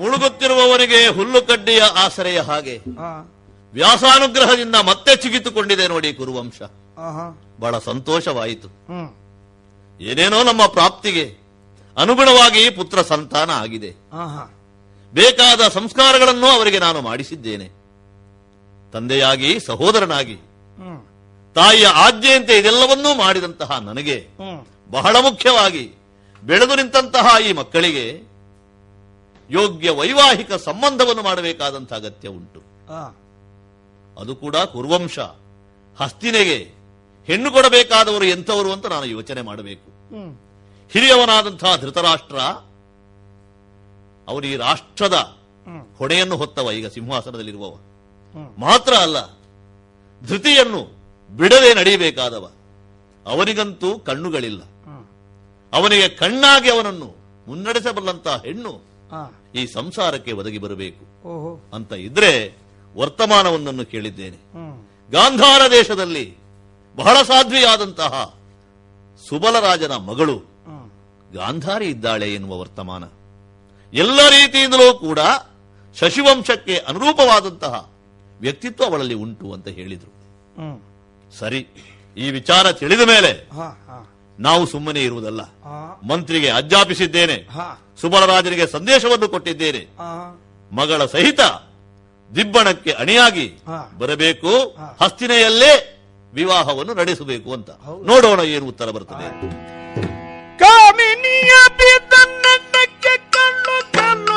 ಮುಳುಗುತ್ತಿರುವವರಿಗೆ ಹುಲ್ಲುಕಡ್ಡಿಯ ಆಸರೆಯ ಹಾಗೆ ವ್ಯಾಸಾನುಗ್ರಹದಿಂದ ಮತ್ತೆ ಚಿಗಿತುಕೊಂಡಿದೆ ನೋಡಿ ಕುರುವಂಶ. ಬಹಳ ಸಂತೋಷವಾಯಿತು. ಏನೇನೋ ನಮ್ಮ ಪ್ರಾಪ್ತಿಗೆ ಅನುಗುಣವಾಗಿ ಪುತ್ರ ಸಂತಾನ ಆಗಿದೆ. ಬೇಕಾದ ಸಂಸ್ಕಾರಗಳನ್ನು ಅವರಿಗೆ ನಾನು ಮಾಡಿಸಿದ್ದೇನೆ. ತಂದೆಯಾಗಿ, ಸಹೋದರನಾಗಿ, ತಾಯಿಯ ಆಜ್ಞೆಯಂತೆ ಇದೆಲ್ಲವನ್ನೂ ಮಾಡಿದಂತಹ ನನಗೆ, ಬಹಳ ಮುಖ್ಯವಾಗಿ ಬೆಳೆದು ನಿಂತಹ ಈ ಮಕ್ಕಳಿಗೆ ಯೋಗ್ಯ ವೈವಾಹಿಕ ಸಂಬಂಧವನ್ನು ಮಾಡಬೇಕಾದಂತಹ ಅಗತ್ಯ ಉಂಟು. ಅದು ಕೂಡ ಕುರುವಂಶ. ಹಸ್ತಿನೆಗೆ ಹೆಣ್ಣು ಕೊಡಬೇಕಾದವರು ಎಂಥವರು ಅಂತ ನಾನು ಯೋಚನೆ ಮಾಡಬೇಕು. ಹಿರಿಯವನಾದಂತಹ ಧೃತರಾಷ್ಟ್ರ, ಅವರು ಈ ರಾಷ್ಟ್ರದ ಹೊಣೆಯನ್ನು ಹೊತ್ತವ, ಈಗ ಸಿಂಹಾಸನದಲ್ಲಿರುವವ ಮಾತ್ರ ಅಲ್ಲ, ಧೃತಿಯನ್ನು ಬಿಡದೆ ನಡೆಯಬೇಕಾದವ. ಅವನಿಗಂತೂ ಕಣ್ಣುಗಳಿಲ್ಲ. ಅವನಿಗೆ ಕಣ್ಣಾಗಿ ಅವನನ್ನು ಮುನ್ನಡೆಸಬಲ್ಲಂತಹ ಹೆಣ್ಣು ಈ ಸಂಸಾರಕ್ಕೆ ಒದಗಿ ಬರಬೇಕು ಅಂತ ಇದ್ರೆ ವರ್ತಮಾನವೊಂದನ್ನು ಕೇಳಿದ್ದೇನೆ. ಗಾಂಧಾರ ದೇಶದಲ್ಲಿ ಬಹಳ ಸಾಧ್ವಿಯಾದಂತಹ ಸುಬಲರಾಜನ ಮಗಳು ಗಾಂಧಾರಿ ಇದ್ದಾಳೆ ಎನ್ನುವ ವರ್ತಮಾನ. ಎಲ್ಲ ರೀತಿಯಿಂದಲೂ ಕೂಡ ಶಶಿವಂಶಕ್ಕೆ ಅನುರೂಪವಾದಂತಹ ವ್ಯಕ್ತಿತ್ವ ಅವಳಲ್ಲಿ ಉಂಟು ಅಂತ ಹೇಳಿದರು. ಸರಿ, ಈ ವಿಚಾರ ತಿಳಿದ ಮೇಲೆ ನಾವು ಸುಮ್ಮನೆ ಇರುವುದಲ್ಲ. ಮಂತ್ರಿಗೆ ಆಜ್ಞಾಪಿಸಿದ್ದೇನೆ, ಸುಬಲರಾಜನಿಗೆ ಸಂದೇಶವನ್ನು ಕೊಟ್ಟಿದ್ದೇನೆ. ಮಗಳ ಸಹಿತ ದಿಬ್ಬಣಕ್ಕೆ ಅಣಿಯಾಗಿ ಬರಬೇಕು, ಹಸ್ತಿನೆಯಲ್ಲೇ ವಿವಾಹವನ್ನು ನಡೆಸಬೇಕು ಅಂತ. ನೋಡೋಣ ಏನು ಉತ್ತರ ಬರ್ತದೆ. ಕಾಮಿನಿಯ ಬಿದ್ದನ್ನಕ್ಕೆ ಕಣ್ಣು ಕಣ್ಣು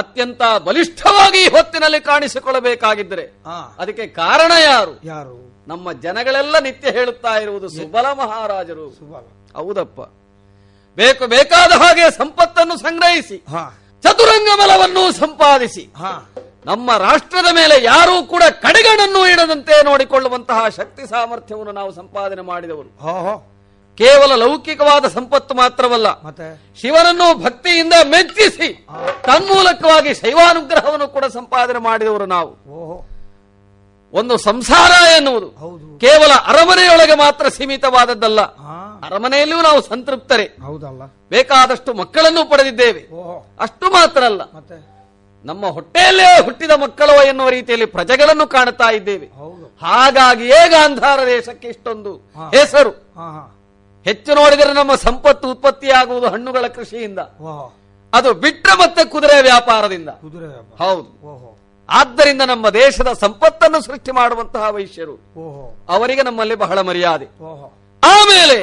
ಅತ್ಯಂತ ಬಲಿಷ್ಠವಾಗಿ ಹೊತ್ತಿನಲ್ಲಿ ಕಾಣಿಸಿಕೊಳ್ಳಬೇಕಾಗಿದ್ದರೆ ಅದಕ್ಕೆ ಕಾರಣ ಯಾರು? ಯಾರು? ನಮ್ಮ ಜನಗಳೆಲ್ಲ ನಿತ್ಯ ಹೇಳುತ್ತಾ ಇರುವುದು ಸುಬಲ ಮಹಾರಾಜರು. ಹೌದಪ್ಪ, ಬೇಕು ಬೇಕಾದ ಹಾಗೆ ಸಂಪತ್ತನ್ನು ಸಂಗ್ರಹಿಸಿ, ಚತುರಂಗ ಬಲವನ್ನು ಸಂಪಾದಿಸಿ, ನಮ್ಮ ರಾಷ್ಟ್ರದ ಮೇಲೆ ಯಾರೂ ಕೂಡ ಕಡೆಗಣನ್ನು ಇಡದಂತೆ ನೋಡಿಕೊಳ್ಳುವಂತಹ ಶಕ್ತಿ ಸಾಮರ್ಥ್ಯವನ್ನು ನಾವು ಸಂಪಾದನೆ ಮಾಡಿದವರು. ಕೇವಲ ಲೌಕಿಕವಾದ ಸಂಪತ್ತು ಮಾತ್ರವಲ್ಲ, ಶಿವನನ್ನು ಭಕ್ತಿಯಿಂದ ಮೆಚ್ಚಿಸಿ ತನ್ಮೂಲಕವಾಗಿ ಶೈವಾನುಗ್ರಹವನ್ನು ಕೂಡ ಸಂಪಾದನೆ ಮಾಡಿದವರು ನಾವು. ಒಂದು ಸಂಸಾರ ಎನ್ನುವುದು ಕೇವಲ ಅರಮನೆಯೊಳಗೆ ಮಾತ್ರ ಸೀಮಿತವಾದದ್ದಲ್ಲ. ಅರಮನೆಯಲ್ಲಿಯೂ ನಾವು ಸಂತೃಪ್ತರೇ, ಬೇಕಾದಷ್ಟು ಮಕ್ಕಳನ್ನು ಪಡೆದಿದ್ದೇವೆ. ಅಷ್ಟು ಮಾತ್ರ ಅಲ್ಲ, ನಮ್ಮ ಹೊಟ್ಟೆಯಲ್ಲೇ ಹುಟ್ಟಿದ ಮಕ್ಕಳು ಎನ್ನುವ ರೀತಿಯಲ್ಲಿ ಪ್ರಜೆಗಳನ್ನು ಕಾಣುತ್ತಾ ಇದ್ದೇವೆ. ಹಾಗಾಗಿಯೇ ಗಾಂಧಾರ ದೇಶಕ್ಕೆ ಇಷ್ಟೊಂದು ಹೆಸರು. ಹೆಚ್ಚು ನೋಡಿದರೆ ನಮ್ಮ ಸಂಪತ್ತು ಉತ್ಪತ್ತಿಯಾಗುವುದು ಹಣ್ಣುಗಳ ಕೃಷಿಯಿಂದ, ಅದು ಬಿಟ್ಟರೆ ಮತ್ತೆ ಕುದುರೆ ವ್ಯಾಪಾರದಿಂದ. ಹೌದು, ಆದ್ದರಿಂದ ನಮ್ಮ ದೇಶದ ಸಂಪತ್ತನ್ನು ಸೃಷ್ಟಿ ಮಾಡುವಂತಹ ವೈಶ್ಯರು, ಅವರಿಗೆ ನಮ್ಮಲ್ಲಿ ಬಹಳ ಮರ್ಯಾದೆ. ಆಮೇಲೆ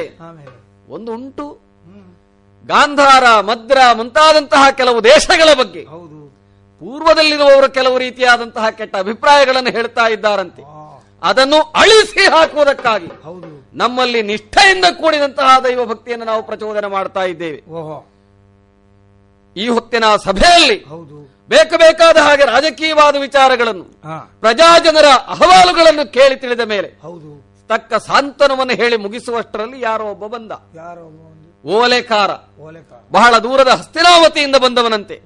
ಒಂದು ಉಂಟು, ಗಾಂಧಾರ, ಮದ್ರ ಮುಂತಾದಂತಹ ಕೆಲವು ದೇಶಗಳ ಬಗ್ಗೆ ಪೂರ್ವದಲ್ಲಿರುವವರು ಕೆಲವು ರೀತಿಯಾದಂತಹ ಕೆಟ್ಟ ಅಭಿಪ್ರಾಯಗಳನ್ನು ಹೇಳ್ತಾ ಇದ್ದಾರಂತೆ. ಅದನ್ನು ಅಳಿಸಿ ಹಾಕುವುದಕ್ಕಾಗಿ ನಮ್ಮಲ್ಲಿ ನಿಷ್ಠೆಯಿಂದ ಕೂಡಿದಂತಹ ದೈವ ಭಕ್ತಿಯನ್ನು ನಾವು ಪ್ರಚೋದನೆ ಮಾಡ್ತಾ ಇದ್ದೇವೆ. ಈ ಹೊತ್ತಿನ ಸಭೆಯಲ್ಲಿ ಬೇಕು ಬೇಕಾದ ಹಾಗೆ ರಾಜಕೀಯವಾದ ವಿಚಾರಗಳನ್ನು, ಪ್ರಜಾಜನರ ಅಹವಾಲುಗಳನ್ನು ಕೇಳಿ ತಿಳಿದ ಮೇಲೆ ತಕ್ಕ ಸಾಂತ್ವನವನ್ನು ಹೇಳಿ ಮುಗಿಸುವಷ್ಟರಲ್ಲಿ ಯಾರೋ ಒಬ್ಬ ಬಂದ. ಓಲೆಕಾರ, ಬಹಳ ದೂರದ ಹಸ್ತಿನಾವತಿಯಿಂದ ಬಂದವನಂತೆ.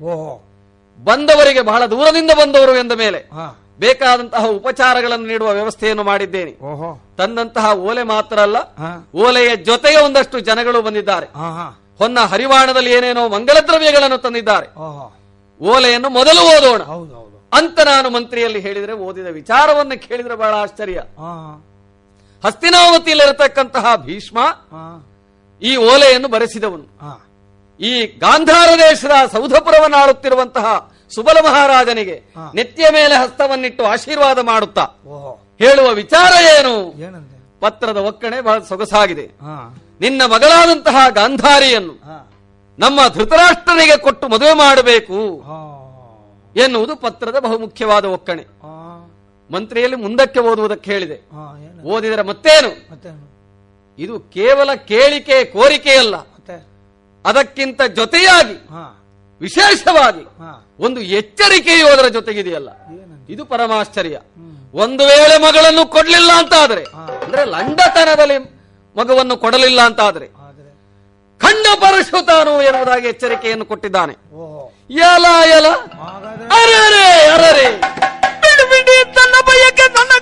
ಬಂದವರಿಗೆ ಬಹಳ ದೂರದಿಂದ ಬಂದವರು ಎಂದ ಮೇಲೆ ಬೇಕಾದಂತಹ ಉಪಚಾರಗಳನ್ನು ನೀಡುವ ವ್ಯವಸ್ಥೆಯನ್ನು ಮಾಡಿದ್ದೇನೆ. ತಂದಂತಹ ಓಲೆ ಮಾತ್ರ ಅಲ್ಲ, ಓಲೆಯ ಜೊತೆಗೆ ಒಂದಷ್ಟು ಜನಗಳು ಬಂದಿದ್ದಾರೆ. ಹೊನ್ನ ಹರಿವಾಣದಲ್ಲಿ ಏನೇನೋ ಮಂಗಲ ದ್ರವ್ಯಗಳನ್ನು ತಂದಿದ್ದಾರೆ. ಓಲೆಯನ್ನು ಮೊದಲು ಓದೋಣ ಅಂತ ನಾನು ಮಂತ್ರಿಯಲ್ಲಿ ಹೇಳಿದರೆ, ಓದಿದ ವಿಚಾರವನ್ನು ಕೇಳಿದರೆ ಬಹಳ ಆಶ್ಚರ್ಯ. ಹಸ್ತಿನಾವತಿಯಲ್ಲಿರತಕ್ಕಂತಹ ಭೀಷ್ಮ ಈ ಓಲೆಯನ್ನು ಬರೆಸಿದವನು. ಈ ಗಾಂಧಾರ ದೇಶದ ಸೌಧಪುರವನ್ನು ಆಳುತ್ತಿರುವಂತಹ ಸುಬಲ ಮಹಾರಾಜನಿಗೆ ನೆತ್ತಿಯ ಮೇಲೆ ಹಸ್ತವನ್ನಿಟ್ಟು ಆಶೀರ್ವಾದ ಮಾಡುತ್ತಾ ಹೇಳುವ ವಿಚಾರ ಏನು? ಪತ್ರದ ಒಕ್ಕಣೆ ಬಹಳ ಸೊಗಸಾಗಿದೆ. ನಿನ್ನ ಮಗಳಾದಂತಹ ಗಾಂಧಾರಿಯನ್ನು ನಮ್ಮ ಧೃತರಾಷ್ಟ್ರನಿಗೆ ಕೊಟ್ಟು ಮದುವೆ ಮಾಡಬೇಕು ಎನ್ನುವುದು ಪತ್ರದ ಬಹುಮುಖ್ಯವಾದ ಒಕ್ಕಣೆ. ಮಂತ್ರಿಯಲ್ಲಿ ಮುಂದಕ್ಕೆ ಓದುವುದಕ್ಕೆ ಹೇಳಿದೆ. ಓದಿದರೆ ಮತ್ತೇನು? ಇದು ಕೇವಲ ಕೇಳಿಕೆ ಕೋರಿಕೆಯಲ್ಲ, ಅದಕ್ಕಿಂತ ಜೊತೆಯಾಗಿ ವಿಶೇಷವಾಗಿ ಒಂದು ಎಚ್ಚರಿಕೆಯೂ ಅದರ ಜೊತೆಗಿದೆಯಲ್ಲ. ಇದು ಪರಮಾಶ್ಚರ್ಯ. ಒಂದು ವೇಳೆ ಮಗಳನ್ನು ಕೊಡಲಿಲ್ಲ ಅಂತ ಆದರೆ, ಅಂದ್ರೆ ಲಂಡತನದಲ್ಲಿ ಮಗುವನ್ನು ಕೊಡಲಿಲ್ಲ ಅಂತ ಆದರೆ, ಖಂಡ ಪರಶುತಾನು ಎನ್ನುವುದಾಗಿ ಎಚ್ಚರಿಕೆಯನ್ನು ಕೊಟ್ಟಿದ್ದಾನೆ. ಎಲ ಎಲ ಅರರೆ ಅರರೆ ತನ್ನ ಬಯಕೆ ತನ್ನ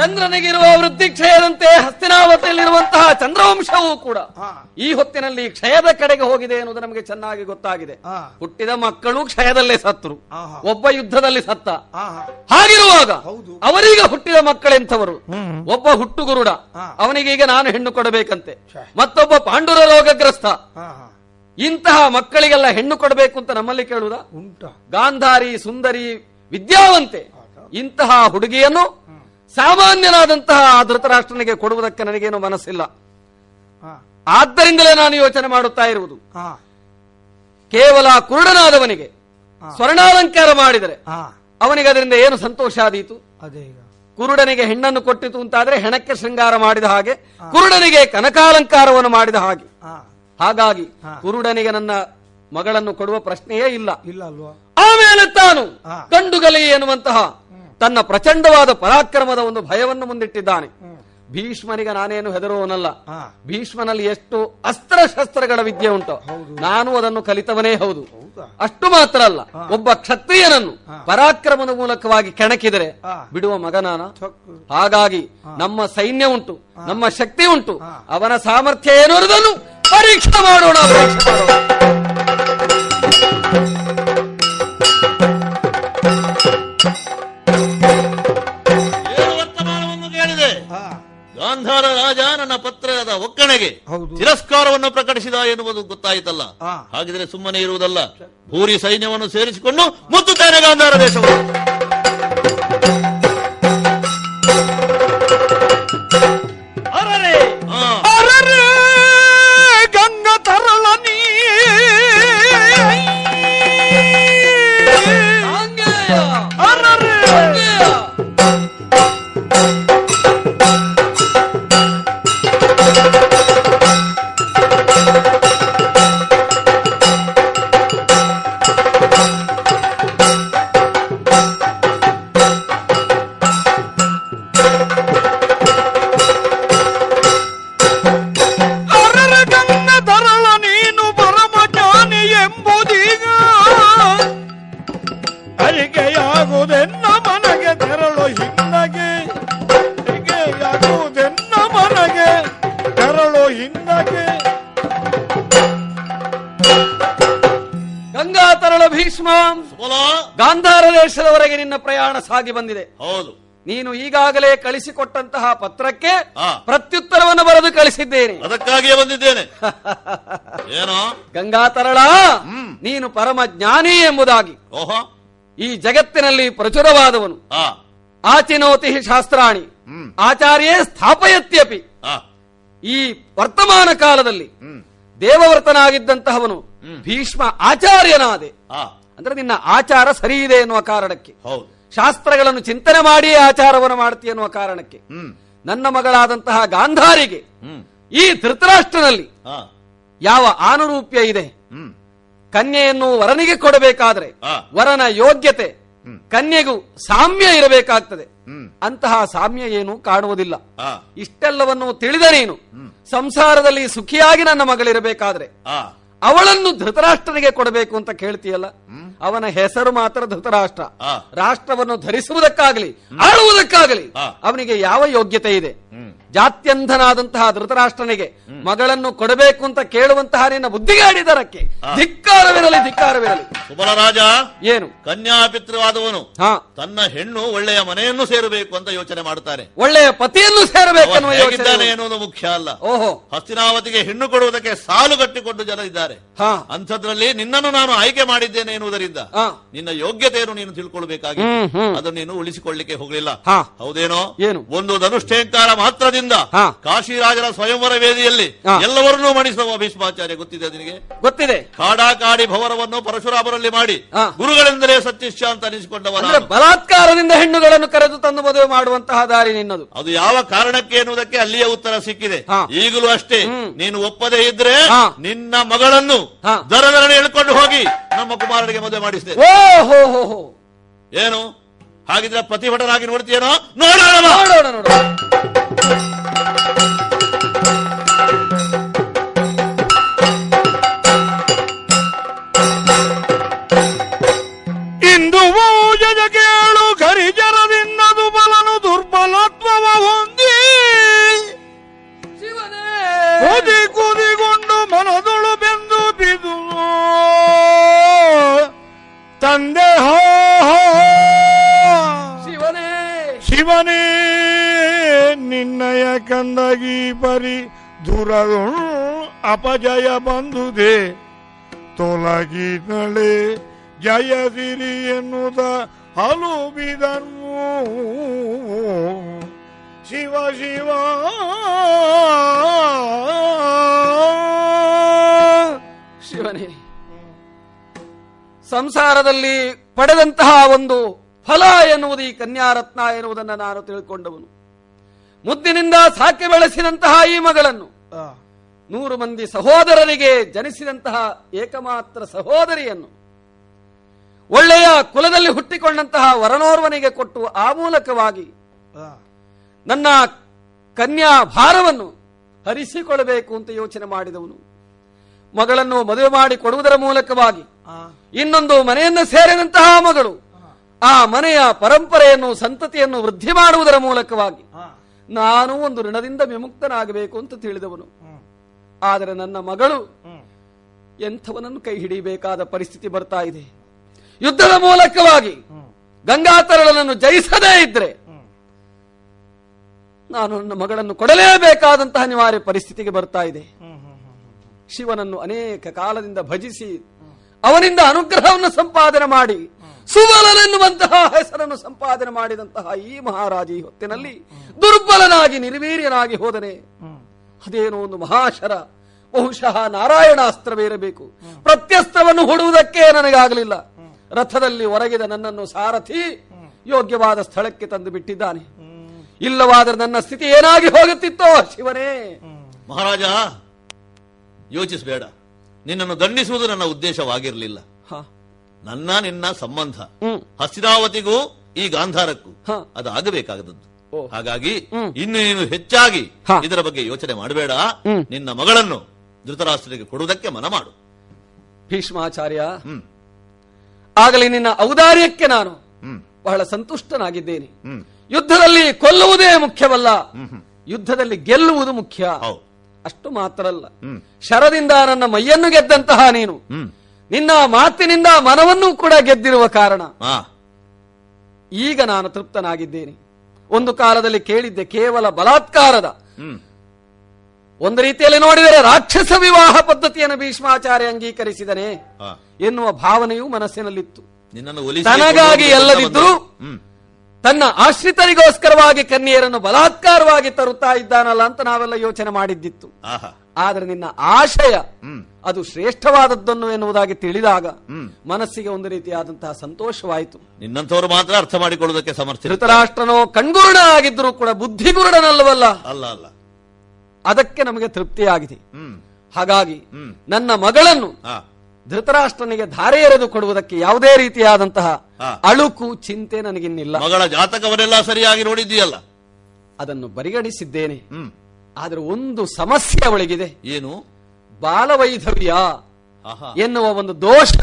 ಚಂದ್ರನಿಗಿರುವ ವೃತ್ತಿ ಕ್ಷಯದಂತೆ ಹಸ್ತಿನಾವತಿಯಲ್ಲಿರುವಂತಹ ಚಂದ್ರವಂಶವೂ ಕೂಡ ಈ ಹೊತ್ತಿನಲ್ಲಿ ಕ್ಷಯದ ಕಡೆಗೆ ಹೋಗಿದೆ ಎನ್ನುವುದು ನಮಗೆ ಚೆನ್ನಾಗಿ ಗೊತ್ತಾಗಿದೆ. ಹುಟ್ಟಿದ ಮಕ್ಕಳು ಕ್ಷಯದಲ್ಲೇ ಸತ್ತರು, ಒಬ್ಬ ಯುದ್ಧದಲ್ಲಿ ಸತ್ತ. ಹಾಗಿರುವಾಗ ಅವರೀಗ ಹುಟ್ಟಿದ ಮಕ್ಕಳೆಂಥವರು? ಒಬ್ಬ ಹುಟ್ಟುಗುರುಡ, ಅವನಿಗೀಗ ನಾನು ಹೆಣ್ಣು ಕೊಡಬೇಕಂತೆ. ಮತ್ತೊಬ್ಬ ಪಾಂಡುರ ರೋಗಗ್ರಸ್ತ. ಇಂತಹ ಮಕ್ಕಳಿಗೆಲ್ಲ ಹೆಣ್ಣು ಕೊಡಬೇಕು ಅಂತ ನಮ್ಮಲ್ಲಿ ಕೇಳುವುದಾ? ಗಾಂಧಾರಿ ಸುಂದರಿ ವಿದ್ಯಾವಂತೆ ಇಂತಹ ಹುಡುಗಿಯನ್ನು ಸಾಮಾನ್ಯನಾದಂತಹ ಧೃತರಾಷ್ಟ್ರನಿಗೆ ಕೊಡುವುದಕ್ಕೆ ನನಗೇನು ಮನಸ್ಸಿಲ್ಲ. ಆದ್ದರಿಂದಲೇ ನಾನು ಯೋಚನೆ ಮಾಡುತ್ತಾ ಇರುವುದು, ಕೇವಲ ಕುರುಡನಾದವನಿಗೆ ಸ್ವರ್ಣಾಲಂಕಾರ ಮಾಡಿದರೆ ಅವನಿಗೆ ಅದರಿಂದ ಏನು ಸಂತೋಷ ಆದೀತು? ಕುರುಡನಿಗೆ ಹೆಣ್ಣನ್ನು ಕೊಟ್ಟಿತು ಅಂತಾದ್ರೆ ಹೆಣಕ್ಕೆ ಶೃಂಗಾರ ಮಾಡಿದ ಹಾಗೆ, ಕುರುಡನಿಗೆ ಕನಕಾಲಂಕಾರವನ್ನು ಮಾಡಿದ ಹಾಗೆ. ಹಾಗಾಗಿ ಕುರುಡನಿಗೆ ನನ್ನ ಮಗಳನ್ನು ಕೊಡುವ ಪ್ರಶ್ನೆಯೇ ಇಲ್ಲ. ಆಮೇಲೆ ತಾನು ಕಂಡುಗಲಿ ಎನ್ನುವಂತಹ ತನ್ನ ಪ್ರಚಂಡವಾದ ಪರಾಕ್ರಮದ ಒಂದು ಭಯವನ್ನು ಮುಂದಿಟ್ಟಿದ್ದಾನೆ. ಭೀಷ್ಮನಿಗೆ ನಾನೇನು ಹೆದರುವವನಲ್ಲ. ಭೀಷ್ಮನಲ್ಲಿ ಎಷ್ಟು ಅಸ್ತ್ರ ಶಸ್ತ್ರಗಳ ವಿದ್ಯೆ ಉಂಟು, ನಾನು ಅದನ್ನು ಕಲಿತವನೇ ಹೌದು. ಅಷ್ಟು ಮಾತ್ರ ಅಲ್ಲ, ಒಬ್ಬ ಕ್ಷತ್ರಿಯನನ್ನು ಪರಾಕ್ರಮದ ಮೂಲಕವಾಗಿ ಕೆಣಕಿದರೆ ಬಿಡುವ ಮಗನಾನ? ಹಾಗಾಗಿ ನಮ್ಮ ಸೈನ್ಯ ಉಂಟು, ನಮ್ಮ ಶಕ್ತಿ ಉಂಟು, ಅವನ ಸಾಮರ್ಥ್ಯ ಏನು ಇರುವುದನ್ನು ಪರೀಕ್ಷೆ ಮಾಡೋಣ. ಏನು ವರ್ತಮಾನವನ್ನು ಕೇಳಿದೆ? ಗಾಂಧಾರ ರಾಜ ನನ್ನ ಪತ್ರದ ಒಕ್ಕಣೆಗೆ ತಿರಸ್ಕಾರವನ್ನು ಪ್ರಕಟಿಸಿದ ಎನ್ನುವುದು ಗೊತ್ತಾಯಿತಲ್ಲ. ಹಾಗಿದ್ರೆ ಸುಮ್ಮನೆ ಇರುವುದಲ್ಲ, ಭೂರಿ ಸೈನ್ಯವನ್ನು ಸೇರಿಸಿಕೊಂಡು ಮುತ್ತುತ್ತಾನೆ ಗಾಂಧಾರ ದೇಶವನ್ನು. ಗಂಗಾ ತರಳ ಭೀಷ್ಮ, ಗಾಂಧಾರ ದೇಶದವರೆಗೆ ನಿನ್ನ ಪ್ರಯಾಣ ಸಾಗಿ ಬಂದಿದೆ. ಹೌದು, ನೀನು ಈಗಾಗಲೇ ಕಳಿಸಿಕೊಟ್ಟಂತಹ ಪತ್ರಕ್ಕೆ ಪ್ರತ್ಯುತ್ತರವನ್ನು ಬರೆದು ಕಳಿಸಿದ್ದೇನೆ, ಅದಕ್ಕಾಗಿಯೇ ಬಂದಿದ್ದೇನೆ. ಏನೋ ಗಂಗಾ ತರಳ, ನೀನು ಪರಮ ಜ್ಞಾನಿ ಎಂಬುದಾಗಿ. ಓಹೋ, ಈ ಜಗತ್ತಿನಲ್ಲಿ ಪ್ರಚುರವಾದವನು. ಆಚಿನೋತಿ ಶಾಸ್ತ್ರಾಣಿ ಆಚಾರ್ಯೇ ಸ್ಥಾಪಯತ್ಯಪಿ. ಈ ವರ್ತಮಾನ ಕಾಲದಲ್ಲಿ ದೇವವರ್ತನಾಗಿದ್ದಂತಹವನು ಭೀಷ್ಮ ಆಚಾರ್ಯನಾದೆ. ಅಂದ್ರೆ ನಿನ್ನ ಆಚಾರ ಸರಿ ಇದೆ ಎನ್ನುವ ಕಾರಣಕ್ಕೆ, ಶಾಸ್ತ್ರಗಳನ್ನು ಚಿಂತನೆ ಮಾಡಿ ಆಚಾರವನ್ನು ಮಾಡ್ತಿ ಎನ್ನುವ ಕಾರಣಕ್ಕೆ, ನನ್ನ ಮಗಳಾದಂತಹ ಗಾಂಧಾರಿಗೆ ಈ ಧೃತರಾಷ್ಟ್ರನಲ್ಲಿ ಯಾವ ಆನುರೂಪ್ಯ ಇದೆ. ಕನ್ಯೆಯನ್ನು ವರನಿಗೆ ಕೊಡಬೇಕಾದ್ರೆ ವರನ ಯೋಗ್ಯತೆ ಕನ್ಯೆಗೂ ಸಾಮ್ಯ ಇರಬೇಕಾಗ್ತದೆ. ಅಂತಹ ಸಾಮ್ಯ ಏನು ಕಾಣುವುದಿಲ್ಲ. ಇಷ್ಟೆಲ್ಲವನ್ನು ತಿಳಿದ ನೀನು ಸಂಸಾರದಲ್ಲಿ ಸುಖಿಯಾಗಿ ನನ್ನ ಮಗಳಿರಬೇಕಾದ್ರೆ ಅವಳನ್ನು ಧೃತರಾಷ್ಟ್ರನಿಗೆ ಕೊಡಬೇಕು ಅಂತ ಕೇಳ್ತೀಯಲ್ಲ. ಅವನ ಹೆಸರು ಮಾತ್ರ ಧೃತರಾಷ್ಟ್ರ. ರಾಷ್ಟ್ರವನ್ನು ಧರಿಸುವುದಕ್ಕಾಗಲಿ ಆಳುವುದಕ್ಕಾಗಲಿ ಅವನಿಗೆ ಯಾವ ಯೋಗ್ಯತೆ ಇದೆ? ಜಾತ್ಯಂಧನಾದಂತಹ ಧೃತರಾಷ್ಟ್ರನಿಗೆ ಮಗಳನ್ನು ಕೊಡಬೇಕು ಅಂತ ಕೇಳುವಂತಹ ನಿನ್ನ ಬುದ್ಧಿಗಾಡಿದರಕ್ಕೆ ಧಿಕ್ಕಾರವಿರಲಿ, ಧಿಕ್ಕಾರವಿರಲಿ. ಸುಬಲರಾಜ, ಏನು ಕನ್ಯಾ ಪಿತೃವಾದವನು ತನ್ನ ಹೆಣ್ಣು ಒಳ್ಳೆಯ ಮನೆಯನ್ನು ಸೇರಬೇಕು ಅಂತ ಯೋಚನೆ ಮಾಡುತ್ತಾರೆ, ಒಳ್ಳೆಯ ಪತಿಯನ್ನು ಸೇರಬೇಕು ಅನ್ನುವ ಯೋಚನೆ ಎನ್ನುವುದು ಮುಖ್ಯ ಅಲ್ಲ. ಓಹೋ, ಹಸ್ತಿನಾವತಿಗೆ ಹೆಣ್ಣು ಕೊಡುವುದಕ್ಕೆ ಸಾಲು ಕಟ್ಟಿಕೊಂಡು ಜನ ಇದ್ದಾರೆ. ಅಂಥದ್ರಲ್ಲಿ ನಿನ್ನನ್ನು ನಾನು ಆಯ್ಕೆ ಮಾಡಿದ್ದೇನೆ ಎನ್ನುವುದರಿಂದ ನಿನ್ನ ಯೋಗ್ಯತೆಯನ್ನು ನೀನು ತಿಳ್ಕೊಳ್ಬೇಕಾಗಿ ಅದನ್ನು ನೀನು ಉಳಿಸಿಕೊಳ್ಳಿಕ್ಕೆ ಹೋಗಲಿಲ್ಲ. ಹೌದೇನೋ? ಒಂದು ಧನುಷ್ಠೇಂಕಾರ ಮಾತ್ರ ಕಾಶಿರಾಜರ ಸ್ವಯಂವರ ವೇದಿಯಲ್ಲಿ ಎಲ್ಲವರನ್ನೂ ಮಣಿಸುವ ಭೀಷ್ಮಾಚಾರ್ಯ, ಗೊತ್ತಿದೆ ನಿನಗೆ? ಗೊತ್ತಿದೆ. ಕಾಡಾಕಾಡಿ ಭವರವನ್ನು ಪರಶುರಾಮರಲ್ಲಿ ಮಾಡಿ ಗುರುಗಳೆಂದರೆ ಸತ್ಯಶ್ಯ ಅಂತ ಅನಿಸಿಕೊಂಡವರ ಬಲಾತ್ಕಾರದಿಂದ ಹೆಣ್ಣುಗಳನ್ನು ಕರೆದು ತಂದು ಮದುವೆ ಮಾಡುವಂತಹ ದಾರಿ ನಿನ್ನದು. ಅದು ಯಾವ ಕಾರಣಕ್ಕೆ ಎನ್ನುವುದಕ್ಕೆ ಅಲ್ಲಿಯೇ ಉತ್ತರ ಸಿಕ್ಕಿದೆ. ಈಗಲೂ ಅಷ್ಟೇ, ನೀನು ಒಪ್ಪದೇ ಇದ್ರೆ ನಿನ್ನ ಮಗಳನ್ನು ದರದರನ್ನು ಎಳ್ಕೊಂಡು ಹೋಗಿ ನಮ್ಮ ಕುಮಾರನಿಗೆ ಮದುವೆ ಮಾಡಿಸಿದೆ. ಏನು ಹಾಗಿದ್ರೆ ಪ್ರತಿಭಟನಾಗಿ ನೋಡ್ತೀಯೇನೋ? ನೋಡೋಣ. ಇಂದು ಓಜನ ಕೇಳು ಖರಿಜರದಿನ್ನದು ಬಲನು ದುರ್ಬಲತ್ವವ ಹೊಂದಿ ಕುದಿ ಕುದಿಗೊಂಡು ಮನದೊಳು ಬೆಂದು ಬಿದು ತಂದೆ ಹೋ ಶಿವನೇ ಶಿವನೇ ನಿನ್ನಯ ಕಂದಗಿ ಪರಿ ದುರಳು ಅಪಜಯ ಬಂದುದೇ ತೊಲಗಿ ನಳೆ ಜಯ ಸಿರಿ ಎನ್ನುತ್ತ ಹಲು ಬಿದನು ಶಿವ ಶಿವ ಶಿವನೇ. ಸಂಸಾರದಲ್ಲಿ ಪಡೆದಂತಹ ಒಂದು ಫಲ ಎನ್ನುವುದು ಈ ಕನ್ಯಾರತ್ನ ಎನ್ನುವುದನ್ನು ನಾನು ತಿಳ್ಕೊಂಡವನು. ಮುದ್ದಿನಿಂದ ಸಾಕಿ ಬೆಳೆಸಿದಂತಹ ಈ ಮಗಳನ್ನು 100 ಮಂದಿ ಸಹೋದರರಿಗೆ ಜನಿಸಿದಂತಹ ಏಕಮಾತ್ರ ಸಹೋದರಿಯನ್ನು ಒಳ್ಳೆಯ ಕುಲದಲ್ಲಿ ಹುಟ್ಟಿಕೊಂಡಂತಹ ವರನೋರ್ವನಿಗೆ ಕೊಟ್ಟು ಆ ಮೂಲಕವಾಗಿ ನನ್ನ ಕನ್ಯಾ ಭಾರವನ್ನು ಹರಿಸಿಕೊಳ್ಳಬೇಕು ಅಂತ ಯೋಚನೆ ಮಾಡಿದವನು. ಮಗಳನ್ನು ಮದುವೆ ಮಾಡಿ ಕೊಡುವುದರ ಮೂಲಕವಾಗಿ ಇನ್ನೊಂದು ಮನೆಯನ್ನು ಸೇರಿದಂತಹ ಮಗಳು ಆ ಮನೆಯ ಪರಂಪರೆಯನ್ನು ಸಂತತಿಯನ್ನು ವೃದ್ಧಿ ಮಾಡುವುದರ ಮೂಲಕವಾಗಿ ನಾನು ಒಂದು ಋಣದಿಂದ ವಿಮುಕ್ತನಾಗಬೇಕು ಅಂತ ತಿಳಿದವನು. ಆದರೆ ನನ್ನ ಮಗಳು ಎಂಥವನನ್ನು ಕೈ ಹಿಡಿಯಬೇಕಾದ ಪರಿಸ್ಥಿತಿ ಬರ್ತಾ ಇದೆ. ಯುದ್ಧದ ಮೂಲಕವಾಗಿ ಗಂಗಾತರಳನನ್ನು ಜಯಿಸದೇ ಇದ್ರೆ ನಾನು ನನ್ನ ಮಗಳನ್ನು ಕೊಡಲೇಬೇಕಾದಂತಹ ಅನಿವಾರ್ಯ ಪರಿಸ್ಥಿತಿಗೆ ಬರ್ತಾ ಇದೆ. ಶಿವನನ್ನು ಅನೇಕ ಕಾಲದಿಂದ ಭಜಿಸಿ ಅವನಿಂದ ಅನುಗ್ರಹವನ್ನು ಸಂಪಾದನೆ ಮಾಡಿ ಸುಬಲನೆನ್ನುವಂತಹ ಹೆಸರನ್ನು ಸಂಪಾದನೆ ಮಾಡಿದಂತಹ ಈ ಮಹಾರಾಜಿ ಹೊತ್ತಿನಲ್ಲಿ ದುರ್ಬಲನಾಗಿ ನಿರ್ವೀರ್ಯನಾಗಿ ಹೋದನೆ. ಅದೇನೋ ಒಂದು ಮಹಾಶರ, ಬಹುಶಃ ನಾರಾಯಣಾಸ್ತ್ರವೇ ಇರಬೇಕು. ಪ್ರತ್ಯಸ್ತ್ರವನ್ನು ಹೂಡುವುದಕ್ಕೆ ನನಗಾಗಲಿಲ್ಲ. ರಥದಲ್ಲಿ ಒರಗಿದ ನನ್ನನ್ನು ಸಾರಥಿ ಯೋಗ್ಯವಾದ ಸ್ಥಳಕ್ಕೆ ತಂದು ಬಿಟ್ಟಿದ್ದಾನೆ. ಇಲ್ಲವಾದರೆ ನನ್ನ ಸ್ಥಿತಿ ಏನಾಗಿ ಹೋಗುತ್ತಿತ್ತೋ ಶಿವನೇ. ಮಹಾರಾಜ, ಯೋಚಿಸಬೇಡ. ನಿನ್ನನ್ನು ದಂಡಿಸುವುದು ನನ್ನ ಉದ್ದೇಶವಾಗಿರಲಿಲ್ಲ. ನನ್ನ ನಿನ್ನ ಸಂಬಂಧ ಹಸಿರಾವತಿಗೂ ಈ ಗಾಂಧಾರಕ್ಕೂ ಅದಾಗಬೇಕಾಗದದ್ದು. ಹಾಗಾಗಿ ಇನ್ನು ನೀನು ಹೆಚ್ಚಾಗಿ ಇದರ ಬಗ್ಗೆ ಯೋಚನೆ ಮಾಡಬೇಡ. ನಿನ್ನ ಮಗಳನ್ನು ಧೃತರಾಷ್ಟ್ರನಿಗೆ ಕೊಡುವುದಕ್ಕೆ ಮನ ಮಾಡು. ಭೀಷ್ಮಾಚಾರ್ಯ, ಆಗಲಿ ನಿನ್ನ ಔದಾರ್ಯಕ್ಕೆ ನಾನು ಬಹಳ ಸಂತುಷ್ಟನಾಗಿದ್ದೇನೆ. ಯುದ್ಧದಲ್ಲಿ ಕೊಲ್ಲುವುದೇ ಮುಖ್ಯವಲ್ಲ, ಯುದ್ಧದಲ್ಲಿ ಗೆಲ್ಲುವುದು ಮುಖ್ಯ. ಅಷ್ಟು ಮಾತ್ರ ಅಲ್ಲ, ಶರದಿಂದ ನನ್ನ ಮೈಯನ್ನು ಗೆದ್ದಂತಹ ನೀನು ನಿನ್ನ ಮಾತಿನಿಂದ ಮನವನ್ನೂ ಕೂಡ ಗೆದ್ದಿರುವ ಕಾರಣ ಈಗ ನಾನು ತೃಪ್ತನಾಗಿದ್ದೇನೆ. ಒಂದು ಕಾಲದಲ್ಲಿ ಕೇಳಿದ್ದೆ, ಕೇವಲ ಬಲಾತ್ಕಾರದ, ಒಂದು ರೀತಿಯಲ್ಲಿ ನೋಡಿದರೆ ರಾಕ್ಷಸ ವಿವಾಹ ಪದ್ಧತಿಯನ್ನು ಭೀಷ್ಮಾಚಾರ್ಯ ಅಂಗೀಕರಿಸಿದನೆ ಎನ್ನುವ ಭಾವನೆಯೂ ಮನಸ್ಸಿನಲ್ಲಿತ್ತು. ತನಗಾಗಿ ಎಲ್ಲದಿದ್ದು ತನ್ನ ಆಶ್ರಿತರಿಗೋಸ್ಕರವಾಗಿ ಕನ್ಯೆಯರನ್ನು ಬಲಾತ್ಕಾರವಾಗಿ ತರುತ್ತಾ ಇದ್ದಾನಲ್ಲ ಅಂತ ನಾವೆಲ್ಲ ಯೋಚನೆ ಮಾಡಿದ್ದಿತ್ತು. ಆದರೆ ನಿನ್ನ ಆಶಯ ಅದು ಶ್ರೇಷ್ಠವಾದದ್ದನ್ನು ಎನ್ನುವುದಾಗಿ ತಿಳಿದಾಗ ಮನಸ್ಸಿಗೆ ಒಂದು ರೀತಿಯಾದಂತಹ ಸಂತೋಷವಾಯಿತು. ನಿನ್ನಂಥವರು ಮಾತ್ರ ಅರ್ಥ ಮಾಡಿಕೊಳ್ಳುವುದಕ್ಕೆ ಸಮರ್ಥ. ಧೃತರಾಷ್ಟ್ರನೋ ಕಣ್ಗುರುಡ ಆಗಿದ್ರೂ ಕೂಡ ಬುದ್ಧಿಗುರುಡನಲ್ಲವಲ್ಲ, ಅಲ್ಲ ಅಲ್ಲ, ಅದಕ್ಕೆ ನಮಗೆ ತೃಪ್ತಿಯಾಗಿದೆ. ಹಾಗಾಗಿ ನನ್ನ ಮಗಳನ್ನು ಧೃತರಾಷ್ಟ್ರನಿಗೆ ಧಾರೆ ಎರೆದು ಕೊಡುವುದಕ್ಕೆ ಯಾವುದೇ ರೀತಿಯಾದಂತಹ ಅಳುಕು ಚಿಂತೆ ನನಗಿನ್ನಿಲ್ಲ. ಮಗಳ ಜಾತಕವನ್ನೆಲ್ಲ ಸರಿಯಾಗಿ ನೋಡಿದ್ದೀಯಲ್ಲ, ಅದನ್ನು ಬರಿಗಣಿಸಿದ್ದೇನೆ. ಆದ್ರೆ ಒಂದು ಸಮಸ್ಯೆ ಅವಳಿಗಿದೆ. ಏನು? ಬಾಲವೈಧವ್ಯ ಎನ್ನುವ ಒಂದು ದೋಷ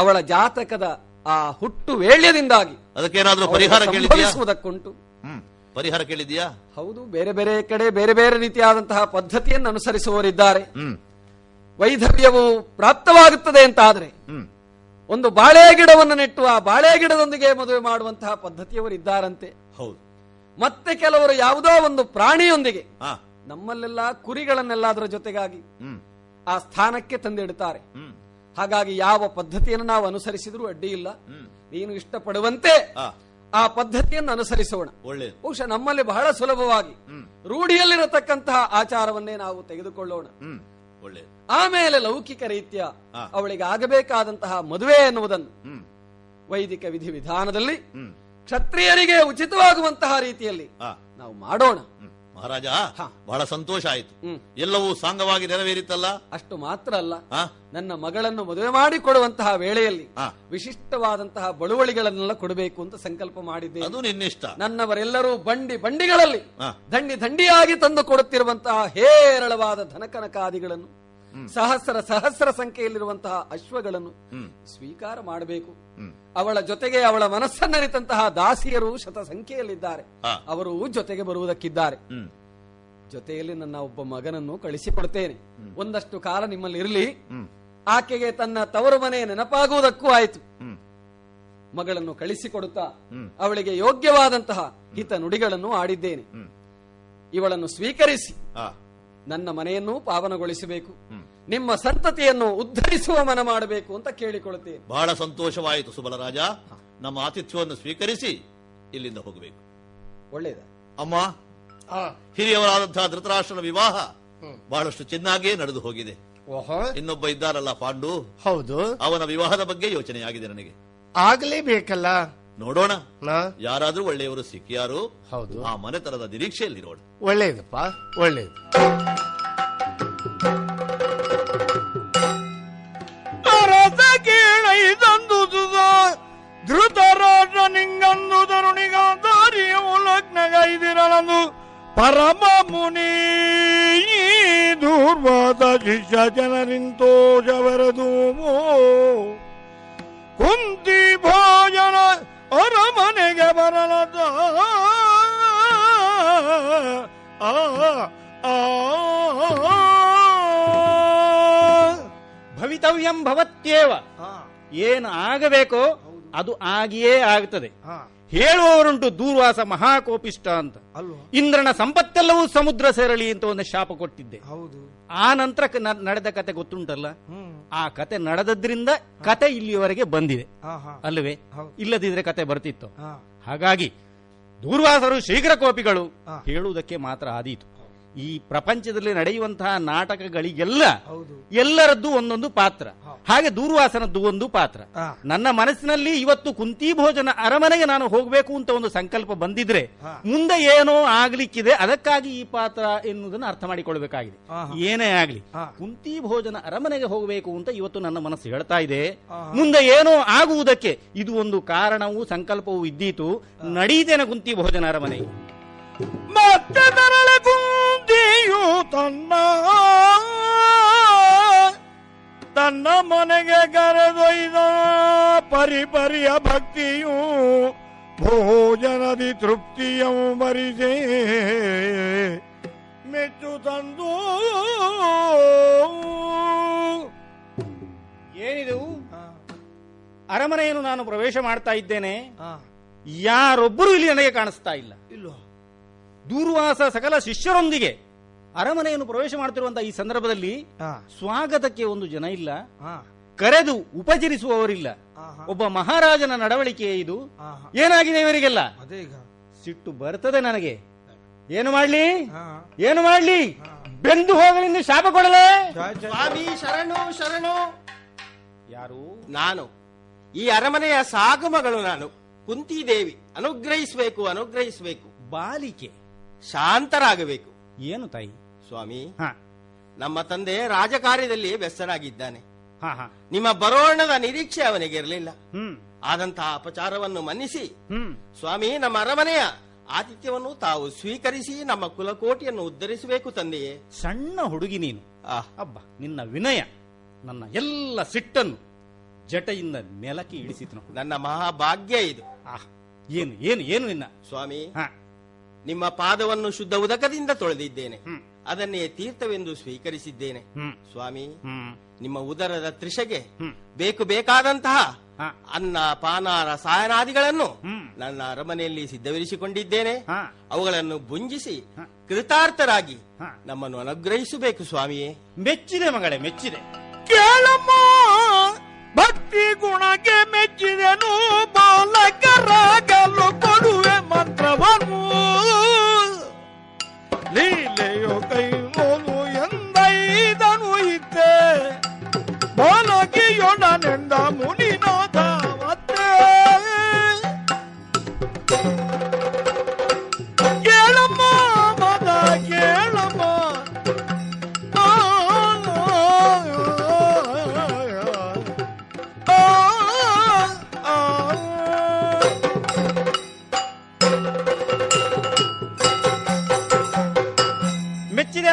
ಅವಳ ಜಾತಕದ ಆ ಹುಟ್ಟು ವೇಳ್ಯದಿಂದಾಗಿ. ಅದಕ್ಕೇನಾದ್ರೂ ಪರಿಹಾರ ಕೇಳಿಸುವುದಕ್ಕುಂಟು. ಪರಿಹಾರ ಕೇಳಿದ್ಯಾ? ಹೌದು, ಬೇರೆ ಬೇರೆ ಕಡೆ ಬೇರೆ ಬೇರೆ ರೀತಿಯಾದಂತಹ ಪದ್ಧತಿಯನ್ನು ಅನುಸರಿಸುವವರಿದ್ದಾರೆ. ವೈಧವ್ಯವು ಪ್ರಾಪ್ತವಾಗುತ್ತದೆ ಅಂತ ಆದ್ರೆ ಒಂದು ಬಾಳೆ ಗಿಡವನ್ನು ನೆಟ್ಟು ಆ ಬಾಳೆ ಗಿಡದೊಂದಿಗೆ ಮದುವೆ ಮಾಡುವಂತಹ ಪದ್ಧತಿಯವರು ಇದ್ದಾರಂತೆ. ಹೌದು. ಮತ್ತೆ ಕೆಲವರು ಯಾವುದೋ ಒಂದು ಪ್ರಾಣಿಯೊಂದಿಗೆ, ನಮ್ಮಲ್ಲೆಲ್ಲ ಕುರಿಗಳನ್ನೆಲ್ಲ ಅದರ ಜೊತೆಗಾಗಿ ಆ ಸ್ಥಾನಕ್ಕೆ ತಂದಿಡುತ್ತಾರೆ. ಹಾಗಾಗಿ ಯಾವ ಪದ್ಧತಿಯನ್ನು ನಾವು ಅನುಸರಿಸಿದ್ರೂ ಅಡ್ಡಿ ಇಲ್ಲ. ನೀನು ಇಷ್ಟಪಡುವಂತೆ ಆ ಪದ್ಧತಿಯನ್ನು ಅನುಸರಿಸೋಣ. ಬಹುಶಃ ನಮ್ಮಲ್ಲಿ ಬಹಳ ಸುಲಭವಾಗಿ ರೂಢಿಯಲ್ಲಿರತಕ್ಕಂತಹ ಆಚಾರವನ್ನೇ ನಾವು ತೆಗೆದುಕೊಳ್ಳೋಣ. ಆಮೇಲೆ ಲೌಕಿಕ ರೀತಿಯ ಅವಳಿಗೆ ಆಗಬೇಕಾದಂತಹ ಮದುವೆ ಎನ್ನುವುದನ್ನು ವೈದಿಕ ವಿಧಿವಿಧಾನದಲ್ಲಿ ಕ್ಷತ್ರಿಯರಿಗೆ ಉಚಿತವಾಗುವಂತಹ ರೀತಿಯಲ್ಲಿ ನಾವು ಮಾಡೋಣ. ಮಹಾರಾಜ, ಬಹಳ ಸಂತೋಷ ಆಯಿತು. ಎಲ್ಲವೂ ಸಾಂಗವಾಗಿ ನೆರವೇರಿತಲ್ಲ. ಅಷ್ಟು ಮಾತ್ರ ಅಲ್ಲ, ನನ್ನ ಮಗಳನ್ನು ಮದುವೆ ಮಾಡಿಕೊಡುವಂತಹ ವೇಳೆಯಲ್ಲಿ ವಿಶಿಷ್ಟವಾದಂತಹ ಬಳುವಳಿಗಳನ್ನೆಲ್ಲ ಕೊಡಬೇಕು ಅಂತ ಸಂಕಲ್ಪ ಮಾಡಿದ್ದೆ. ಅದು ನಿನ್ನಿಷ್ಟ. ನನ್ನವರೆಲ್ಲರೂ ಬಂಡಿ ಬಂಡಿಗಳಲ್ಲಿ ದಂಡಿ ದಂಡಿಯಾಗಿ ತಂದು ಕೊಡುತ್ತಿರುವಂತಹ ಹೇರಳವಾದ ಧನಕನಕಾದಿಗಳನ್ನು, ಸಹಸ್ರ ಸಹಸ್ರ ಸಂಖ್ಯೆಯಲ್ಲಿರುವಂತಹ ಅಶ್ವಗಳನ್ನು ಸ್ವೀಕಾರ ಮಾಡಬೇಕು. ಅವಳ ಜೊತೆಗೆ ಅವಳ ಮನಸ್ಸನ್ನರಿತಂತಹ ದಾಸಿಯರು ಶತ ಸಂಖ್ಯೆಯಲ್ಲಿದ್ದಾರೆ. ಅವರು ಜೊತೆಗೆ ಬರುವುದಕ್ಕಿದ್ದಾರೆ. ಜೊತೆಯಲ್ಲಿ ನನ್ನ ಒಬ್ಬ ಮಗನನ್ನು ಕಳಿಸಿಕೊಡ್ತೇನೆ. ಒಂದಷ್ಟು ಕಾಲ ನಿಮ್ಮಲ್ಲಿ ಇರಲಿ. ಆಕೆಗೆ ತನ್ನ ತವರು ಮನೆ ನೆನಪಾಗುವುದಕ್ಕೂ ಆಯಿತು. ಮಗಳನ್ನು ಕಳಿಸಿಕೊಡುತ್ತಾ ಅವಳಿಗೆ ಯೋಗ್ಯವಾದಂತಹ ಹಿತ ನುಡಿಗಳನ್ನು ಆಡಿದ್ದೇನೆ. ಇವಳನ್ನು ಸ್ವೀಕರಿಸಿ ನನ್ನ ಮನೆಯನ್ನು ಪಾವನಗೊಳಿಸಬೇಕು, ನಿಮ್ಮ ಸಂತತಿಯನ್ನು ಉದ್ಧರಿಸುವ ಮನ ಮಾಡಬೇಕು ಅಂತ ಕೇಳಿಕೊಳ್ಳುತ್ತೇನೆ. ಬಹಳ ಸಂತೋಷವಾಯಿತು ಸುಬಲರಾಜ. ನಮ್ಮ ಆತಿಥ್ಯವನ್ನು ಸ್ವೀಕರಿಸಿ ಇಲ್ಲಿಂದ ಹೋಗಬೇಕು. ಒಳ್ಳೆಯದ ಅಮ್ಮ. ಹಿರಿಯವರಾದಂತಹ ಧೃತರಾಷ್ಟ್ರನ ವಿವಾಹ ಬಹಳಷ್ಟು ಚೆನ್ನಾಗಿಯೇ ನಡೆದು ಹೋಗಿದೆ. ಇನ್ನೊಬ್ಬ ಇದ್ದಾರಲ್ಲ ಪಾಂಡು, ಹೌದು, ಅವನ ವಿವಾಹದ ಬಗ್ಗೆ ಯೋಚನೆಯಾಗಿದೆ ನನಗೆ. ಆಗಲೇಬೇಕಲ್ಲ, ನೋಡೋಣ, ಯಾರಾದ್ರೂ ಒಳ್ಳೆಯವರು ಸಿಕ್ಕಿಯಾರು ಆ ಮನೆತನದ ನಿರೀಕ್ಷೆಯಲ್ಲಿರೋಣ. ಒಳ್ಳೆಯದಪ್ಪ, ಒಳ್ಳೆಯದು. ಧೃತರಾಜ ನಿಂಗಂದು ತರುಣಿಗಾರಿಯು ಲಗ್ನಗೈದಿರಲಂದು ಪರಮ ಮುನಿ ದುರ್ವಾದ ಶಿಷ್ಯ ಜನರಿಂತೋಜವರದು ಕುಂತಿ ಭೋಜನ ಅರಮನೆಗೆ ಬರಲದ ಭವಿತವ್ಯಂ ಭವತ್ಯೇವ. ಏನು ಆಗಬೇಕೋ ಅದು ಆಗಿಯೇ ಆಗುತ್ತದೆ. ಹೇಳುವವರುಂಟು ದೂರ್ವಾಸ ಮಹಾಕೋಪಿಷ್ಟ ಅಂತ. ಇಂದ್ರನ ಸಂಪತ್ತೆಲ್ಲವೂ ಸಮುದ್ರ ಸೇರಲಿ ಅಂತ ಒಂದು ಶಾಪ ಕೊಟ್ಟಿದ್ದೆ. ಆ ನಂತರ ನಡೆದ ಕತೆ ಗೊತ್ತುಂಟಲ್ಲ, ಆ ಕತೆ ನಡೆದದ್ರಿಂದ ಕತೆ ಇಲ್ಲಿಯವರೆಗೆ ಬಂದಿದೆ ಅಲ್ಲವೇ? ಇಲ್ಲದಿದ್ರೆ ಕತೆ ಬರ್ತಿತ್ತು. ಹಾಗಾಗಿ ದೂರ್ವಾಸರು ಶೀಘ್ರ ಕೋಪಿಗಳು ಹೇಳುವುದಕ್ಕೆ ಮಾತ್ರ ಆದೀತು. ಈ ಪ್ರಪಂಚದಲ್ಲಿ ನಡೆಯುವಂತಹ ನಾಟಕಗಳಿಗೆಲ್ಲ ಎಲ್ಲರದ್ದು ಒಂದೊಂದು ಪಾತ್ರ. ಹಾಗೆ ದೂರ್ವಾಸನದ್ದು ಒಂದು ಪಾತ್ರ. ನನ್ನ ಮನಸ್ಸಿನಲ್ಲಿ ಇವತ್ತು ಕುಂತಿ ಭೋಜನ ಅರಮನೆಗೆ ನಾನು ಹೋಗಬೇಕು ಅಂತ ಒಂದು ಸಂಕಲ್ಪ ಬಂದಿದ್ರೆ ಮುಂದೆ ಏನೋ ಆಗ್ಲಿಕ್ಕಿದೆ. ಅದಕ್ಕಾಗಿ ಈ ಪಾತ್ರ ಎನ್ನುವುದನ್ನು ಅರ್ಥ ಮಾಡಿಕೊಳ್ಬೇಕಾಗಿದೆ. ಏನೇ ಆಗ್ಲಿ, ಕುಂತಿ ಭೋಜನ ಅರಮನೆಗೆ ಹೋಗಬೇಕು ಅಂತ ಇವತ್ತು ನನ್ನ ಮನಸ್ಸು ಹೇಳ್ತಾ ಇದೆ. ಮುಂದೆ ಏನೋ ಆಗುವುದಕ್ಕೆ ಇದು ಒಂದು ಕಾರಣವೂ ಸಂಕಲ್ಪವೂ ಇದ್ದೀತು. ನಡೀತೇನೆ ಕುಂತಿ ಭೋಜನ ಅರಮನೆಗೆ. ಮತ್ತೆ ಕುಂತಿಯು ತನ್ನ ತನ್ನ ಮನೆಗೆ ಕರೆದೊಯ್ದ ಪರಿಪರಿಯ ಭಕ್ತಿಯು ಭೋಜನದಿ ತೃಪ್ತಿಯ ಮರಿದೆ ಮೆಚ್ಚು ತಂದು. ಏನಿದು ಅರಮನೆಯನ್ನು ನಾನು ಪ್ರವೇಶ ಮಾಡ್ತಾ ಇದ್ದೇನೆ. ಯಾರೊಬ್ಬರೂ ಇಲ್ಲಿ ನನಗೆ ಕಾಣಿಸ್ತಾ ಇಲ್ಲ. ಇಲ್ಲೋ ದೂರ್ವಾಸ ಸಕಲ ಶಿಷ್ಯರೊಂದಿಗೆ ಅರಮನೆಯನ್ನು ಪ್ರವೇಶ ಮಾಡುತ್ತಿರುವಂತಹ ಈ ಸಂದರ್ಭದಲ್ಲಿ ಸ್ವಾಗತಕ್ಕೆ ಒಂದು ಜನ ಇಲ್ಲ, ಕರೆದು ಉಪಚರಿಸುವವರಿಲ್ಲ. ಒಬ್ಬ ಮಹಾರಾಜನ ನಡವಳಿಕೆ ಇದು. ಏನಾಗಿದೆ ಇವರಿಗೆಲ್ಲ? ಸಿಟ್ಟು ಬರ್ತದೆ ನನಗೆ. ಏನು ಮಾಡ್ಲಿ, ಏನು ಮಾಡ್ಲಿ? ಬೆಂದು ಹೋಗಲಿಂದ ಶಾಪ ಕೊಡಲೇ? ಶರಣು ಶರಣು. ಯಾರು? ನಾನು, ಈ ಅರಮನೆಯ ಸಾಗುಮಗಳು ನಾನು, ಕುಂತಿದೇವಿ. ಅನುಗ್ರಹಿಸಬೇಕು, ಅನುಗ್ರಹಿಸಬೇಕು. ಬಾಲಿಕೆ ಶಾಂತರಾಗಬೇಕು. ಏನು ತಾಯಿ? ಸ್ವಾಮಿ, ನಮ್ಮ ತಂದೆ ರಾಜಕಾರ್ಯದಲ್ಲಿ ವ್ಯಸ್ತರಾಗಿದ್ದಾನೆ. ನಿಮ್ಮ ಬರೋಣದ ನಿರೀಕ್ಷೆ ಅವನಿಗೆ ಇರಲಿಲ್ಲ. ಆದಂತಹ ಅಪಚಾರವನ್ನು ಮನ್ನಿಸಿ ಸ್ವಾಮಿ, ನಮ್ಮ ಅರಮನೆಯ ಆತಿಥ್ಯವನ್ನು ತಾವು ಸ್ವೀಕರಿಸಿ ನಮ್ಮ ಕುಲಕೋಟಿಯನ್ನು ಉದ್ಧರಿಸಬೇಕು ತಂದೆಯೇ. ಸಣ್ಣ ಹುಡುಗಿ ನೀನು. ಅಬ್ಬ, ನಿನ್ನ ವಿನಯ ನನ್ನ ಎಲ್ಲ ಸಿಟ್ಟನ್ನು ಜಟೆಯಿಂದ ನೆಲಕ್ಕೆ ಇಳಿಸಿತು. ನನ್ನ ಮಹಾಭಾಗ್ಯ ಇದು. ಏನು ಏನು ಏನು ನಿನ್ನ? ಸ್ವಾಮಿ, ನಿಮ್ಮ ಪಾದವನ್ನು ಶುದ್ಧ ಉದಕದಿಂದ ತೊಳೆದಿದ್ದೇನೆ, ಅದನ್ನೇ ತೀರ್ಥವೆಂದು ಸ್ವೀಕರಿಸಿದ್ದೇನೆ. ಸ್ವಾಮಿ, ನಿಮ್ಮ ಉದರದ ತ್ರಿಷೆಗೆ ಬೇಕು ಬೇಕಾದಂತಹ ಅನ್ನ ಪಾನ ರಸಾಯನಾದಿಗಳನ್ನು ನನ್ನ ಅರಮನೆಯಲ್ಲಿ ಸಿದ್ಧವಿರಿಸಿಕೊಂಡಿದ್ದೇನೆ. ಅವುಗಳನ್ನು ಭುಂಜಿಸಿ ಕೃತಾರ್ಥರಾಗಿ ನಮ್ಮನ್ನು ಅನುಗ್ರಹಿಸಬೇಕು ಸ್ವಾಮಿಯೇ. ಮೆಚ್ಚಿದೆ ಮಗಳೇ, ಮೆಚ್ಚಿದೆ. ಕೇಳಮ್ಮ, ಭಕ್ತಿ ಗುಣಕ್ಕೆ ಮೆಚ್ಚಿದೆನು, ಬಾಲಕರಾಗಲು ಕೊಡುವೆ ಮಂತ್ರವನ್ನು, ಲೀಲೆಯೋ ಕೈಲೋನು ಎಂದೈದನು ಇದ್ದೆ, ಬಾಲಕಿಯೊಡನೆಂದ ಮುನಿನಾಥ ಮತ್ತೆ. ಕೇಳಮ್ಮ ಮದ ಕೇಳಮ್ಮ,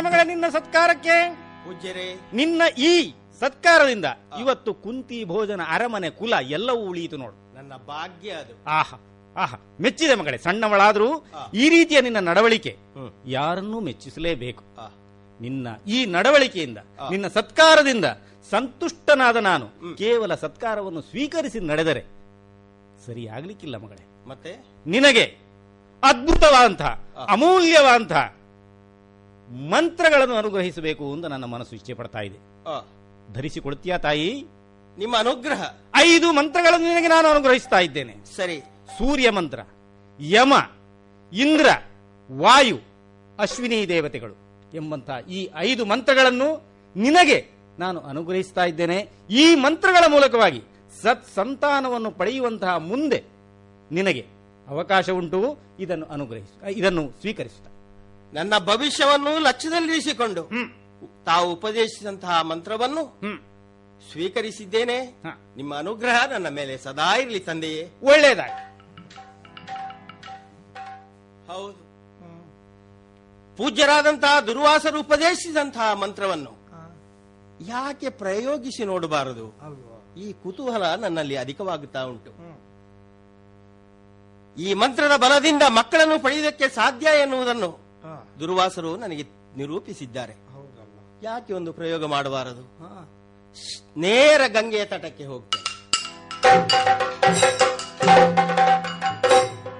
ಮಗಳ ನಿನ್ನ ಸತ್ಕಾರಕ್ಕೆ ಪೂಜ್ಯರೇ. ನಿನ್ನ ಈ ಸತ್ಕಾರದಿಂದ ಇವತ್ತು ಕುಂತಿ ಭೋಜನ ಅರಮನೆ ಕುಲ ಎಲ್ಲವೂ ಉಳಿಯಿತು ನೋಡು. ನನ್ನ ಭಾಗ್ಯ ಅದು. ಆಹಾ ಆಹಾ, ಮೆಚ್ಚಿದೆ ಮಗಳೇ. ಸಣ್ಣವಳಾದ್ರೂ ಈ ರೀತಿಯ ನಿನ್ನ ನಡವಳಿಕೆ ಯಾರನ್ನೂ ಮೆಚ್ಚಿಸಲೇಬೇಕು. ನಿನ್ನ ಈ ನಡವಳಿಕೆಯಿಂದ, ನಿನ್ನ ಸತ್ಕಾರದಿಂದ ಸಂತುಷ್ಟನಾದ ನಾನು ಕೇವಲ ಸತ್ಕಾರವನ್ನು ಸ್ವೀಕರಿಸಿ ನಡೆದರೆ ಸರಿ ಆಗ್ಲಿಕ್ಕಿಲ್ಲ ಮಗಳೇ. ಮತ್ತೆ ನಿನಗೆ ಅದ್ಭುತವಾದಂತಹ ಅಮೂಲ್ಯವಾದಂತಹ ಮಂತ್ರಗಳನ್ನು ಅನುಗ್ರಹಿಸಬೇಕು ಅಂತ ನನ್ನ ಮನಸ್ಸು ಇಚ್ಛೆ ಪಡ್ತಾ ಇದೆ. ಧರಿಸಿಕೊಳ್ತೀಯಾ ತಾಯಿ? ನಿಮ್ಮ ಅನುಗ್ರಹ. 5 ಮಂತ್ರಗಳನ್ನು ನಿನಗೆ ನಾನು ಅನುಗ್ರಹಿಸ್ತಾ ಇದ್ದೇನೆ. ಸರಿ. ಸೂರ್ಯ ಮಂತ್ರ, ಯಮ, ಇಂದ್ರ, ವಾಯು, ಅಶ್ವಿನಿ ದೇವತೆಗಳು ಎಂಬಂತಹ ಈ 5 ಮಂತ್ರಗಳನ್ನು ನಿನಗೆ ನಾನು ಅನುಗ್ರಹಿಸ್ತಾ ಇದ್ದೇನೆ. ಈ ಮಂತ್ರಗಳ ಮೂಲಕವಾಗಿ ಸತ್ಸಂತಾನವನ್ನು ಪಡೆಯುವಂತಹ ಮುಂದೆ ನಿನಗೆ ಅವಕಾಶ ಉಂಟು. ಇದನ್ನು ಇದನ್ನು ಸ್ವೀಕರಿಸುತ್ತಾ ನನ್ನ ಭವಿಷ್ಯವನ್ನು ಲಕ್ಷ್ಯದಲ್ಲಿರಿಸಿಕೊಂಡು ತಾವು ಉಪದೇಶಿಸಿದಂತಹ ಮಂತ್ರವನ್ನು ಸ್ವೀಕರಿಸಿದ್ದೇನೆ. ನಿಮ್ಮ ಅನುಗ್ರಹ ನನ್ನ ಮೇಲೆ ಸದಾ ಇರಲಿ ತಂದೆಯೇ. ಒಳ್ಳೆಯದಾಗಿ. ಹೌದು, ಪೂಜ್ಯರಾದಂತಹ ದುರ್ವಾಸರು ಉಪದೇಶಿಸಿದಂತಹ ಮಂತ್ರವನ್ನು ಯಾಕೆ ಪ್ರಯೋಗಿಸಿ ನೋಡಬಾರದು? ಈ ಕುತೂಹಲ ನನ್ನಲ್ಲಿ ಅಧಿಕವಾಗುತ್ತಾ ಉಂಟು. ಈ ಮಂತ್ರದ ಬಲದಿಂದ ಮಕ್ಕಳನ್ನು ಪಡೆಯುವುದಕ್ಕೆ ಸಾಧ್ಯ ಎನ್ನುವುದನ್ನು ದುರ್ವಾಸರು ನನಗೆ ನಿರೂಪಿಸಿದ್ದಾರೆ. ಯಾಕೆ ಒಂದು ಪ್ರಯೋಗ ಮಾಡಬಾರದು? ನೇರ ಗಂಗೆಯ ತಟಕ್ಕೆ ಹೋಗ್ತೇನೆ.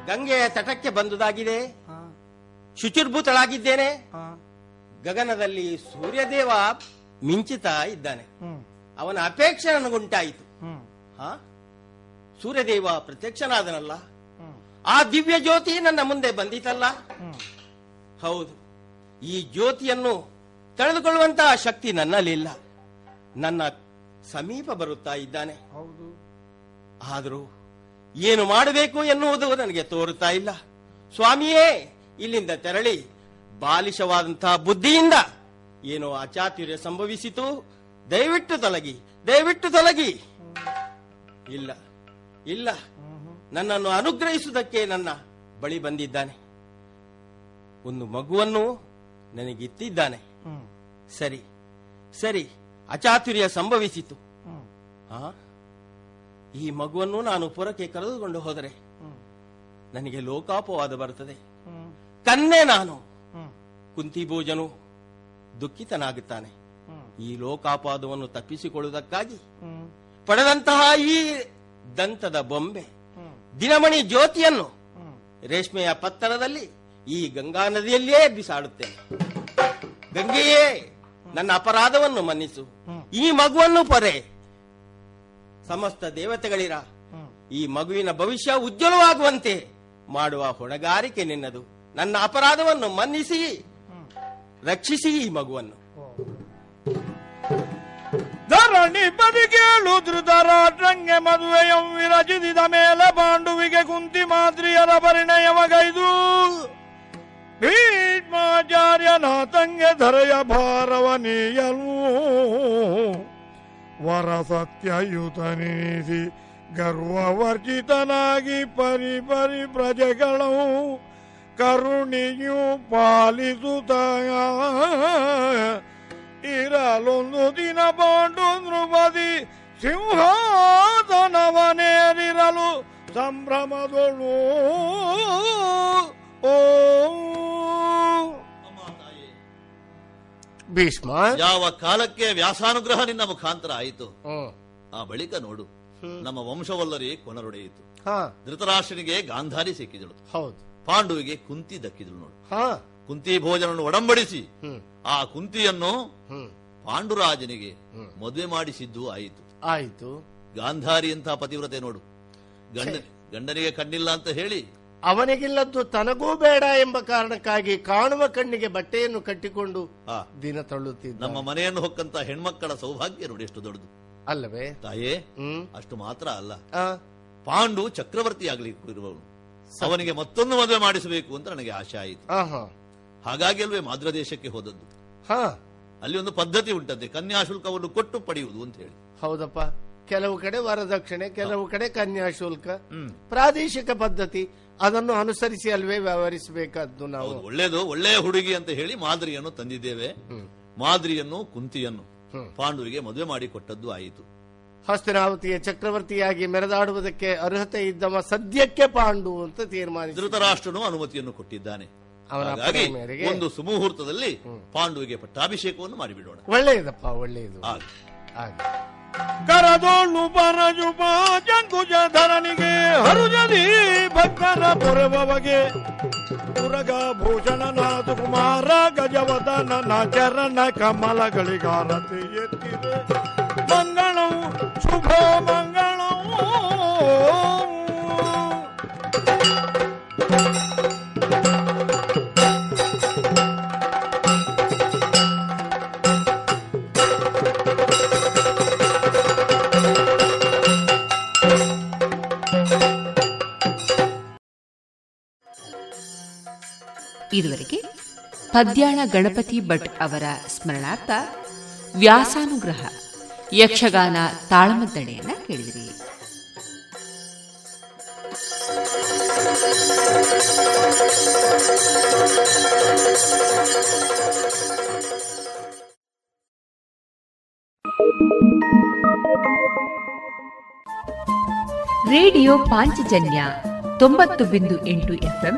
ಗಂಗೆಯ ತಟಕ್ಕೆ ಬಂದುದಾಗಿದೆ, ಶುಚಿರ್ಭೂತಳಾಗಿದ್ದೇನೆ. ಗಗನದಲ್ಲಿ ಸೂರ್ಯದೇವ ಮಿಂಚುತ್ತಾ ಇದ್ದಾನೆ. ಅವನ ಅಪೇಕ್ಷೆ ನನಗುಂಟಾಯಿತು. ಸೂರ್ಯದೇವ ಪ್ರತ್ಯಕ್ಷನಾದನಲ್ಲ, ಆ ದಿವ್ಯ ಜ್ಯೋತಿ ನನ್ನ ಮುಂದೆ ಬಂದಿತಲ್ಲ. ಹೌದು, ಈ ಜ್ಯೋತಿಯನ್ನು ತಳೆದುಕೊಳ್ಳುವಂತಹ ಶಕ್ತಿ ನನ್ನಲ್ಲಿಲ್ಲ. ನನ್ನ ಸಮೀಪ ಬರುತ್ತಾ ಇದ್ದಾನೆ. ಆದರೂ ಏನು ಮಾಡಬೇಕು ಎನ್ನುವುದು ನನಗೆ ತೋರುತ್ತಾ ಇಲ್ಲ. ಸ್ವಾಮಿಯೇ, ಇಲ್ಲಿಂದ ತೆರಳಿ ಬಾಲಿಶವಾದಂತಹ ಬುದ್ಧಿಯಿಂದ ಏನೋ ಅಚಾತುರ್ಯ ಸಂಭವಿಸಿತು. ದಯವಿಟ್ಟು ತೊಲಗಿ, ದಯವಿಟ್ಟು ತೊಲಗಿ. ಇಲ್ಲ ಇಲ್ಲ, ನನ್ನನ್ನು ಅನುಗ್ರಹಿಸುವುದಕ್ಕೆ ನನ್ನ ಬಳಿ ಬಂದಿದ್ದಾನೆ. ಒಂದು ಮಗುವನ್ನು ನನಗಿತ್ತಿದ್ದಾನೆ. ಸರಿ ಸರಿ, ಅಚಾತುರ್ಯ ಸಂಭವಿಸಿತು. ಈ ಮಗುವನ್ನು ನಾನು ಪುರಕ್ಕೆ ಕರೆದುಕೊಂಡು ಹೋದರೆ ನನಗೆ ಲೋಕಾಪವಾದ ಬರ್ತದೆ. ಕನ್ನೆ ನಾನು ಕುಂತಿಭೋಜನು ದುಃಖಿತನಾಗುತ್ತಾನೆ. ಈ ಲೋಕಾಪಾದವನ್ನು ತಪ್ಪಿಸಿಕೊಳ್ಳುವುದಕ್ಕಾಗಿ ಪಡೆದಂತಹ ಈ ದಂತದ ಬೊಂಬೆ ದಿನಮಣಿ ಜ್ಯೋತಿಯನ್ನು ರೇಷ್ಮೆಯ ಪತ್ತರದಲ್ಲಿ ಈ ಗಂಗಾ ನದಿಯಲ್ಲಿಯೇ ಬಿಸಾಡುತ್ತೇನೆ. ಗಂಗೆಯೇ, ನನ್ನ ಅಪರಾಧವನ್ನು ಮನ್ನಿಸು, ಈ ಮಗುವನ್ನು ಪೊರೆ. ಸಮಸ್ತ ದೇವತೆಗಳಿರ, ಈ ಮಗುವಿನ ಭವಿಷ್ಯ ಉಜ್ವಲವಾಗುವಂತೆ ಮಾಡುವ ಹೊಣೆಗಾರಿಕೆ ನಿನ್ನದು. ನನ್ನ ಅಪರಾಧವನ್ನು ಮನ್ನಿಸಿ, ರಕ್ಷಿಸಿ ಈ ಮಗುವನ್ನು. ಧರಣಿ ಬದಿಗೇಳು ಧೃತರಾಷ್ಟ್ರಂಗೆ ಮದುವೆಯಂ ವಿರಚಿಸಿದ ಮೇಲೆ ಪಾಂಡುವಿಗೆ ಕುಂತಿ ಮಾದ್ರಿಯರ ಪರಿಣಯವಗೈದು ಭೀಷ್ಮಾಚಾರ್ಯನಾಥಂಗೆ ಧರೆಯ ಭಾರವನೀಯಲು ವರ ಸತ್ಯಯುತನಿಸಿ ಗರ್ವವರ್ಜಿತನಾಗಿ ಪರಿಪರಿ ಪ್ರಜೆಗಳು ಕರುಣಿಯು ಪಾಲಿಸುತ್ತ ಇರಲೊಂದು ದಿನ ಪಾಂಡು ನೃಪದಿ ಸಿಂಹಾಸನವನೇರಿರಲು ಸಂಭ್ರಮದೊಳು ಓ ಭೀಷ್ಮ. ಯಾವ ಕಾಲಕ್ಕೆ ವ್ಯಾಸಾನುಗ್ರಹ ನಿನ್ನ ಮುಖಾಂತರ ಆಯಿತು, ಆ ಬಳಿಕ ನೋಡು, ನಮ್ಮ ವಂಶವಲ್ಲರಿ ಕೊನರೊಡೆಯಿತು. ಧೃತರಾಷ್ಟ್ರನಿಗೆ ಗಾಂಧಾರಿ ಸಿಕ್ಕಿದಳು, ಪಾಂಡುವಿಗೆ ಕುಂತಿ ದಕ್ಕಿದಳು. ನೋಡು, ಕುಂತಿ ಭೋಜನವನ್ನು ಒಡಂಬಡಿಸಿ ಆ ಕುಂತಿಯನ್ನು ಪಾಂಡುರಾಜನಿಗೆ ಮದುವೆ ಮಾಡಿಸಿದ್ದು ಆಯಿತು. ಆಯಿತು. ಗಾಂಧಾರಿ ಅಂತ ಪತಿವ್ರತೆ ನೋಡು, ಗಂಡನಿಗೆ ಕಣ್ಣಿಲ್ಲ ಅಂತ ಹೇಳಿ ಅವನಿಗಿಲ್ಲದ್ದು ತನಗೂ ಬೇಡ ಎಂಬ ಕಾರಣಕ್ಕಾಗಿ ಕಾಣುವ ಕಣ್ಣಿಗೆ ಬಟ್ಟೆಯನ್ನು ಕಟ್ಟಿಕೊಂಡು ದಿನ ತಳ್ಳುತ್ತಿದ್ದ. ನಮ್ಮ ಮನೆಯನ್ನು ಹೊಕ್ಕಂತ ಹೆಣ್ಮಕ್ಕಳ ಸೌಭಾಗ್ಯ ನೋಡಿ ಎಷ್ಟು ದೊಡ್ಡದು ಅಲ್ಲವೇ ತಾಯೇ. ಅಷ್ಟು ಮಾತ್ರ ಅಲ್ಲ, ಪಾಂಡು ಚಕ್ರವರ್ತಿಯಾಗಲಿರುವವನು, ಅವನಿಗೆ ಮತ್ತೊಂದು ಮದುವೆ ಮಾಡಿಸಬೇಕು ಅಂತ ನನಗೆ ಆಶೆ ಆಯಿತು. ಹಾಗಾಗಿ ಅಲ್ವೇ ಮಾದ್ರದೇಶಕ್ಕೆ ಹೋದದ್ದು. ಅಲ್ಲಿ ಒಂದು ಪದ್ಧತಿ ಉಂಟಂತೆ, ಕನ್ಯಾಶುಲ್ಕವನ್ನು ಕೊಟ್ಟು ಪಡೆಯುವುದು ಅಂತ ಹೇಳಿ. ಹೌದಪ್ಪ, ಕೆಲವು ಕಡೆ ವರದಕ್ಷಿಣೆ, ಕೆಲವು ಕಡೆ ಕನ್ಯಾಶುಲ್ಕ, ಪ್ರಾದೇಶಿಕ ಪದ್ಧತಿ, ಅದನ್ನು ಅನುಸರಿಸಿ ಅಲ್ವೇ ವ್ಯವಹರಿಸಬೇಕಾದ್ದು ನಾವು. ಒಳ್ಳೇದು, ಒಳ್ಳೆಯ ಹುಡುಗಿ ಅಂತ ಹೇಳಿ ಮಾದ್ರಿಯನ್ನು ತಂದಿದ್ದೇವೆ. ಮಾದ್ರಿಯನ್ನು ಕುಂತಿಯನ್ನು ಪಾಂಡುವಿಗೆ ಮದುವೆ ಮಾಡಿಕೊಟ್ಟದ್ದು ಆಯಿತು. ಹಸ್ತಿನಾವತಿಯ ಚಕ್ರವರ್ತಿಯಾಗಿ ಮೆರೆದಾಡುವುದಕ್ಕೆ ಅರ್ಹತೆ ಇದ್ದವ ಸದ್ಯಕ್ಕೆ ಪಾಂಡು ಅಂತ ತೀರ್ಮಾನಿಸಿ ಧೃತರಾಷ್ಟ್ರನು ಅನುಮತಿಯನ್ನು ಕೊಟ್ಟಿದ್ದಾನೆ. ಹಾಗಾಗಿ ಒಂದು ಸುಮುಹೂರ್ತದಲ್ಲಿ ಪಾಂಡುವಿಗೆ ಪಟ್ಟಾಭಿಷೇಕವನ್ನು ಮಾಡಿಬಿಡೋಣ. ಒಳ್ಳೆಯದಪ್ಪ, ಒಳ್ಳೆಯದು. ಕರದೋಳು ಪರಜುಪ ಜಂಕುಜ ಧರನಿಗೆ ಹರುಜದಿ ಭಕ್ತರ ಪೊರೆವಗೆ ಪುರಗ ಭೂಷಣ ನಾಥ ಕುಮಾರ ಗಜವದನ ಚರಣ ಕಮಲಗಳಿಗಾರತಿ ಎತ್ತಿದೆ ಮಂಗಳಂ ಶುಭ ಮಂಗಳಂ. ಇದುವರೆಗೆ ಪದ್ಯಾಣ ಗಣಪತಿ ಭಟ್ ಅವರ ಸ್ಮರಣಾರ್ಥ ವ್ಯಾಸಾನುಗ್ರಹ ಯಕ್ಷಗಾನ ತಾಳಮದ್ದಳೆಯನ್ನ ಕೇಳಿದಿರಿ. Radio Panchajanya 90.8 FM